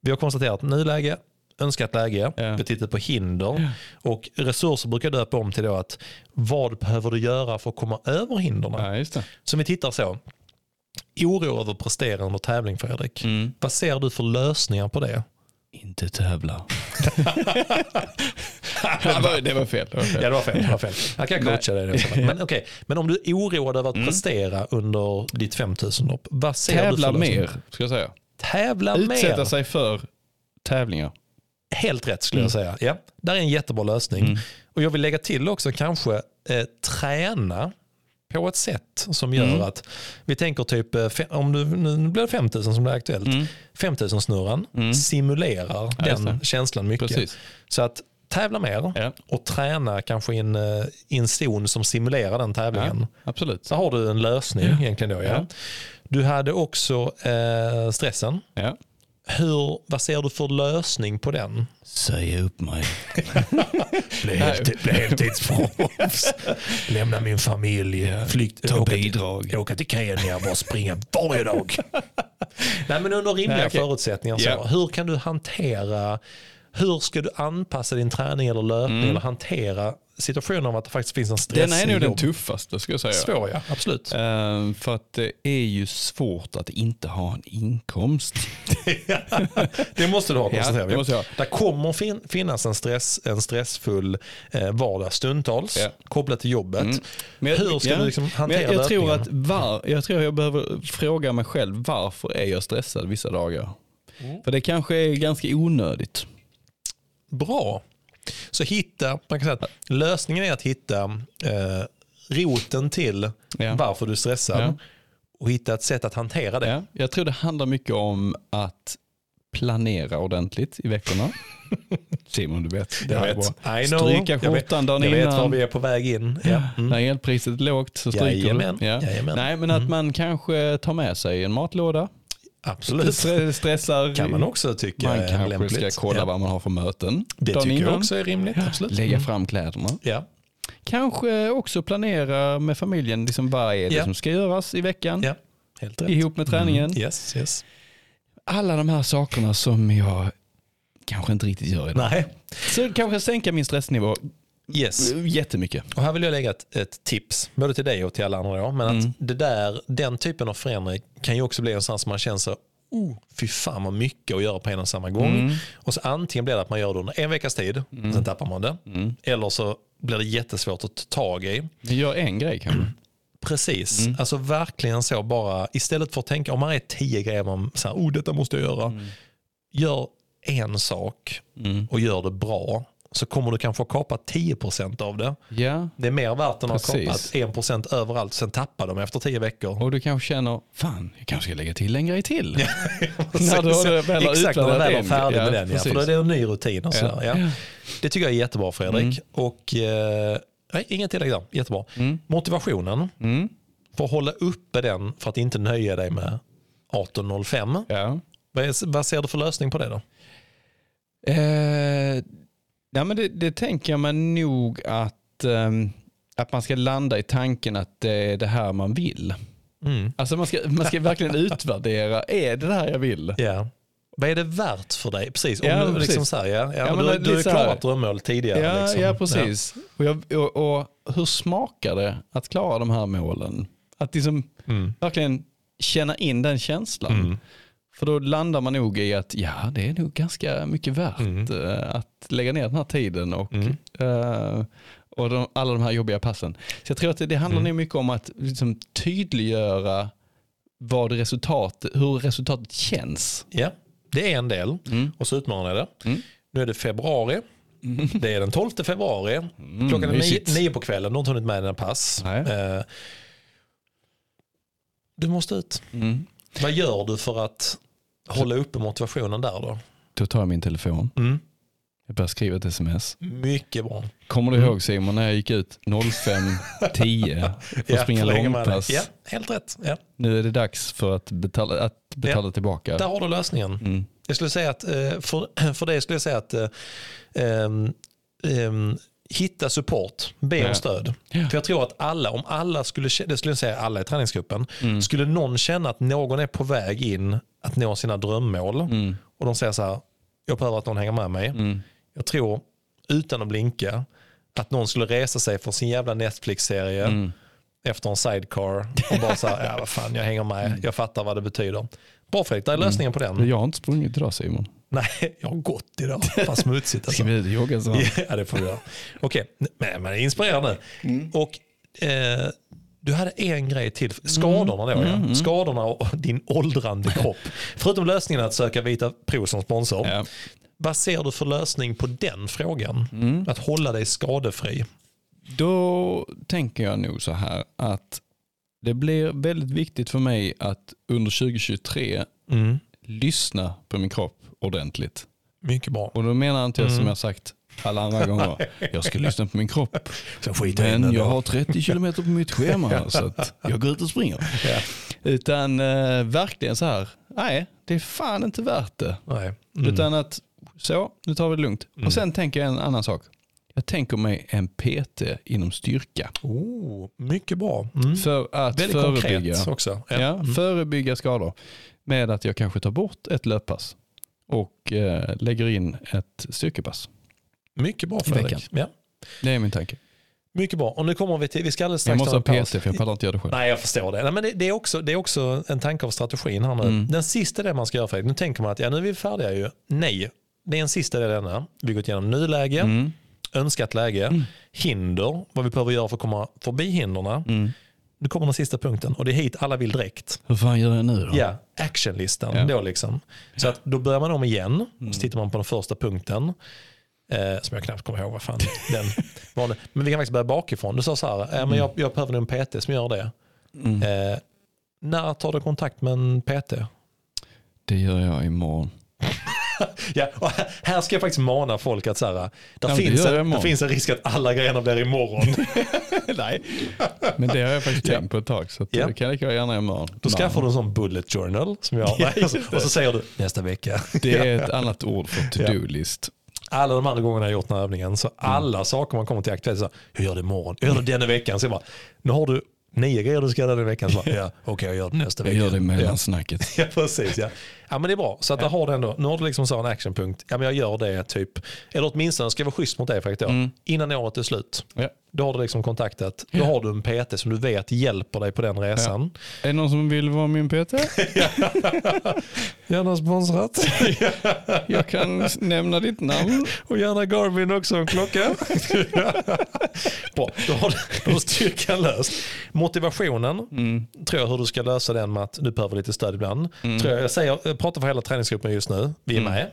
vi har konstaterat nuläge, önskat läge, ja. vi tittar på hinder. Ja. Och resurser brukar döpa om till då att vad behöver du göra för att komma över hinderna? Ja, just det. Så vi tittar så. Oro över presterande och tävling, Fredrik. Mm. Vad ser du för lösningar på det? Inte tävla. det, var, det var fel. Det var fel. Ja, det var fel. Det var fel. Jag kan coacha dig. Det. Men, okay. Men om du är oroad över att mm. prestera under ditt femtusen-lopp, vad ser tävla du för lösning? Mer, ska jag säga. Tävla Utsätta mer. Utsätta sig för tävlingar. Helt rätt skulle mm. jag säga. Ja, där är en jättebra lösning. Mm. Och jag vill lägga till också kanske eh, träna på ett sätt som gör mm. att vi tänker typ, om du, nu blir det femtusen som blir aktuellt, mm. femtusen-snurran mm. simulerar ja, den känslan mycket. Precis. Så att tävla mer ja. och träna kanske i en, en zon som simulerar den tävlingen. Ja, absolut. Så har du en lösning ja. egentligen då. Ja. Ja. Du hade också eh, stressen. Ja. Hur, vad ser du för lösning på den? Säg upp mig. Bli heltidsproffs. Lämna min familj. Flykt, ta åka bidrag. Till, åka till Kenya och bara springa varje dag. Nej, men under rimliga Nej, okay. förutsättningar. Så, yeah. Hur kan du hantera... Hur ska du anpassa din träning eller löpning mm. eller hantera situationen om att det faktiskt finns en stress? Den är nog den tuffaste, ska jag säga. Svår, ja. Absolut. Um, för att det är ju svårt att inte ha en inkomst. Det måste du ha, konstaterar vi. Ja, det kommer fin- finnas en, stress, en stressfull eh, vardag stundtals ja. kopplat till jobbet. Mm. Men jag, Hur ska ja. du liksom hantera jag, jag tror att var, Jag tror att jag behöver fråga mig själv, varför är jag stressad vissa dagar? Mm. För det kanske är ganska onödigt. Bra. Så hitta, man kan säga att lösningen är att hitta eh, roten till ja. varför du stressar ja. och hitta ett sätt att hantera det. Ja. Jag tror det handlar mycket om att planera ordentligt i veckorna. Simon, du vet. Jag vet. Stryka skjortan dagen innan. Jag vet var vi är på väg in. Ja. Mm. När elpriset är lågt så stryker Jajamän. du. Ja. Nej, men att mm. man kanske tar med sig en matlåda. Absolut. Stressar. Kan man också tycka man är lämpligt. Man ska kolla ja. vad man har för möten. Det tycker innan. jag också är rimligt. Ja. Absolut. Lägga fram kläderna. Ja. Kanske också planera med familjen liksom vad är det ja. som ska göras i veckan. Ja. Helt rätt. Ihop med träningen. Mm. Yes, yes. Alla de här sakerna som jag kanske inte riktigt gör idag. Nej. Så kanske sänka min stressnivå Yes. Jättemycket. Och här vill jag lägga ett, ett tips både till dig och till alla andra då, men mm. att det där, den typen av förändring kan ju också bli en sån som man känner så oh, fy fan vad mycket att göra på en och samma gång. Mm. Och så antingen blir det att man gör det under en veckas tid, mm. sen tappar man det. Mm. Eller så blir det jättesvårt att ta tag i. Vi gör en grej kan man. Precis, mm. alltså verkligen så bara, istället för att tänka, om man är tio grejer man så här, oh detta måste jag göra. Mm. Gör en sak mm. och gör det bra. Så kommer du kanske kapa tio procent av det. Yeah. Det är mer värt än att ha kapat en procent överallt. Sen tappar de efter tio veckor. Och du kanske känner, fan, jag kanske ska lägga till en grej till. Ja, när du har väl exakt, när du väl är färdig med ja, den. Ja, för det är en ny rutin och sådär. Ja. Ja. Det tycker jag är jättebra, Fredrik. Mm. Och eh, nej, inget tillägg där. Jättebra. Mm. Motivationen. Mm. För att hålla uppe den för att inte nöja dig med arton noll fem. Ja. Vad, vad ser du för lösning på det då? Eh... Ja, men det, det tänker jag mig nog att, um, att man ska landa i tanken att det är det här man vill. Mm. Alltså man ska, man ska verkligen utvärdera, är det det här jag vill? Yeah. Vad är det värt för dig? Precis, om ja, du, precis. Liksom så här, ja. Ja, ja, du, du är klarat drömmål tidigare. Ja, liksom. Ja precis. Ja. Och, jag, och, och hur smakar det att klara de här målen? Att liksom mm. verkligen känna in den känslan. Mm. För då landar man nog i att ja, det är nog ganska mycket värt mm. att lägga ner den här tiden och, mm. uh, och de, alla de här jobbiga passen. Så jag tror att det, det handlar mm. mycket om att liksom, tydliggöra vad resultat, hur resultatet känns. Ja, det är en del. Mm. Och så utmanar jag det. Mm. Nu är det februari. Mm. Det är den tolfte februari. Mm. Klockan är nio, nio på kvällen. Du har inte hunnit med den pass. Uh, du måste ut. Mm. Vad gör du för att hålla uppe motivationen där då? Då tar jag min telefon. Mm. Jag börjar skriva ett sms. Mycket bra. Kommer du mm. ihåg Simon när jag gick ut fem tio för att springa långpass? Ja, helt rätt. Ja. Nu är det dags för att betala, att betala ja. tillbaka. Där har du lösningen. Mm. Jag skulle säga att, för, för det skulle jag säga att um, um, hitta support, be om stöd. Ja. För jag tror att alla, om alla skulle, det skulle jag säga alla i träningsgruppen, mm. skulle någon känna att någon är på väg in att nå sina drömmål mm. och de säger så här, jag behöver att någon hänger med mig. Mm. Jag tror, utan att blinka, att någon skulle resa sig från sin jävla Netflix-serie mm. efter en sidecar och bara så här, ja vad fan, jag hänger med, jag fattar vad det betyder. Bra Fredrik, där är lösningen mm. på den. Jag har inte sprungit idag Simon. Nej, jag har gått idag. Fan smutsigt alltså. Ska vi yoga så? Ja, det får vi göra. Okej, okay. Men inspirerande. Mm. Och eh, du hade en grej till. Skadorna då, mm. ja. Skadorna och din åldrande kropp. Förutom lösningen att söka Vita Pro som sponsor. Ja. Vad ser du för lösning på den frågan? Mm. Att hålla dig skadefri? Då tänker jag nog så här att det blir väldigt viktigt för mig att under tjugo tjugotre mm. lyssna på min kropp ordentligt. Mycket bra. Och då menar inte jag mm. som jag sagt alla andra gånger. Jag ska lyssna på min kropp. Men jag har trettio kilometer på mitt schema så att jag går ut och springer. Ja. Utan eh, verkligen så här, nej, det är fan inte värt det. Nej. Mm. Utan att så, nu tar vi det lugnt. Mm. Och sen tänker jag en annan sak. Jag tänker mig en P T inom styrka. Oh, mycket bra. Mm. För att väldigt förebygga också. Ja. Ja, mm. förebygga skador med att jag kanske tar bort ett löppass och eh, lägger in ett styrkepass. Mycket bra Fredrik. Ja. Det är min tanke. Mycket bra. Och nu kommer vi till vi ska alldeles strax. Jag måste ha P T för jag pallar inte göra det själv. Nej, jag förstår det. Nej, men det, det är också det är också en tanke av strategin här nu. Mm. Den sista det man ska göra Fredrik. Nu tänker man att ja, nu är vi färdiga ju. Nej, det är en sista det denna. Vi går igenom nyläge. Mm. Önskat läge, mm. hinder, vad vi behöver göra för att komma förbi hinderna. Mm. Nu kommer den sista punkten och det är hit alla vill direkt. Hur fan gör jag nu då? Ja, actionlistan ja. Då liksom. Så att då börjar man om igen mm. så tittar man på den första punkten eh, som jag knappt kommer ihåg vad fan den var det. Men vi kan faktiskt börja bakifrån. Du sa så här, äh, men jag, jag behöver en P T som gör det. Mm. Eh, när tar du kontakt med en P T? Det gör jag imorgon. Ja, och här ska jag faktiskt mana folk att så här, där ja, finns en, det finns en risk att alla grejerna blir imorgon. Nej. Men det har jag faktiskt tänkt på ett tag så ja. Det kan jag gärna imorgon. Då skaffar du en sån bullet journal som jag ja, och, så, och så säger du nästa vecka. Det är ett annat ord för to-do-list. Ja. Alla de andra gångerna jag gjort den här övningen så alla mm. saker man kommer till aktuellt så hur gör det imorgon? Hur gör det denna veckan? Så bara, nu har du nio grejer du ska göra den veckan. Så bara, ja, okej, okay, jag gör det nästa vecka. Jag gör det mellan snacket. Ja, precis. Ja. Ja, men det är bra. Så att jag har den då. Nu har du liksom så en actionpunkt. Ja, men jag gör det typ. Eller åtminstone ska jag vara schysst mot dig faktiskt. Mm. Innan året är slut. Ja. Då har du liksom kontaktat. Då har du en P T som du vet hjälper dig på den resan. Ja. Är det någon som vill vara min P T? Gärna sponsrat. Jag kan nämna ditt namn. Och gärna Garmin också, en klocka. Bra, då har du styrkan löst. Motivationen, mm. tror jag hur du ska lösa den med att du behöver lite stöd ibland. Mm. Tror jag, jag, säger, jag pratar för hela träningsgruppen just nu. Vi är mm. med.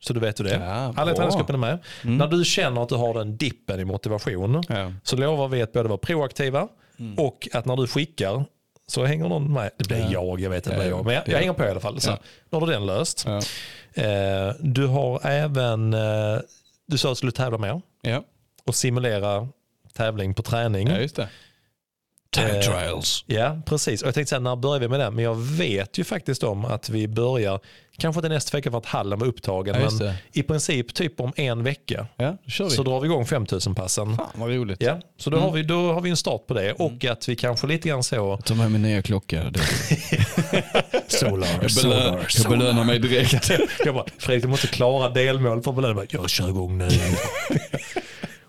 Så du vet ju det. Ja, alla i träningsgruppen är med. Mm. När du känner att du har den dippen i motivation ja. Så lovar vi att både vara proaktiva mm. och att när du skickar så hänger någon med. Det blir ja. jag, jag vet inte det blir jag. Men jag, jag hänger på i alla fall. Så. Ja. Då har du den löst. Ja. Eh, du har även eh, du sa att du skulle tävla med ja. och simulera tävling på träning. Ja, just det. Time trials. Eh, ja, precis. Och jag tänkte så här, när börjar vi med det? Men jag vet ju faktiskt om att vi börjar, kanske inte nästa vecka för att hallen var upptagen, ja, men i princip typ om en vecka ja, kör vi. Så drar vi igång femtusen passen. Fan, vad roligt. Ja, så då, mm. har vi, då har vi en start på det och mm. att vi kanske lite grann så... Ta med min nya klocka. Solar, jag belönar, solar, jag belönar solar. mig direkt. Jag bara, Fredrik, du måste klara delmål för att belöna mig. Jag kör igång nu.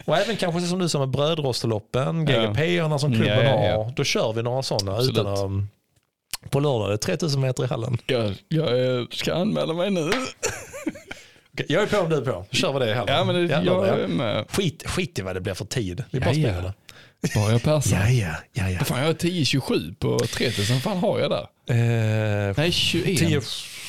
Och även kanske som du som är brödrosteloppen, G G P-arna som klubben ja, ja, ja. har. Då kör vi några sådana utan att, på lördag är det tretusen meter i hallen. Jag, jag ska anmäla mig nu. Okay, jag är på om du är på. Kör vi det i hallen. Ja, men det, ja, jag är med. Skit, skit i vad det blir för tid. Vi bara springer det. Bara jag passar. Ja, ja, ja, ja. Fan, jag har tio tjugosju på tretusen. Fan har jag där? Eh, Nej, tjugoett. tio,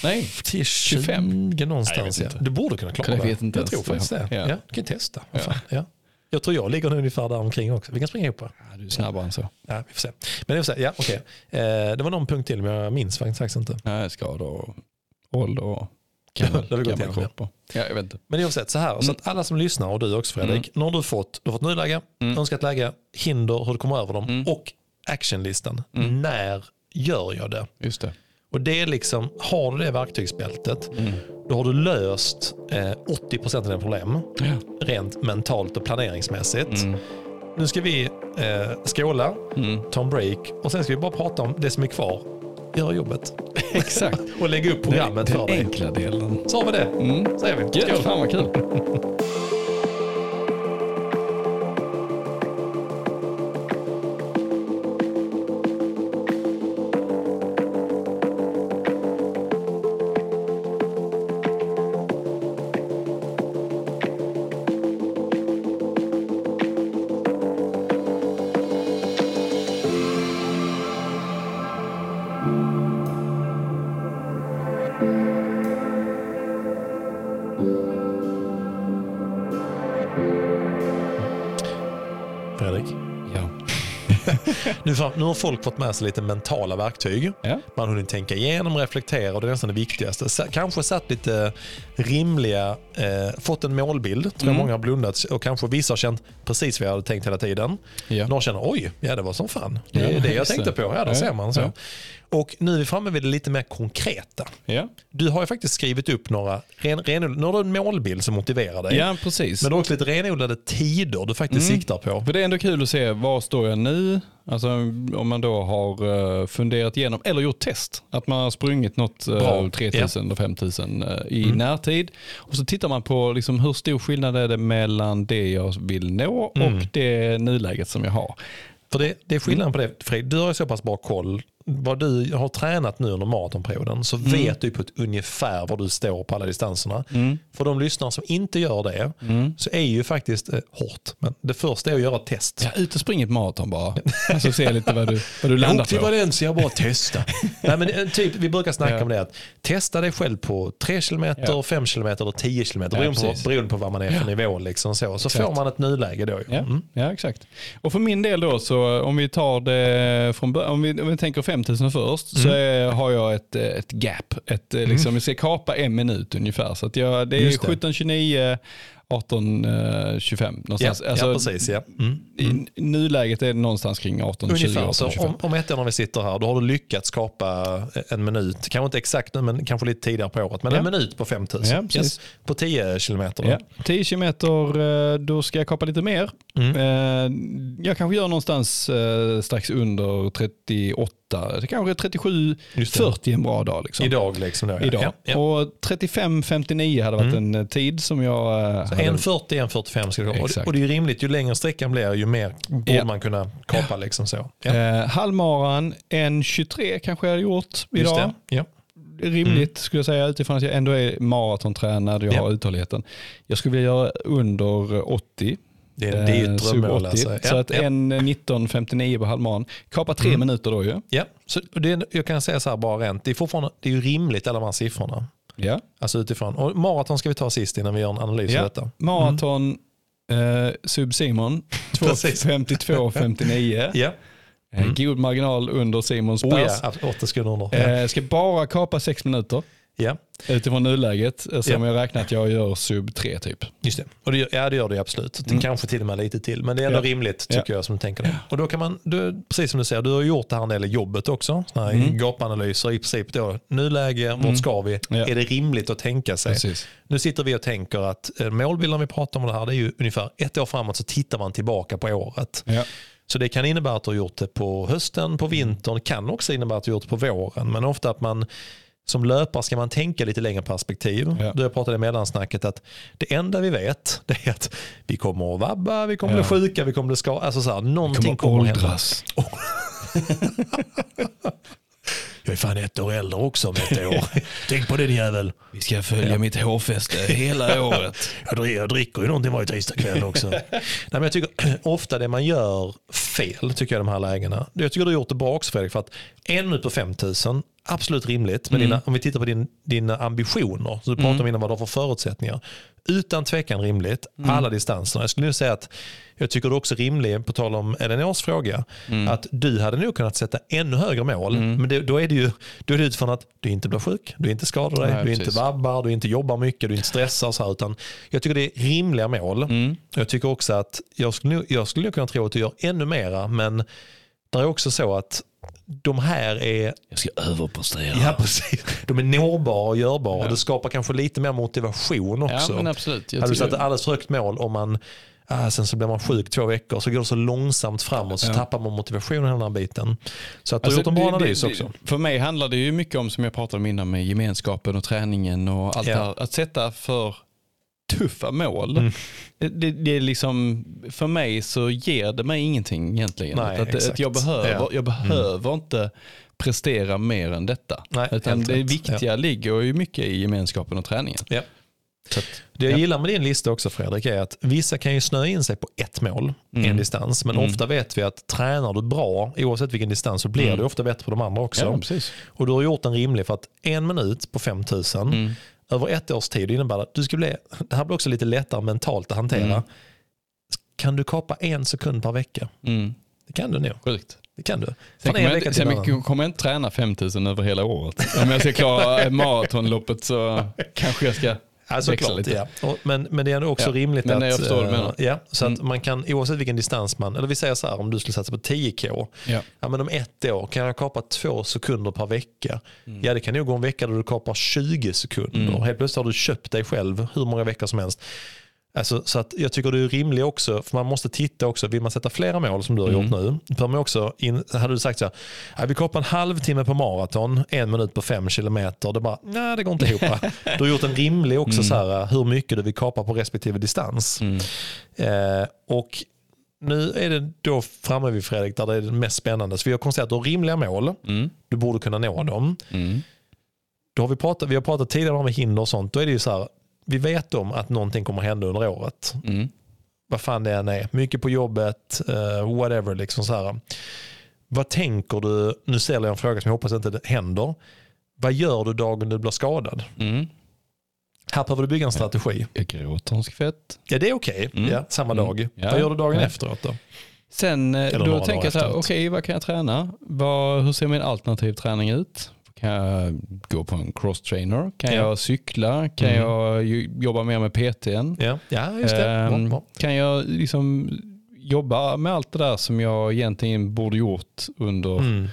Nej, tio tjugofem. Någonstans. Nej, du borde kunna klara det. Jag vet inte. Jag tror faktiskt det. Ja. Ja, du kan testa. Ja. Fan, ja. Jag tror jag ligger nu ungefär där omkring också. Vi kan springa ihop. Ja, du är snabbare än så. Ja, vi får se. Men det, får se. Ja, okay. eh, det var någon punkt till, men jag minns faktiskt inte. Nej, skador och ålder och kamerakoppar. Ja, jag vet inte. Men det har sett så här. Mm. Så att alla som lyssnar, och du också Fredrik, mm. när du har fått, du har fått nyläge, mm. önskat läge, hinder, hur du kommer över dem mm. och actionlistan. Mm. När gör jag det? Just det. Och det är liksom, har du det verktygsbältet mm. då har du löst eh, åttio procent av dina problem ja. rent mentalt och planeringsmässigt. Mm. Nu ska vi eh, skåla, mm. ta en break och sen ska vi bara prata om det som är kvar. Gör jobbet. Exakt. Och lägga upp programmet det, det för dig. Den enkla delen. Så har vi det. Mm. Så är vi. Gött, fan vad kul. Nu, nu har folk fått med sig lite mentala verktyg. Ja. Man hunnit tänka igenom, reflektera och det är nästan det viktigaste. Kanske satt lite rimliga, eh, fått en målbild. Tror jag mm. många har blundat och kanske vissa har känt precis vad jag hade tänkt hela tiden. Ja. Några känner, oj, ja det var som fan. Det är ja, det jag tänkte på. Ja, då ja. ser man så. Ja. Och nu är vi framme vid det lite mer konkreta. Ja. Du har ju faktiskt skrivit upp några, ren, ren, några målbild som motiverar dig. Ja, precis. Men också lite renodlade tider du faktiskt mm. siktar på. För det är ändå kul att se, var står jag nu? Alltså om man då har funderat igenom eller gjort test. Att man har sprungit något bra. tretusen ja. och femtusen i mm. närtid. Och så tittar man på liksom hur stor skillnad är det mellan det jag vill nå mm. och det nuläget som jag har. För det, det är skillnaden på det, Fred. Du har ju så pass bra koll. Vad du har tränat nu under maratonperioden så mm. vet du på ett ungefär var du står på alla distanserna. Mm. För de lyssnare som inte gör det mm. så är ju faktiskt eh, hårt. Men det första är att göra ett test. Ja, ut och spring ett maraton bara. Alltså se lite vad du, vad du landar på. Jag åkte den så jag bara testa. Nej, men typ, vi brukar snacka ja. om det. Att testa dig själv på tre kilometer, ja. fem kilometer eller tio kilometer. Ja, beroende, på, beroende på vad man är för ja. nivå. Liksom, så så får man ett nyläge då. Ja. Mm. ja, exakt. Och för min del då så om vi tar det från början. Om vi, om vi tänker fem femtusen först mm. så är, har jag ett, ett gap. Ett, mm. liksom, jag ska kapa en minut ungefär. Så att jag, det är sjutton tjugonio arton tjugofem någonstans. Ja, alltså, ja precis. Ja. Mm. Mm. I nuläget är det någonstans kring arton tjugo. Om, om ett år när vi sitter här, då har du lyckats skapa en minut, kanske inte exakt nu, men kanske lite tidigare på året, men ja. en minut på fem tusen. Ja, yes. På tio kilometer. Då. Ja. tio kilometer, då ska jag kapa lite mer. Mm. Jag kanske gör någonstans strax under trettioåtta. Det kanske är trettiosju fyrtio en bra dag. Liksom. Idag liksom. Då, ja. Idag. Ja, ja. Och trettiofem femtionio hade varit mm. en tid som jag... Så hade... en fyrtio till en fyrtiofem ska det vara. Och, och det är ju rimligt, ju längre sträckan blir, ju mer borde ja. man kunna kapa. Ja. Liksom så. Ja. Eh, halvmaran, en tjugotre kanske jag hade gjort idag. Just det. Ja. Rimligt mm. skulle jag säga, utifrån att jag ändå är maratontränad, jag ja. har uthålligheten. Jag skulle vilja göra under åttio. Det är, det är ett drömmål. Alltså. Ja, så att ja. en nitton femtionio på halvman kapar tre mm. minuter då ju. Ja, så det, jag kan säga så här bara rent. Det är fortfarande, det är ju rimligt alla de här siffrorna. Ja. Alltså utifrån. Och maraton ska vi ta sist innan vi gör en analys ja. av detta. Maraton mm. eh, sub Simon två femtiotvå femtionio. Ja. Mm. God marginal under Simons oh, pass. Ja, åtta sekunder under. Ja. Eh, ska bara kapa sex minuter. Ja. Utifrån nuläget som ja. jag räknat att jag gör sub tre typ. Just det. Och det, ja, det gör det absolut. Det mm. kanske till och med lite till. Men det är ändå ja. rimligt tycker ja. jag som tänker det. Och då kan man, du, precis som du säger, du har gjort det här en del i jobbet också. Såna här mm. gapanalyser i princip då. Nuläge, mm. vart ska vi? Ja. Är det rimligt att tänka sig? Precis. Nu sitter vi och tänker att målbilden vi pratar om det här, det är ju ungefär ett år framåt så tittar man tillbaka på året. Ja. Så det kan innebära att du har gjort det på hösten, på vintern. Kan också innebära att du har gjort det på våren. Men ofta att man... Som löpare ska man tänka lite längre perspektiv. Ja. Då jag pratade i mellansnacket att det enda vi vet det är att vi kommer att vabba, vi kommer ja. att bli sjuka, vi kommer att bli skadade. Alltså så här, någonting kommer att åldras. Hända. Oh. Jag är fan ett år äldre också om ett år. Tänk på det, din jävel. Vi ska följa ja. mitt hårfäste hela året. Jag dricker ju någonting varje tisdag kväll också. Nej, men jag tycker ofta det man gör fel, tycker jag, i de här lägena. Jag tycker du har gjort det bra också, Fredrik, för att en minut på femtusen, absolut rimligt. Men mm. dina, om vi tittar på din, dina ambitioner, så du pratar mm. om innan vad du har för förutsättningar. Utan tvekan rimligt, mm. alla distanserna. Jag skulle nu säga att jag tycker det är också rimligt, på tal om en årsfråga, mm. att du hade nog kunnat sätta ännu högre mål. Mm. Men det, då är det ju då är det utifrån att du inte blir sjuk, du inte skadar dig, Nej, du precis. inte vabbar, du inte jobbar mycket, du inte stressar. Så här, utan jag tycker det är rimliga mål. Mm. Jag tycker också att jag skulle, jag skulle kunna tro att du gör ännu mera, men det är också så att de här är... Jag ska överprestera. Ja, precis. De är nåbara och görbara. Ja. Det skapar kanske lite mer motivation också. Ja, men absolut. Jag hade du satt ett alldeles högt mål om man... Ah, sen så blir man sjuk två veckor, så går det så långsamt framåt, så ja. tappar man motivationen i den här biten. Så att du alltså, gjort en bra analys också. För mig handlar det ju mycket om, som jag pratade om innan, med gemenskapen och träningen och allt ja. det här. Att sätta för tuffa mål. Mm. Det, det är liksom, för mig så ger det mig ingenting egentligen. Nej, att, att jag behöver, ja. jag behöver mm. inte prestera mer än detta. Nej, utan det viktiga ja. ligger ju mycket i gemenskapen och träningen. Ja. Så att, det jag ja. gillar med din lista också, Fredrik, är att vissa kan ju snöa in sig på ett mål, mm. en distans, men mm. ofta vet vi att tränar du bra, oavsett vilken distans, så blir mm. du ofta bättre på de andra också. Ja, precis. Och du har gjort en rimlig, för att en minut på femtusen mm. över ett års tid innebär att du ska bli, det här blir också lite lättare mentalt att hantera. Mm. Kan du kapa en sekund per vecka? Mm. Det kan du nog. Sjukt. Det kan du. Sen kommer jag, sen jag kommer inte träna femtusen över hela året. Om jag ska klara maratonloppet så kanske jag ska... Alltså klart, ja. Och, men, men det är ändå också ja. rimligt men att, jag förstår det, menar. Ja, så att mm. man kan, oavsett vilken distans man, eller vi säger så här, om du skulle satsa på tio kilometer, ja. ja men om ett år kan jag kapa två sekunder per vecka. Mm. Ja, det kan ju gå en vecka där du kapar tjugo sekunder. Mm. Och helt plötsligt har du köpt dig själv hur många veckor som helst. Alltså, så att jag tycker det är rimligt också, för man måste titta också, vill man sätta flera mål som du har gjort mm. nu, för man också in, hade du sagt så här, vi kapar en halvtimme på maraton, en minut på fem kilometer, det bara, nej det går inte ihop. Du har gjort en rimlig också mm. så här, hur mycket du vill kapa på respektive distans. Mm. Eh, och nu är det då framme vid, Fredrik, där det är det mest spännande. Så vi har konstaterat att du har rimliga mål, mm. du borde kunna nå dem. Mm. Då har vi, pratat, vi har pratat tidigare om hinder och sånt, då är det ju så här, vi vet om att någonting kommer hända under året. Mm. Vad fan det än är. Mycket på jobbet, uh, whatever. Liksom så här. Vad tänker du, nu ställer jag en fråga som jag hoppas inte händer. Vad gör du dagen du blir skadad? Mm. Här behöver du bygga en strategi. Jag gråter hanskfett. Ja, det är okej. Okay. Mm. Ja, samma mm. dag. Ja. Vad gör du dagen mm. efteråt då? Sen eller då tänker jag så här, okej, okay, vad kan jag träna? Vad, hur ser min alternativ träning ut? Kan jag gå på en cross-trainer? Kan ja. jag cykla? Kan mm. jag jobba mer med P T N? Ja, ja just det. Eh, ja, ja. Kan jag liksom jobba med allt det där som jag egentligen borde gjort under mm.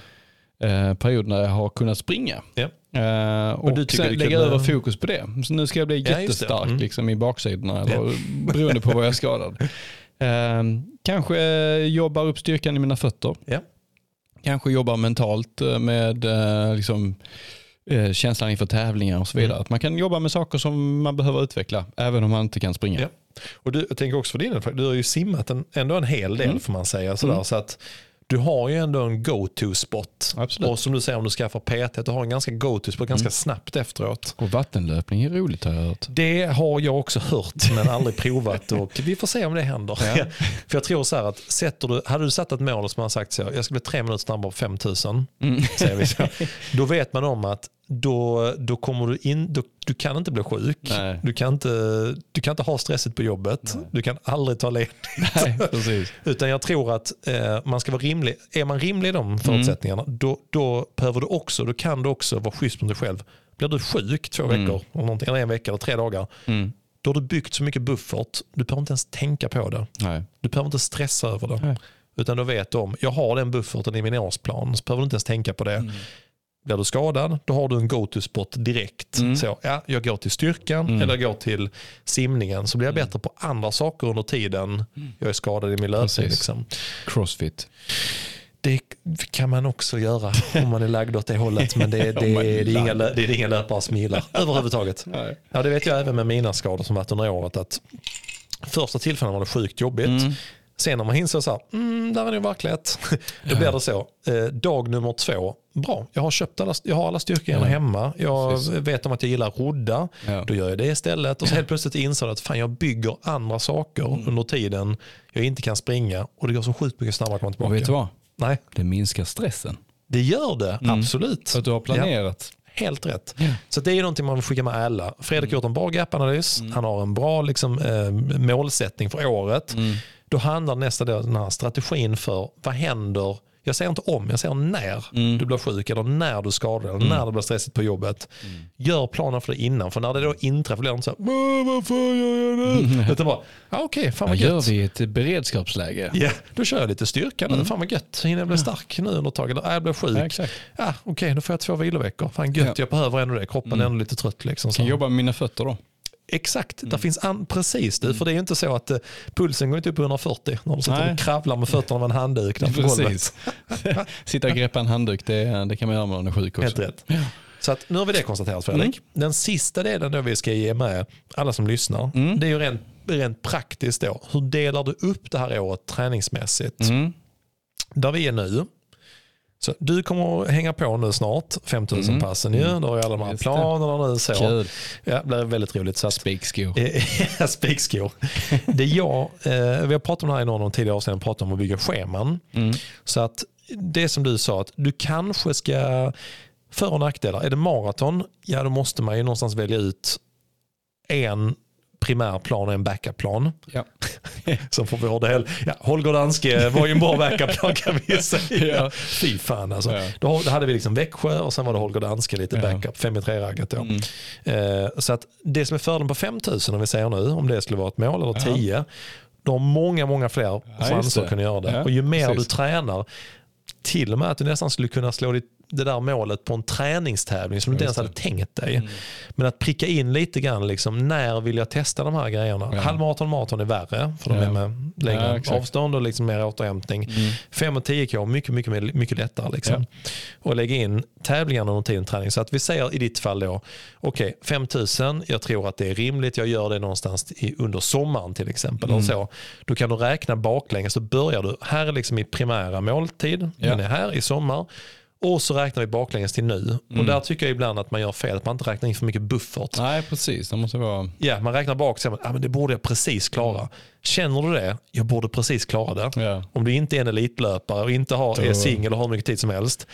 eh, perioden när jag har kunnat springa? Ja. Uh, och, och sen lägga kunde... över fokus på det. Så nu ska jag bli ja, jättestark mm. liksom, i baksidorna eller, yeah. beroende på vad jag är skadad. Uh, kanske jobbar upp styrkan i mina fötter. Yeah. Kanske jobbar mentalt med uh, liksom, uh, känslan inför tävlingar och så vidare. Mm. Att man kan jobba med saker som man behöver utveckla även om man inte kan springa. Yeah. Och du, jag tänker också för din, för du har ju simmat en, ändå en hel del mm. får man säga. Sådär, mm. så att du har ju ändå en go-to-spot. Absolut. Och som du säger, om du skaffar P T, du har en ganska go-to-spot ganska mm. snabbt efteråt. Och vattenlöpning är roligt, har jag hört. Det har jag också hört, men aldrig provat. Och vi får se om det händer. Ja. För jag tror så här att, sätter du, hade du satt ett mål som man sagt så, jag ska bli tre minuter snabbare på fem tusen, mm. säger vi så, då vet man om att Då, då kommer du in, då, du kan inte bli sjuk, du kan inte, du kan inte ha stresset på jobbet, nej. Du kan aldrig ta ledigt. Nej, precis. Utan jag tror att eh, man ska vara rimlig, är man rimlig i de förutsättningarna mm. då, då behöver du också, då kan du också vara schysst mot dig själv. Blir du sjuk två veckor, mm. eller, någonting, eller en vecka eller tre dagar mm. då har du byggt så mycket buffert, du behöver inte ens tänka på det, nej. Du behöver inte stressa över det, nej. Utan då vet du om, jag har den bufferten i min årsplan så behöver du inte ens tänka på det. Mm. Blir du skadad, då har du en go-to-spot direkt. Mm. Så ja, jag går till styrkan mm. eller jag går till simningen, så blir jag bättre på andra saker under tiden jag är skadad i min löpning. Liksom. Crossfit. Det kan man också göra om man är lagd åt det hållet, men det, det, det, det, är, inga, det är inga löpare som gillar överhuvudtaget. Ja, det vet jag även med mina skador som varit under året, att första tillfället var det sjukt jobbigt. Mm. Sen när man insåg så här, mm, där är det verklighet. Då blir det så. Eh, dag nummer två, bra. Jag har köpt alla, jag har alla styrkorna ja. hemma. Jag Precis. vet om att jag gillar rodda. Ja. Då gör jag det istället. Och så helt plötsligt insåg jag att fan, jag bygger andra saker mm. under tiden jag inte kan springa. Och det går så sjukt mycket snabbare att komma tillbaka. Och vet du vad? Nej. Det minskar stressen. Det gör det, mm. absolut. För att du har planerat. Ja. Helt rätt. Yeah. Så det är någonting man vill skicka med alla. Fredrik har gjort en bra gap-analys. Mm. Han har en bra liksom, eh, målsättning för året. Mm. Då handlar nästa del den här strategin för vad händer, jag säger inte om, jag säger när mm. du blir sjuk eller när du skadar eller mm. när det blir stressigt på jobbet. Mm. Gör planen för det innan, för när det då inträffar blir de så här, vad fan gör jag nu? Mm. Bara, ah, okay, fan vad gött. Gör vi ett beredskapsläge? Ja, yeah. Då kör jag lite styrka nu, mm. fan vad gött. Hinner jag bli stark nu under taget? Äh, jag blir sjuk. Ja, exakt. Ah, okej, okay, då får jag två viloveckor. Fan gött, ja. Jag behöver ändå det. Kroppen mm. är ändå lite trött. Liksom, så. Kan jag jobba med mina fötter då? Exakt, mm. där finns an- precis det. Mm. För det är ju inte så att uh, pulsen går inte upp på hundrafyrtio när du sitter och kravlar med fötterna med en handduk. Precis. Sitta och greppa en handduk, det, det kan man göra när man är sjuk också. Helt rätt. Ja. Så att, nu har vi det konstaterat, Fredrik. Mm. Den sista delen då vi ska ge med alla som lyssnar, mm. det är ju rent, rent praktiskt då. Hur delar du upp det här året träningsmässigt? Mm. Där vi är nu. Så du kommer att hänga på nu snart femtusen mm. passen ju, då har jag alla de här planerna nu så. Kul. Ja, det blir väldigt roligt så att spikskor. Spikskor. Det jag eh, vi har pratat om det här i någon av de tidigare avsnitten, pratat om att bygga scheman. Mm. Så att det som du sa, att du kanske ska för- och nackdelar. Är det maraton? Ja, då måste man ju någonstans välja ut en primärplan och en backup-plan. Ja. Som får vår del. Ja, Holger Danske var ju en bra backup-plan kan vi säga. Ja. Fy fan alltså. Ja. Då hade vi liksom Växjö och sen var det Holger Danske lite backup. Ja. fem i tre ragget då. Mm. Eh, så att det som är fördelen på femtusen om vi säger nu, om det skulle vara ett mål eller tio, ja. Då har många, många fler chanser att kunna göra det. Ja. Och ju mer Precis. du tränar, till och med att du nästan skulle kunna slå ditt det där målet på en träningstävling som du inte ens hade tänkt dig. Mm. Men att pricka in lite grann, liksom, när vill jag testa de här grejerna? Ja. Halvmaraton och maraton är värre, för de ja. är med längre ja, avstånd och liksom mer återhämtning. Mm. fem och tio K är mycket, mycket, mycket lättare. Liksom. Ja. Och lägga in tävlingarna under tiden träning. Så att vi säger i ditt fall då, okej, okay, femtusen, jag tror att det är rimligt, jag gör det någonstans i, under sommaren till exempel. Mm. Och så. Då kan du räkna baklänges, så börjar du här liksom i primära måltid, ja. Den är här i sommar. Och så räknar vi baklänges till nu. Mm. Och där tycker jag ibland att man gör fel. Att man inte räknar in för mycket buffert. Nej, precis. Det måste vara... Ja, man räknar bak och säger, ah, men det borde jag precis klara. Mm. Känner du det? Jag borde precis klara det. Yeah. Om du inte är en elitlöpare och inte har, är singel och har mycket tid som helst.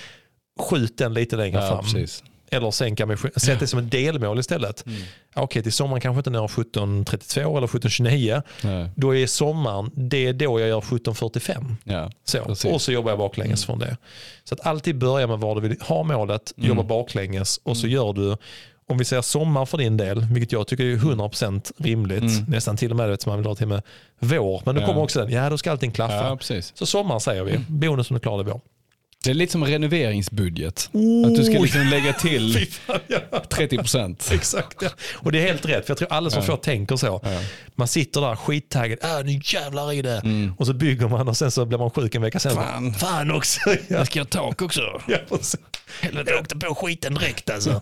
Skjut den lite längre ja, fram. Precis. Eller sänka mig, sätt det som en delmål istället. Mm. Okej, okay, till sommaren kanske inte när jag sjutton trettiotvå eller sjutton tjugonio. Nej. Då är sommaren, det är då jag gör sjutton fyrtiofem. Ja, så. Och så jobbar jag baklänges mm. från det. Så att alltid börja med var du vill ha målet, mm. jobba baklänges och så gör du, om vi säger sommar för din del, vilket jag tycker är hundra procent rimligt, mm. nästan till och med vet man vill ha till med vår, men då ja. kommer också den, ja då ska allting klaffa. Ja, så sommar säger vi, mm. bonus som du klarar det vår. Det är lite som renoveringsbudget. Oh. Att du ska liksom lägga till trettio procent. Exakt, ja. Och det är helt rätt. För jag tror alla som ja. får tänker så. Ja. Man sitter där skittaggad. Äh, nu jävlar i det. Mm. Och så bygger man och sen så blir man sjuk en vecka sen. Fan, Fan också. Ja. Ska jag tak också? Ja, eller jag åkte på skiten direkt alltså.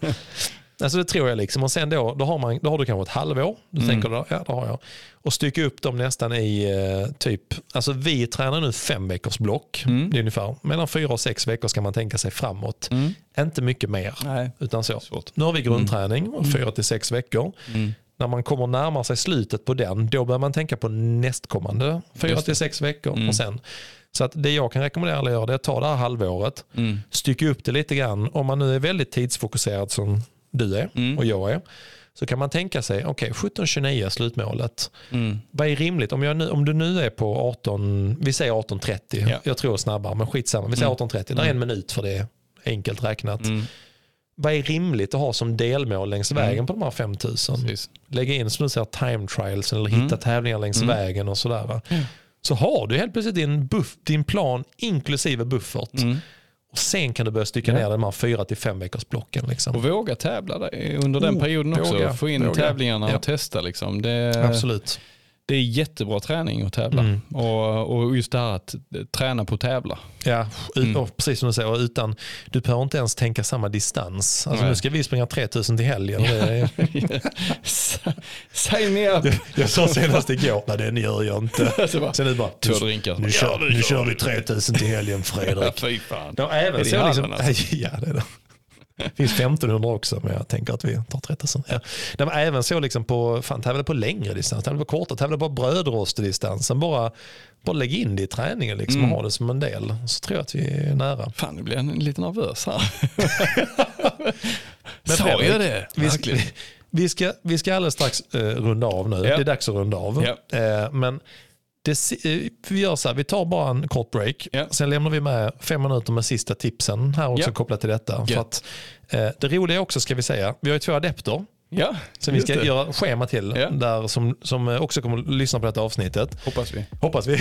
Alltså det tror jag liksom. Och sen då, då, har, man, då har du kanske ett halvår. Du mm. tänker då, ja det har jag. Och stycka upp dem nästan i eh, typ, alltså vi tränar nu fem veckors block. Mm. Det är ungefär mellan fyra och sex veckor ska man tänka sig framåt. Mm. Inte mycket mer. Nej. Utan så. Svårt. Nu har vi grundträning, mm. fyra till sex veckor. Mm. När man kommer närmare sig slutet på den, då börjar man tänka på nästkommande fyra till sex veckor mm. och sen. Så att det jag kan rekommendera alla gör det är att ta det här halvåret, mm. stycka upp det lite grann. Om man nu är väldigt tidsfokuserad som du är mm. och jag är, så kan man tänka sig, okej, okay, sjutton tjugonio är slutmålet. Mm. Vad är rimligt? Om, jag nu, om du nu är på arton, vi säger arton trettio, yeah. jag tror snabbare, men skitsamma. Vi säger arton trettio, mm. där är en minut för det, enkelt räknat. Mm. Vad är rimligt att ha som delmål längs vägen mm. på de här fem tusen? Precis. Lägga in som du säger time trials eller hitta mm. tävlingar längs mm. vägen och sådär. Mm. Så har du helt plötsligt din, buff, din plan inklusive buffert. Mm. Och sen kan du börja stycka ner de här fyra till fem veckors blocken. Liksom. Och våga tävla under den oh, perioden också. Våga, Få in våga. tävlingarna och ja. testa. Liksom. Det, Absolut. Det är jättebra träning att tävla. Mm. Och, och just det här att träna på att tävla. Ja, mm. och precis som du säger. Utan, du behöver inte ens tänka samma distans. Alltså, nu ska vi springa tre tusen till helgen. Sign me up! Jag, jag sa senast igår, nej det gör jag inte. Sen nu bara, du, nu, kör, nu kör vi tre tusen till helgen, Fredrik. Fy fan. Ja, även det, liksom, alltså. Ja, det är det. Det finns femton hundra också, men jag tänker att vi tar trettio. Ja. Det var även så liksom på, fan, tävla på längre distans, tävla på korta, tävla på brödrostdistansen. Bara, bara lägg in det i träningen liksom, mm. och ha det som en del. Så tror jag att vi är nära. Fan, nu blir jag lite nervös här. Men sa jag det? Vi, vi, ska, vi ska alldeles strax uh, runda av nu. Yep. Det är dags att runda av. Yep. Uh, men det, vi gör så här, vi tar bara en kort break, yeah. sen lämnar vi med fem minuter med sista tipsen här också yeah. kopplat till detta, yeah. för att eh, det roliga också ska vi säga, vi har ju två adepter yeah. som vi ska det. göra schema till yeah. där som, som också kommer att lyssna på detta avsnittet, hoppas vi hoppas vi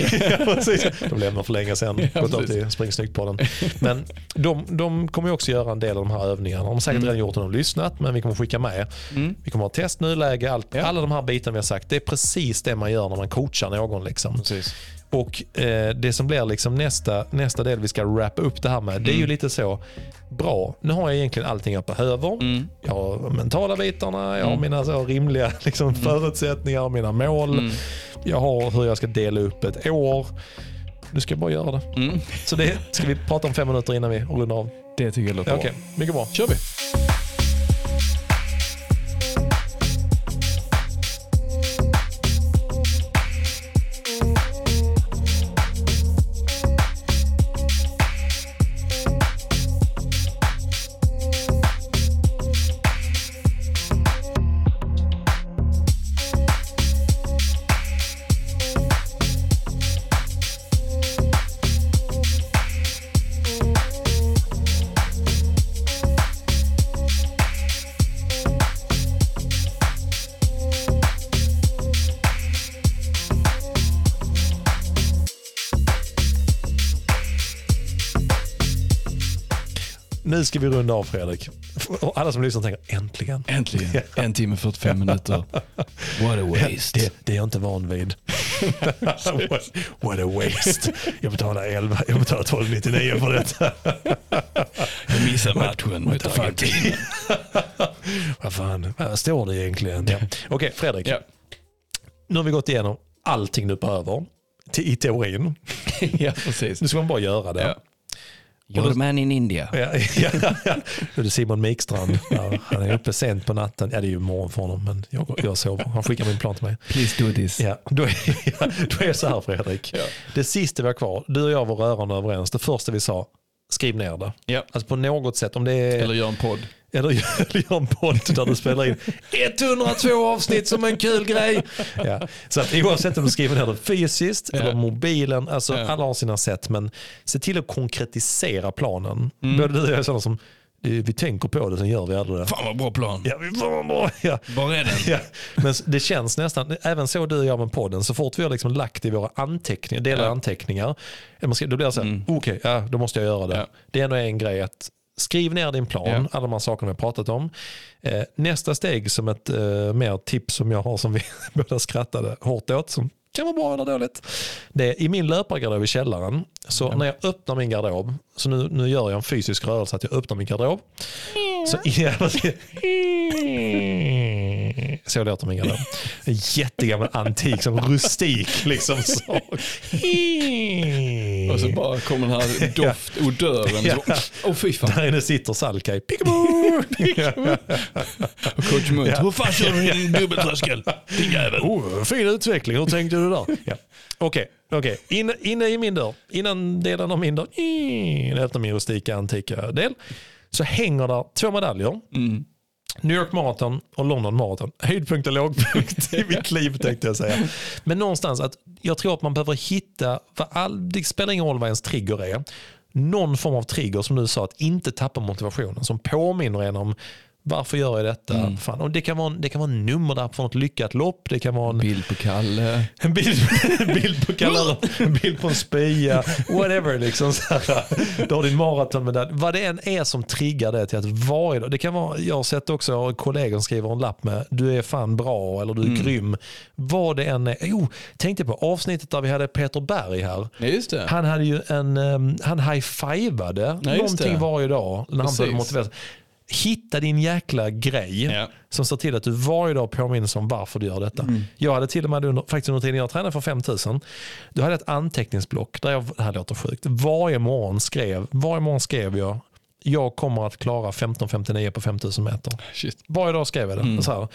de lämnar för länge sedan, yeah, gått upp till Springsnyggt på den, men de, de kommer ju också göra en del av de här övningarna, de har säkert mm. redan gjort och de har lyssnat, men vi kommer skicka med mm. vi kommer ha test, nuläge, allt, yeah. alla de här bitarna vi har sagt, det är precis det man gör när man coachar någon liksom. Precis. Och eh, det som blir liksom nästa, nästa del vi ska wrappa upp det här med, mm. det är ju lite så, bra, nu har jag egentligen allting jag behöver, mm. jag har mentala bitarna, jag har mm. mina så rimliga liksom, mm. förutsättningar, mina mål, mm. jag har hur jag ska dela upp ett år, nu ska jag bara göra det. Mm. Så det ska vi prata om fem minuter innan vi rundar av. Det tycker jag låter bra. Okej, mycket bra. Kör vi! Nu ska vi runda av, Fredrik. Och alla som lyssnar tänker, äntligen. Äntligen. En timme och fyrtiofem minuter. What a waste. Det, det är jag inte van vid. what, what a waste. Jag betalar elva, jag betalar tolv nittionio för detta. Jag missar matchen. What, what fuck? Vad fan, vad står det egentligen? Ja. Okej, okay, Fredrik. Ja. Nu har vi gått igenom allting du behöver i teorin. Ja, precis. Nu ska man bara göra det. Ja. Your man in India. Ja, ja, ja. Det är Simon Mikstrand. Ja, han är uppe sent på natten. Ja, det är ju morgon för honom, men jag, jag sover. Han skickar min plan till mig. Please do this. Ja, då är, ja, då är så här, Fredrik. Ja. Det sista vi har kvar, du och jag var rörande överens. Det första vi sa, skriv ner det. Ja. Alltså på något sätt. Om det är, eller gör en podd. eller gör en podd där du spelar in hundra två avsnitt som en kul grej. Ja. Så att oavsett om du skriver ner det fysiskt ja. eller mobilen, alltså ja. alla har sina sätt, men se till att konkretisera planen. Mm. Både du och jag är sådana som vi tänker på det, sen gör vi aldrig det. Fan vad bra plan. Ja, vad bra. Ja. Var är den? Ja. Men det känns nästan, även så du och jag med podden, så fort vi har liksom lagt i våra anteckningar, delar ja. anteckningar, då blir det så här, mm. okej, okay, ja, då måste jag göra det. Ja. Det är nog en grej att skriv ner din plan, yeah. alla de här sakerna vi har pratat om. Eh, nästa steg som ett eh, mer tips som jag har som vi båda skrattade hårt åt, som kan vara bra eller dåligt. Det är i min löpargarderob i källaren. Så mm. när jag öppnar min garderob, så nu, nu gör jag en fysisk rörelse att jag öppnar min garderob. Mm. Så, ja, så jag låter min garderob. En jättegammal antik, som rustik liksom så. Och så bara kommer den här doft och dörren. Åh ja. oh, fy fan. Där inne sitter Salkaj. Pickaboo! Pickaboo! Och coach Mundt. Ja. Hur fan kör du din dubbeltröskel? Din jävel. Oh, fin utveckling. Hur tänkte du där? Ja. Okej, okay, okay. In, inne i min dörr. Innan delen av min dörr. Efter min rustika antika del. Så hänger där två medaljer. Mm. New York Marathon och London Marathon. Höjdpunkt och lågpunkt i mitt liv tänkte jag säga. Men någonstans att jag tror att man behöver hitta, för all, det spelar ingen roll vad ens trigger är. Någon form av trigger som du sa, att inte tappa motivationen. Som påminner en om varför gör jag detta? Mm. Fan. Och det kan vara en, det kan vara en nummer där för något lyckat lopp. Det kan vara en bild på Kalle. En bild, bild på Kalle. En bild på en spya. Whatever liksom. Så här. Du har din maraton med det. Vad det än är som triggar det till att varje dag. Det kan vara, jag har sett också, jag har kollegor skriver en lapp med du är fan bra eller du är mm. grym. Vad det än är. Jo, tänkte på avsnittet där vi hade Peter Berg här. Ja, just det. Han hade ju en, han high-fivade ja, någonting varje dag. När han började motivera sig. Hitta din jäkla grej ja. som står till att du varje dag påminns om varför du gör detta. Mm. Jag hade till och med under, faktiskt under tiden jag tränade för fem tusen, då hade jag ett anteckningsblock där jag, det här låter sjukt, varje morgon skrev, varje morgon skrev jag jag kommer att klara femton femtionio på fem tusen meter. Shit. Varje dag skrev jag det. Mm. Så här.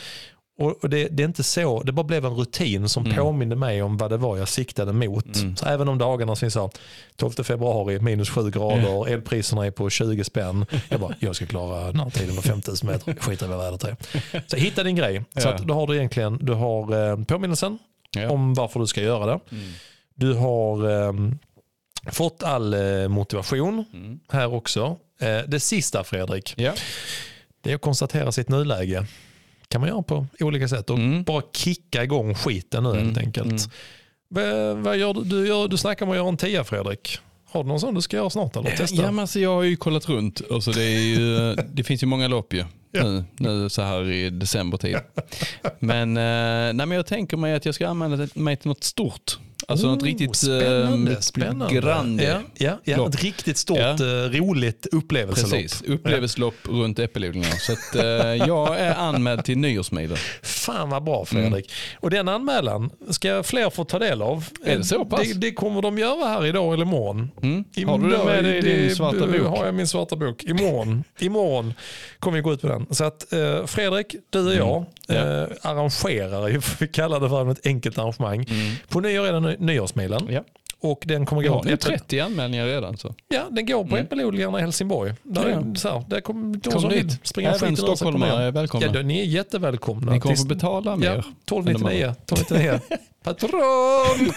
Och det, det är inte så, det bara blev en rutin som mm. påminner mig om vad det var jag siktade mot. Mm. Så även om dagarna finns så tolfte februari, minus sju grader, elpriserna är på tjugo spänn. Jag bara, jag ska klara den här tiden på femtusen meter. Skit i vad vädret är. Så hitta din grej. Så att då har du egentligen, du har påminnelsen ja. om varför du ska göra det. Mm. Du har um, fått all motivation mm. här också. Det sista, Fredrik, ja. det är att konstatera sitt nuläge. Kan man göra på olika sätt och mm. bara kicka igång skiten nu mm. helt enkelt. Mm. Vad gör du? Du, gör, du snackar om att göra en tia, Fredrik. Har du någon sån du ska göra snart eller testa? Ja, men alltså, jag har ju kollat runt. Alltså, det, är ju, det finns ju många lopp ju ja. nu, nu så här i decembertid. Men, nej, men jag tänker mig att jag ska använda mig till något stort. Alltså oh, något riktigt spännande, spännande. grande ja, ja, ja, ett riktigt stort, ja. roligt upplevelselopp. Precis, upplevelselopp ja. runt äppelodlingarna. Så att, eh, jag är anmäld till Nyårsmilen. Fan vad bra, Fredrik. Mm. Och den anmälan ska fler få ta del av. Är det så pass? Det, det kommer de göra här idag eller imorgon. Mm. Har du det med dig i din svarta bok? Har jag min svarta bok. Imorgon, imorgon kommer vi gå ut på den. Så att eh, Fredrik, du och jag, mm. eh, arrangerar, vi kallar det för ett enkelt arrangemang. Mm. På nyår är det Nyårsmilen. Ja. Och den kommer gå ja, det är trettio anmälningar redan så. Ja, den går på mm. äppelodlingarna i Helsingborg. Där ja. är, så här, där kommer de som vill springa skiten ur sig. Även stockholmare är välkomna. Ja, ni är jättevälkomna. Ni kommer att betala mer. Ja, tolv nittionio. Patron!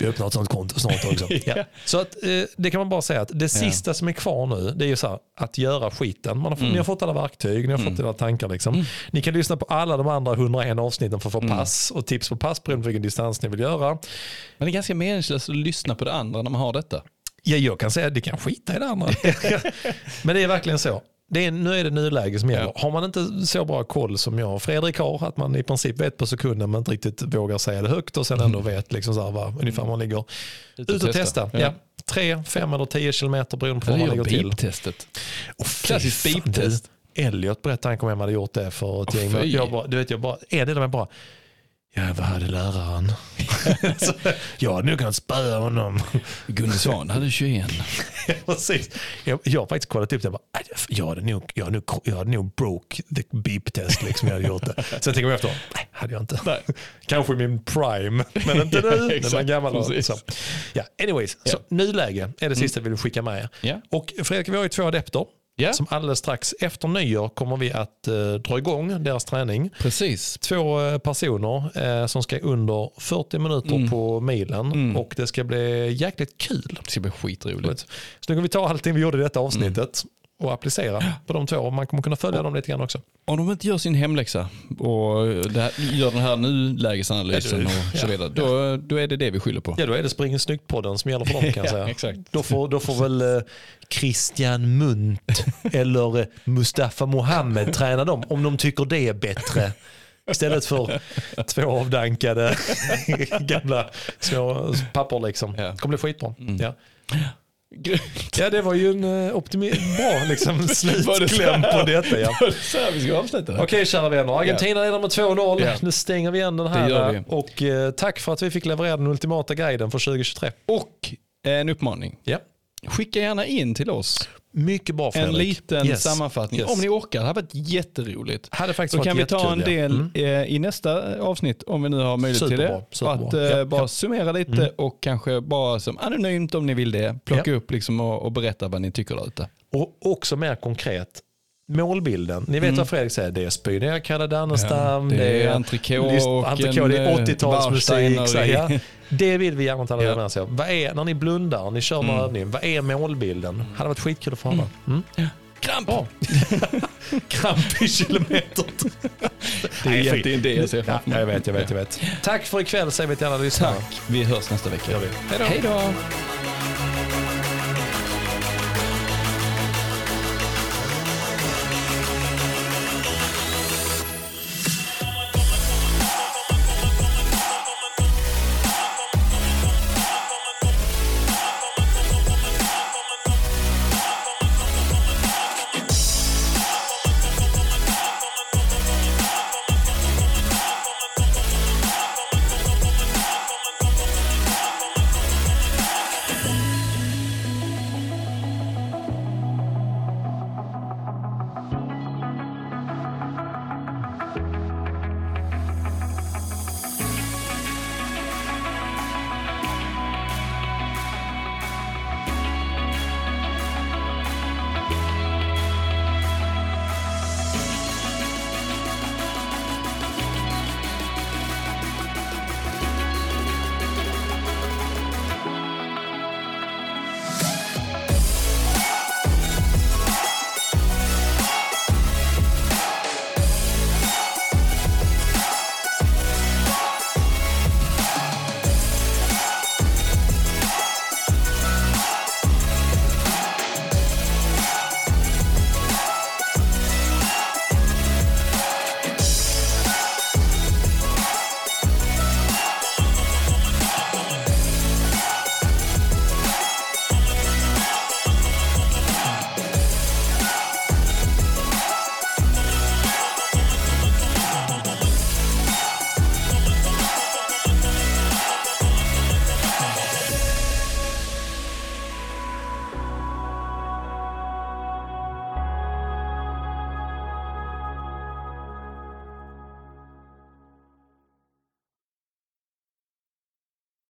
Vi öppnar ett sånt konto snart också. Ja. Så att, det kan man bara säga att det sista ja. som är kvar nu, det är ju så här, att göra skiten. Man har, mm. Ni har fått alla verktyg, ni har fått mm. alla tankar liksom. Mm. Ni kan lyssna på alla de andra hundraett avsnitten för att få mm. pass och tips på pass beroende på vilken distans ni vill göra. Men det är ganska meningslöst att lyssna på det andra när man har detta. Ja, jag kan säga att det kan skita i det andra. Men det är verkligen så. Det är, nu är det nuläge som gäller. Ja. Har man inte så bra koll som jag och Fredrik har, att man i princip vet på sekunden men inte riktigt vågar säga det högt och sen ändå vet liksom så här, va, ungefär man ligger ut och testa. Ja. Ja. Tre, fem eller tio kilometer beroende på var man ligger till. Beep-testet. Oh, klassiskt beep-test. Elliot berättade han kom hem och hade gjort det för ett oh, gäng. Jag bara, du vet, jag bara, är det där med bara Ja, vad hade läraren? Jag hade nog kunnat spöa honom. Gunde Svan hade tjugoett. Ja, precis. Jag, jag har faktiskt kollat upp det. Jag, bara, jag, hade, nog, jag, hade, nog, jag hade nog broke the beep-test liksom jag hade gjort det. Sen tänker jag efter, nej, hade jag inte. Nej. Kanske min prime, men inte nu. Ja, exakt, när man gammal och, så. Ja, anyways, yeah. Så nuläge är det sista mm. vi vill skicka med er. Yeah. Och Fredrik, vi har ju två adepter. Yeah. Som alldeles strax efter nyår kommer vi att eh, dra igång deras träning. Precis. Två eh, personer eh, som ska under fyrtio minuter mm. på milen mm. och det ska bli jäkligt kul. Det ska bli skitroligt. Så nu kan vi ta allting vi gjorde i detta avsnittet mm. och applicera på de två. Man kommer kunna följa dem lite grann också. Om de inte gör sin hemläxa och det här, gör den här nulägesanalysen ja, och så vidare, då, då är det det vi skyller på. Ja, då är det Spring snyggt-podden som gäller för dem kan jag säga. Ja, exakt. Då får, då får väl eh, Christian Mundt eller Mustafa Mohammed träna dem om de tycker det är bättre. Istället för två avdankade gamla små pappor liksom. Ja. Det kommer bli skitbra. Mm. Ja. Ja, det var ju en optimi- bra liksom, slutkläm på detta. Ja. Okej, okay, kära vänner. Argentina leder med två noll. Yeah. Nu stänger vi igen den här. Och eh, tack för att vi fick leverera den ultimata guiden för tjugohundratjugotre. Och en uppmaning. Ja. Skicka gärna in till oss. Mycket bra, Fredrik. En liten yes. sammanfattning. Yes. Om ni orkar, det har varit jätteroligt. Hade faktiskt Då kan vi ta en del mm. eh, i nästa avsnitt, om vi nu har möjlighet Superbra. till det. Superbra. Att eh, ja. bara ja. summera lite mm. och kanske bara som anonymt om ni vill det. Plocka ja. upp liksom och, och berätta vad ni tycker där ute. Och också mer konkret. Målbilden. Ni vet mm. vad Fredrik säger. Det är spydningar, Kalle Dannestam. Ja, det är entrecôte och entrecôte, det är åttiotalsmusik. Ja. Det vill vi gärna tala ja. med sig om. Vad är, när ni blundar, ni kör mm. övning, vad är målbilden? Det hade varit skitkul att få höra. Mm. Mm. Kramp! Oh. Kramp i kilometert. Det är egentligen det jag ser framför mig. Jag vet, jag vet, jag vet. Tack för ikväll, säger vi till alla lyssnare. Tack. Vi hörs nästa vecka. Hej då!